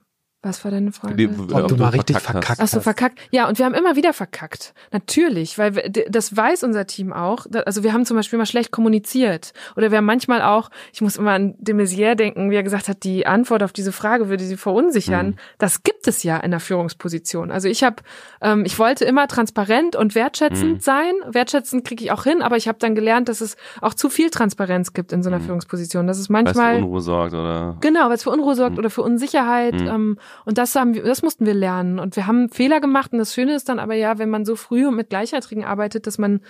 Was war deine Frage? Die, ob, ob du mal richtig verkackt hast. Ach so, verkackt. Ja, und wir haben immer wieder verkackt. Natürlich, weil wir, das weiß unser Team auch. Also wir haben zum Beispiel mal schlecht kommuniziert. Oder wir haben manchmal auch, ich muss immer an de Maizière denken, wie er gesagt hat, die Antwort auf diese Frage würde sie verunsichern. Mhm. Das gibt es ja in der Führungsposition. Also ich habe, ähm, ich wollte immer transparent und wertschätzend mhm. sein. Wertschätzend kriege ich auch hin, aber ich habe dann gelernt, dass es auch zu viel Transparenz gibt in so einer mhm. Führungsposition. Das ist manchmal... Weil es für Unruhe sorgt, oder? Genau, weil es für Unruhe sorgt mhm. oder für Unsicherheit. Mhm. Ähm, Und das haben wir, das mussten wir lernen. Und wir haben Fehler gemacht. Und das Schöne ist dann aber ja, wenn man so früh und mit Gleichaltrigen arbeitet, dass man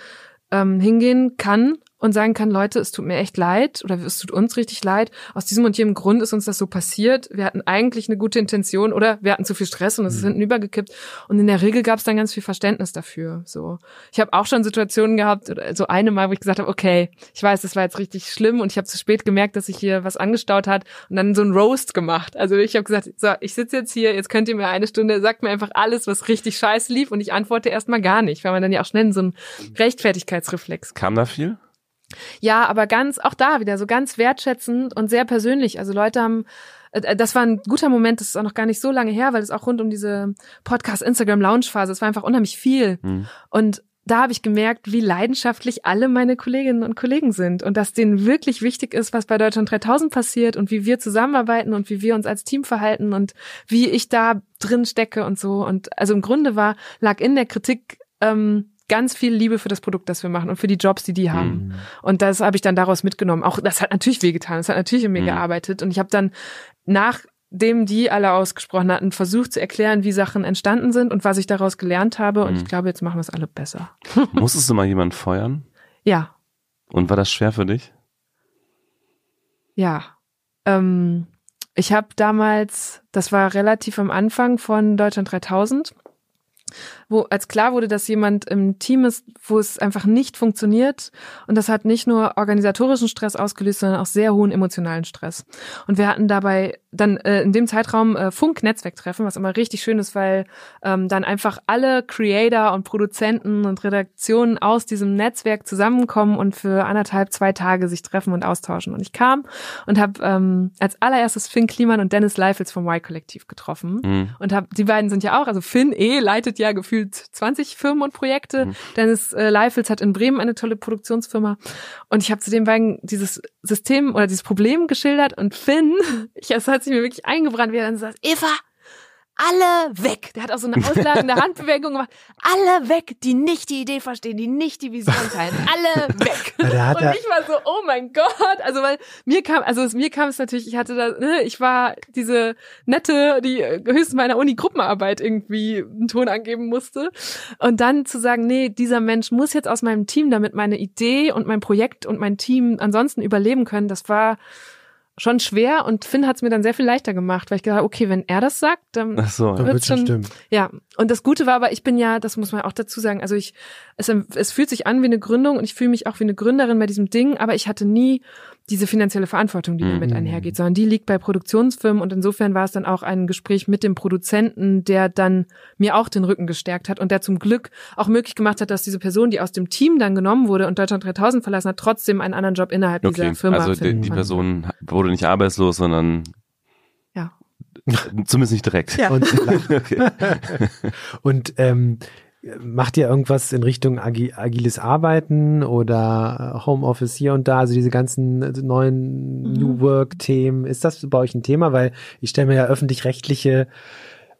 ähm, hingehen kann und sagen kann, Leute, es tut mir echt leid oder es tut uns richtig leid. Aus diesem und jenem Grund ist uns das so passiert. Wir hatten eigentlich eine gute Intention oder wir hatten zu viel Stress und es ist hinten übergekippt. Und in der Regel gab es dann ganz viel Verständnis dafür. So, ich habe auch schon Situationen gehabt, so eine Mal, wo ich gesagt habe, okay, ich weiß, das war jetzt richtig schlimm und ich habe zu spät gemerkt, dass sich hier was angestaut hat und dann so ein Roast gemacht. Also ich habe gesagt, so, ich sitze jetzt hier, jetzt könnt ihr mir eine Stunde, sagt mir einfach alles, was richtig scheiße lief und ich antworte erstmal gar nicht, weil man dann ja auch schnell in so einen Rechtfertigkeitsreflex kommt. Kam da viel? Ja, aber ganz, auch da wieder, so ganz wertschätzend und sehr persönlich. Also Leute haben, das war ein guter Moment, das ist auch noch gar nicht so lange her, weil es auch rund um diese Podcast-Instagram-Lounge-Phase, es war einfach unheimlich viel. Mhm. Und da habe ich gemerkt, wie leidenschaftlich alle meine Kolleginnen und Kollegen sind und dass denen wirklich wichtig ist, was bei Deutschland dreitausend passiert und wie wir zusammenarbeiten und wie wir uns als Team verhalten und wie ich da drin stecke und so. Und also im Grunde war, lag in der Kritik, ähm, ganz viel Liebe für das Produkt, das wir machen und für die Jobs, die die haben. Mhm. Und das habe ich dann daraus mitgenommen. Auch das hat natürlich wehgetan, das hat natürlich in mir mhm. gearbeitet. Und ich habe dann, nachdem die alle ausgesprochen hatten, versucht zu erklären, wie Sachen entstanden sind und was ich daraus gelernt habe. Und mhm. ich glaube, jetzt machen wir es alle besser. Musstest du mal jemanden feuern? Ja. Und war das schwer für dich? Ja. Ähm, ich habe damals, das war relativ am Anfang von Deutschland dreitausend, wo als klar wurde, dass jemand im Team ist, wo es einfach nicht funktioniert. Und das hat nicht nur organisatorischen Stress ausgelöst, sondern auch sehr hohen emotionalen Stress. Und wir hatten dabei dann äh, in dem Zeitraum äh, Funk-Netzwerktreffen, was immer richtig schön ist, weil ähm, dann einfach alle Creator und Produzenten und Redaktionen aus diesem Netzwerk zusammenkommen und für anderthalb, zwei Tage sich treffen und austauschen. Und ich kam und habe ähm, als allererstes Finn Kliman und Dennis Leifels vom Y-Kollektiv getroffen. Mhm. Und hab, die beiden sind ja auch, also Finn eh leitet ja gefühlt zwanzig Firmen und Projekte. Mhm. Dennis äh, Leifels hat in Bremen eine tolle Produktionsfirma. Und ich habe zu den beiden dieses System oder dieses Problem geschildert. Und Finn, ich, das hat sich mir wirklich eingebrannt, wie er dann sagt, Eva, alle weg. Der hat auch so eine ausladende Handbewegung gemacht. Alle weg, die nicht die Idee verstehen, die nicht die Vision teilen. Alle weg. Und ich war so, oh mein Gott. Also weil mir kam, also mir kam es natürlich, ich hatte da, ne, ich war diese nette, die höchstens meiner Uni-Gruppenarbeit irgendwie einen Ton angeben musste. Und dann zu sagen, nee, dieser Mensch muss jetzt aus meinem Team, damit meine Idee und mein Projekt und mein Team ansonsten überleben können, das war schon schwer und Finn hat es mir dann sehr viel leichter gemacht, weil ich gedacht habe, okay, wenn er das sagt, dann, Ach so, dann wird es schon stimmen. Ja, und das Gute war aber, ich bin ja, das muss man auch dazu sagen, also ich, es, es fühlt sich an wie eine Gründung und ich fühle mich auch wie eine Gründerin bei diesem Ding, aber ich hatte nie diese finanzielle Verantwortung, die mhm. damit einhergeht, sondern die liegt bei Produktionsfirmen und insofern war es dann auch ein Gespräch mit dem Produzenten, der dann mir auch den Rücken gestärkt hat und der zum Glück auch möglich gemacht hat, dass diese Person, die aus dem Team dann genommen wurde und Deutschland dreitausend verlassen hat, trotzdem einen anderen Job innerhalb okay. dieser Firma also finden die, die Person wurde nicht arbeitslos, sondern ja. zumindest nicht direkt. Ja. Und, okay. und ähm, macht ihr irgendwas in Richtung Agi- agiles Arbeiten oder Homeoffice hier und da, also diese ganzen neuen mhm. New Work-Themen, ist das bei euch ein Thema? Weil ich stelle mir ja öffentlich-rechtliche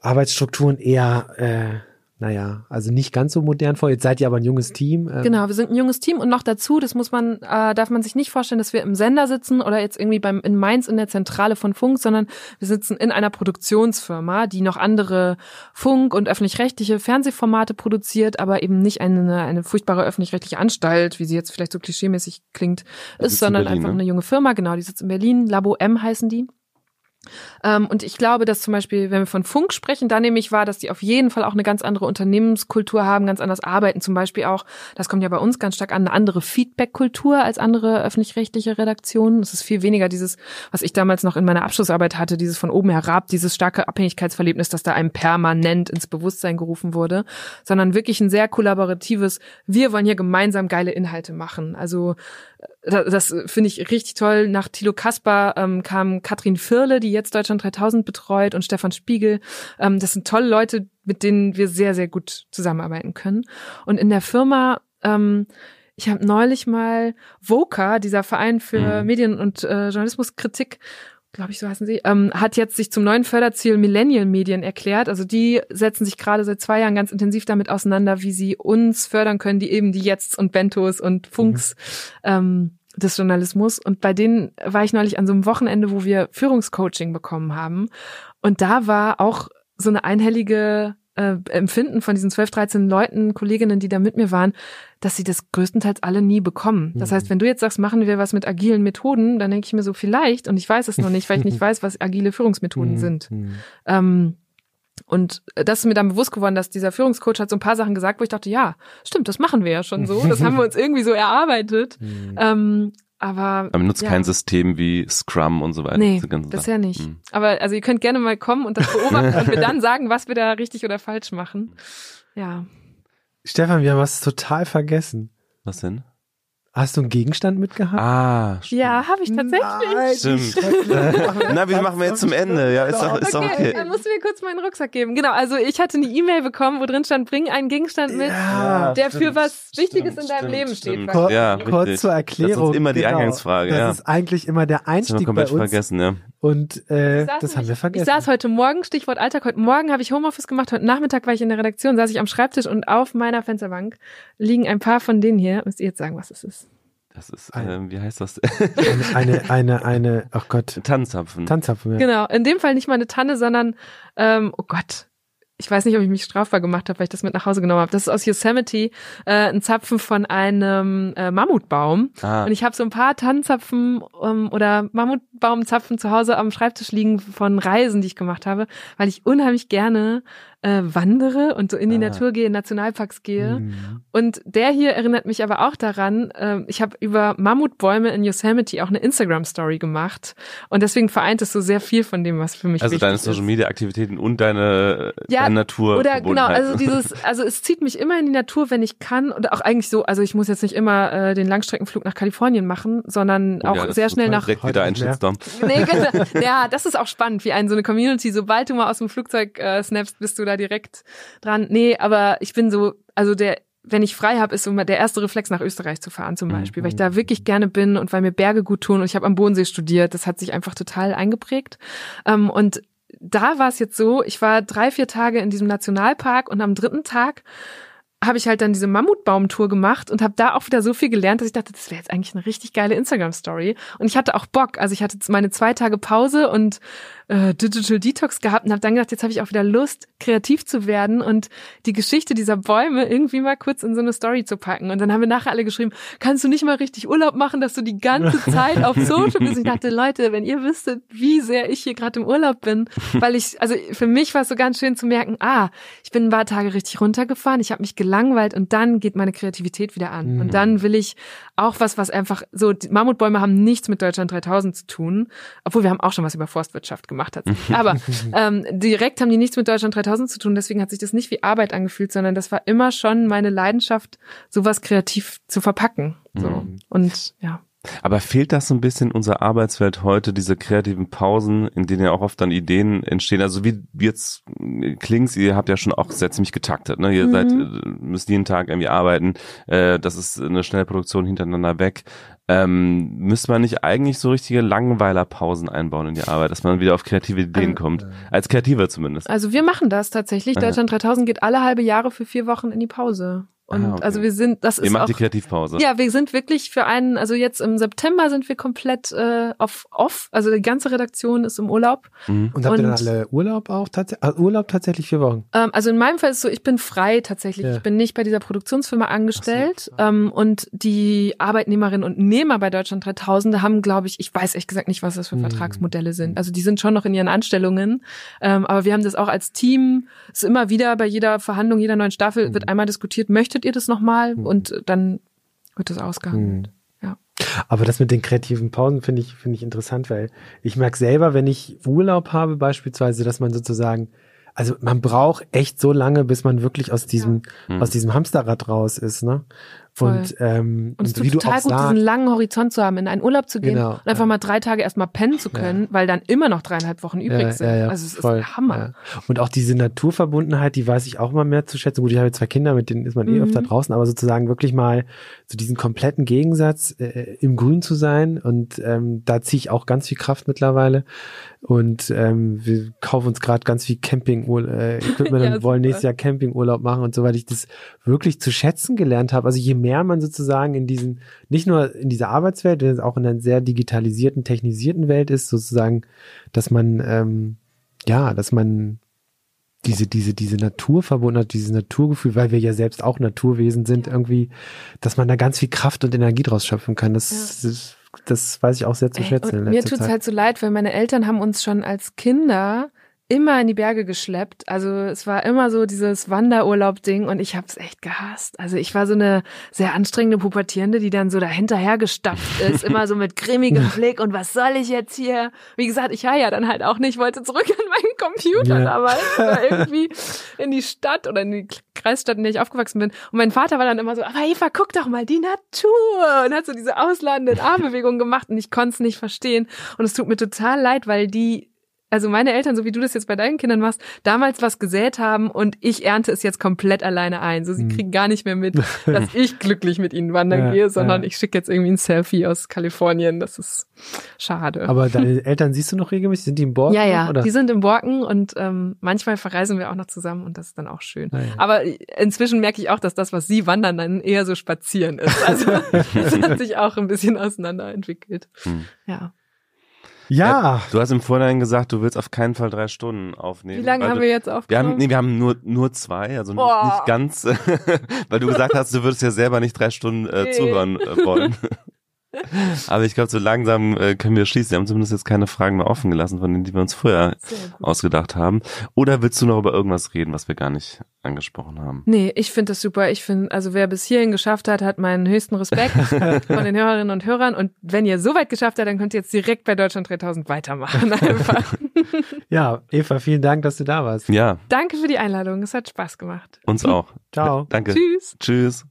Arbeitsstrukturen eher, äh, naja, also nicht ganz so modern vor. Jetzt seid ihr aber ein junges Team. Ähm. Genau, wir sind ein junges Team und noch dazu, das muss man, äh, darf man sich nicht vorstellen, dass wir im Sender sitzen oder jetzt irgendwie beim in Mainz in der Zentrale von Funk, sondern wir sitzen in einer Produktionsfirma, die noch andere Funk- und öffentlich-rechtliche Fernsehformate produziert, aber eben nicht eine, eine furchtbare öffentlich-rechtliche Anstalt, wie sie jetzt vielleicht so klischeemäßig klingt, ist, sondern Berlin, einfach ne? eine junge Firma. Genau, die sitzt in Berlin, Labo M heißen die. Ähm, und ich glaube, dass zum Beispiel, wenn wir von Funk sprechen, da nehme ich wahr, dass die auf jeden Fall auch eine ganz andere Unternehmenskultur haben, ganz anders arbeiten. Zum Beispiel auch, das kommt ja bei uns ganz stark an, eine andere Feedback-Kultur als andere öffentlich-rechtliche Redaktionen. Es ist viel weniger dieses, was ich damals noch in meiner Abschlussarbeit hatte, dieses von oben herab, dieses starke Abhängigkeitsverhältnis, das da einem permanent ins Bewusstsein gerufen wurde, sondern wirklich ein sehr kollaboratives, wir wollen hier gemeinsam geile Inhalte machen. Also das finde ich richtig toll. Nach Thilo Kasper ähm, kam Katrin Firle, die jetzt Deutschland dreitausend betreut, und Stefan Spiegel. Ähm, das sind tolle Leute, mit denen wir sehr, sehr gut zusammenarbeiten können. Und in der Firma, ähm, ich habe neulich mal VOCA, dieser Verein für mhm. Medien- und äh, Journalismuskritik, glaube ich, so heißen sie, ähm, hat jetzt sich zum neuen Förderziel Millennial-Medien erklärt. Also die setzen sich gerade seit zwei Jahren ganz intensiv damit auseinander, wie sie uns fördern können, die eben die Jetzt und Bentos und Funks mhm. ähm, des Journalismus. Und bei denen war ich neulich an so einem Wochenende, wo wir Führungscoaching bekommen haben. Und da war auch so eine einhellige äh, Empfinden von diesen zwölf, dreizehn Leuten, Kolleginnen, die da mit mir waren, dass sie das größtenteils alle nie bekommen. Das heißt, wenn du jetzt sagst, machen wir was mit agilen Methoden, dann denke ich mir so, vielleicht, und ich weiß es noch nicht, weil ich nicht weiß, was agile Führungsmethoden sind. Ähm, und das ist mir dann bewusst geworden, dass dieser Führungscoach hat so ein paar Sachen gesagt, wo ich dachte, ja, stimmt, das machen wir ja schon so, das haben wir uns irgendwie so erarbeitet. Ähm, Aber man nutzt ja. kein System wie Scrum und so weiter. Nee, bisher nicht. Mhm. Aber also ihr könnt gerne mal kommen und das beobachten und mir dann sagen, was wir da richtig oder falsch machen. Ja. Stefan, wir haben was total vergessen. Was denn? Hast du einen Gegenstand mitgehabt? Ah, stimmt. Ja, habe ich tatsächlich. Nein, stimmt. Na, wie machen wir jetzt zum Ende? Ja, ist doch okay. Ist doch okay. Dann musst du mir kurz meinen Rucksack geben. Genau, also ich hatte eine E-Mail bekommen, wo drin stand, bring einen Gegenstand mit, ja, der stimmt, für was Wichtiges stimmt, in deinem stimmt, Leben stimmt. steht. Kur- ja, kurz zur Erklärung. Das ist immer die genau. Eingangsfrage. Das ja. ist eigentlich immer der Einstieg bei uns. Vergessen, ja. Und äh, das nicht, haben wir vergessen. Ich saß heute Morgen, Stichwort Alltag, heute Morgen habe ich Homeoffice gemacht, heute Nachmittag war ich in der Redaktion, saß ich am Schreibtisch und auf meiner Fensterbank liegen ein paar von denen hier. Müsst ihr jetzt sagen, was es ist. Das ist, äh, wie heißt das? eine, eine, eine, eine, ach Gott. Tannenzapfen. Tannenzapfen, ja. Genau, in dem Fall nicht mal eine Tanne, sondern, ähm, oh Gott, ich weiß nicht, ob ich mich strafbar gemacht habe, weil ich das mit nach Hause genommen habe. Das ist aus Yosemite äh, ein Zapfen von einem äh, Mammutbaum. Ah. Und ich habe so ein paar Tannenzapfen ähm, oder Mammutbaumzapfen zu Hause am Schreibtisch liegen von Reisen, die ich gemacht habe, weil ich unheimlich gerne äh, wandere und so in die ah. Natur gehe, in Nationalparks gehe. Mhm. Und der hier erinnert mich aber auch daran, äh, ich habe über Mammutbäume in Yosemite auch eine Instagram-Story gemacht. Und deswegen vereint es so sehr viel von dem, was für mich also wichtig ist. Also deine Social-Media-Aktivitäten und deine... Ja, Natur. Oder genau, also dieses, also es zieht mich immer in die Natur, wenn ich kann, und auch eigentlich so, also ich muss jetzt nicht immer äh, den Langstreckenflug nach Kalifornien machen, sondern auch ja, sehr schnell nach. Direkt wieder ein Shitstorm. Nee, genau. Ja, das ist auch spannend, wie einen so eine Community, sobald du mal aus dem Flugzeug äh, snappst, bist du da direkt dran. Nee, aber ich bin so, also der, wenn ich frei habe, ist so der erste Reflex, nach Österreich zu fahren zum Beispiel, weil ich da wirklich gerne bin und weil mir Berge gut tun, und ich habe am Bodensee studiert, das hat sich einfach total eingeprägt. Ähm, und da war es jetzt so, ich war drei, vier Tage in diesem Nationalpark, und am dritten Tag habe ich halt dann diese Mammutbaumtour gemacht und habe da auch wieder so viel gelernt, dass ich dachte, das wäre jetzt eigentlich eine richtig geile Instagram-Story. Und ich hatte auch Bock, also ich hatte jetzt meine zwei Tage Pause und äh, Digital Detox gehabt und habe dann gedacht, jetzt habe ich auch wieder Lust, kreativ zu werden und die Geschichte dieser Bäume irgendwie mal kurz in so eine Story zu packen. Und dann haben wir nachher alle geschrieben, kannst du nicht mal richtig Urlaub machen, dass du die ganze Zeit auf Social bist? Ich dachte, Leute, wenn ihr wüsstet, wie sehr ich hier gerade im Urlaub bin, weil ich, also für mich war es so ganz schön zu merken, ah, ich bin ein paar Tage richtig runtergefahren, ich habe mich langweilt, und dann geht meine Kreativität wieder an. Mhm. Und dann will ich auch was, was einfach so, die Mammutbäume haben nichts mit Deutschland dreitausend zu tun, obwohl wir haben auch schon was über Forstwirtschaft gemacht tatsächlich. Aber ähm, direkt haben die nichts mit Deutschland dreitausend zu tun, deswegen hat sich das nicht wie Arbeit angefühlt, sondern das war immer schon meine Leidenschaft, sowas kreativ zu verpacken. So. Mhm. Und ja. Aber fehlt das so ein bisschen in unserer Arbeitswelt heute, diese kreativen Pausen, in denen ja auch oft dann Ideen entstehen? Also wie jetzt klingt's, ihr habt ja schon auch sehr ziemlich getaktet, ne? Ihr mhm. seid, müsst jeden Tag irgendwie arbeiten, äh, das ist eine schnelle Produktion hintereinander weg. Ähm, müsste man nicht eigentlich so richtige Langweilerpausen einbauen in die Arbeit, dass man wieder auf kreative Ideen ähm, kommt? Als Kreativer zumindest. Also wir machen das tatsächlich. Aha. Deutschland dreitausend geht alle halbe Jahre für vier Wochen in die Pause. Und ah, okay. also wir sind, das Ihr ist macht auch, die Kreativpause. Ja, wir sind wirklich für einen, also jetzt im September sind wir komplett äh, auf off, also die ganze Redaktion ist im Urlaub. Mhm. Und habt ihr dann alle Urlaub auch tatsächlich, Urlaub tatsächlich vier Wochen? Ähm, also in meinem Fall ist es so, ich bin frei tatsächlich, ja. ich bin nicht bei dieser Produktionsfirma angestellt, so. ähm, und die Arbeitnehmerinnen und Nehmer bei Deutschland dreitausend haben, glaube ich, ich weiß ehrlich gesagt nicht, was das für mhm. Vertragsmodelle sind, also die sind schon noch in ihren Anstellungen, ähm, aber wir haben das auch als Team, ist immer wieder bei jeder Verhandlung, jeder neuen Staffel mhm. wird einmal diskutiert, möchte ihr das nochmal, und dann wird das ausgehandelt. Mhm. Ja. Aber das mit den kreativen Pausen finde ich, finde ich interessant, weil ich merke selber, wenn ich Urlaub habe beispielsweise, dass man sozusagen, also man braucht echt so lange, bis man wirklich aus diesem, ja. aus diesem Hamsterrad raus ist, ne? Und, ähm, und es tut total gut, diesen langen Horizont zu haben, in einen Urlaub zu gehen, genau, und einfach ja. mal drei Tage erstmal pennen zu können, ja. weil dann immer noch dreieinhalb Wochen übrig ja, sind. Ja, ja, also es voll. ist Hammer. Ja. Und auch diese Naturverbundenheit, die weiß ich auch mal mehr zu schätzen. Gut, ich habe jetzt zwei Kinder, mit denen ist man mhm. eh öfter draußen, aber sozusagen wirklich mal so diesen kompletten Gegensatz, äh, im Grün zu sein, und ähm, da ziehe ich auch ganz viel Kraft mittlerweile. Und ähm, wir kaufen uns gerade ganz viel Camping-Equipment ja, und wollen nächstes Jahr Campingurlaub machen und so, weil ich das wirklich zu schätzen gelernt habe. Also je mehr man sozusagen in diesen, nicht nur in dieser Arbeitswelt, sondern auch in einer sehr digitalisierten, technisierten Welt ist, sozusagen, dass man, ähm, ja, dass man diese, diese, diese Naturverbundenheit, dieses Naturgefühl, weil wir ja selbst auch Naturwesen sind, ja. irgendwie, dass man da ganz viel Kraft und Energie draus schöpfen kann. Das ja. ist Das weiß ich auch sehr zu schätzen. Ey, mir tut es halt so leid, weil meine Eltern haben uns schon als Kinder immer in die Berge geschleppt. Also es war immer so dieses Wanderurlaub-Ding, und ich habe es echt gehasst. Also ich war so eine sehr anstrengende Pubertierende, die dann so dahinterher gestapft ist, immer so mit grimmigem Blick und was soll ich jetzt hier? Wie gesagt, ich war ja dann halt auch nicht, wollte zurück an meinen Computer damals oder irgendwie in die Stadt oder in die Kreisstadt, in der ich aufgewachsen bin. Und mein Vater war dann immer so, aber Eva, guck doch mal, die Natur, und hat so diese ausladenden Armbewegungen gemacht, und ich konnte es nicht verstehen. Und es tut mir total leid, weil die Also meine Eltern, so wie du das jetzt bei deinen Kindern machst, damals was gesät haben, und ich ernte es jetzt komplett alleine ein. So, sie hm. kriegen gar nicht mehr mit, dass ich glücklich mit ihnen wandern ja, gehe, sondern ja. ich schicke jetzt irgendwie ein Selfie aus Kalifornien. Das ist schade. Aber deine Eltern siehst du noch regelmäßig? Sind die im Borken? Ja, ja, oder? Die sind im Borken, und ähm, manchmal verreisen wir auch noch zusammen, und das ist dann auch schön. Ja, ja. Aber inzwischen merke ich auch, dass das, was sie wandern, dann eher so spazieren ist. Also das hat sich auch ein bisschen auseinanderentwickelt. Hm. Ja. Ja. Du hast im Vorhinein gesagt, du willst auf keinen Fall drei Stunden aufnehmen. Wie lange haben wir jetzt aufgenommen? Wir haben, nee, wir haben nur, nur zwei, also Boah. nicht ganz, weil du gesagt hast, du würdest ja selber nicht drei Stunden äh, nee. zuhören äh, wollen. Aber ich glaube, so langsam äh, können wir schließen. Wir haben zumindest jetzt keine Fragen mehr offen gelassen, von denen, die wir uns vorher ausgedacht haben. Oder willst du noch über irgendwas reden, was wir gar nicht angesprochen haben? Nee, ich finde das super. Ich finde, also wer bis hierhin geschafft hat, hat meinen höchsten Respekt von den Hörerinnen und Hörern. Und wenn ihr so weit geschafft habt, dann könnt ihr jetzt direkt bei Deutschland dreitausend weitermachen. Einfach. Ja, Eva, vielen Dank, dass du da warst. Ja. Danke für die Einladung. Es hat Spaß gemacht. Uns auch. Ciao. Danke. Tschüss. Tschüss.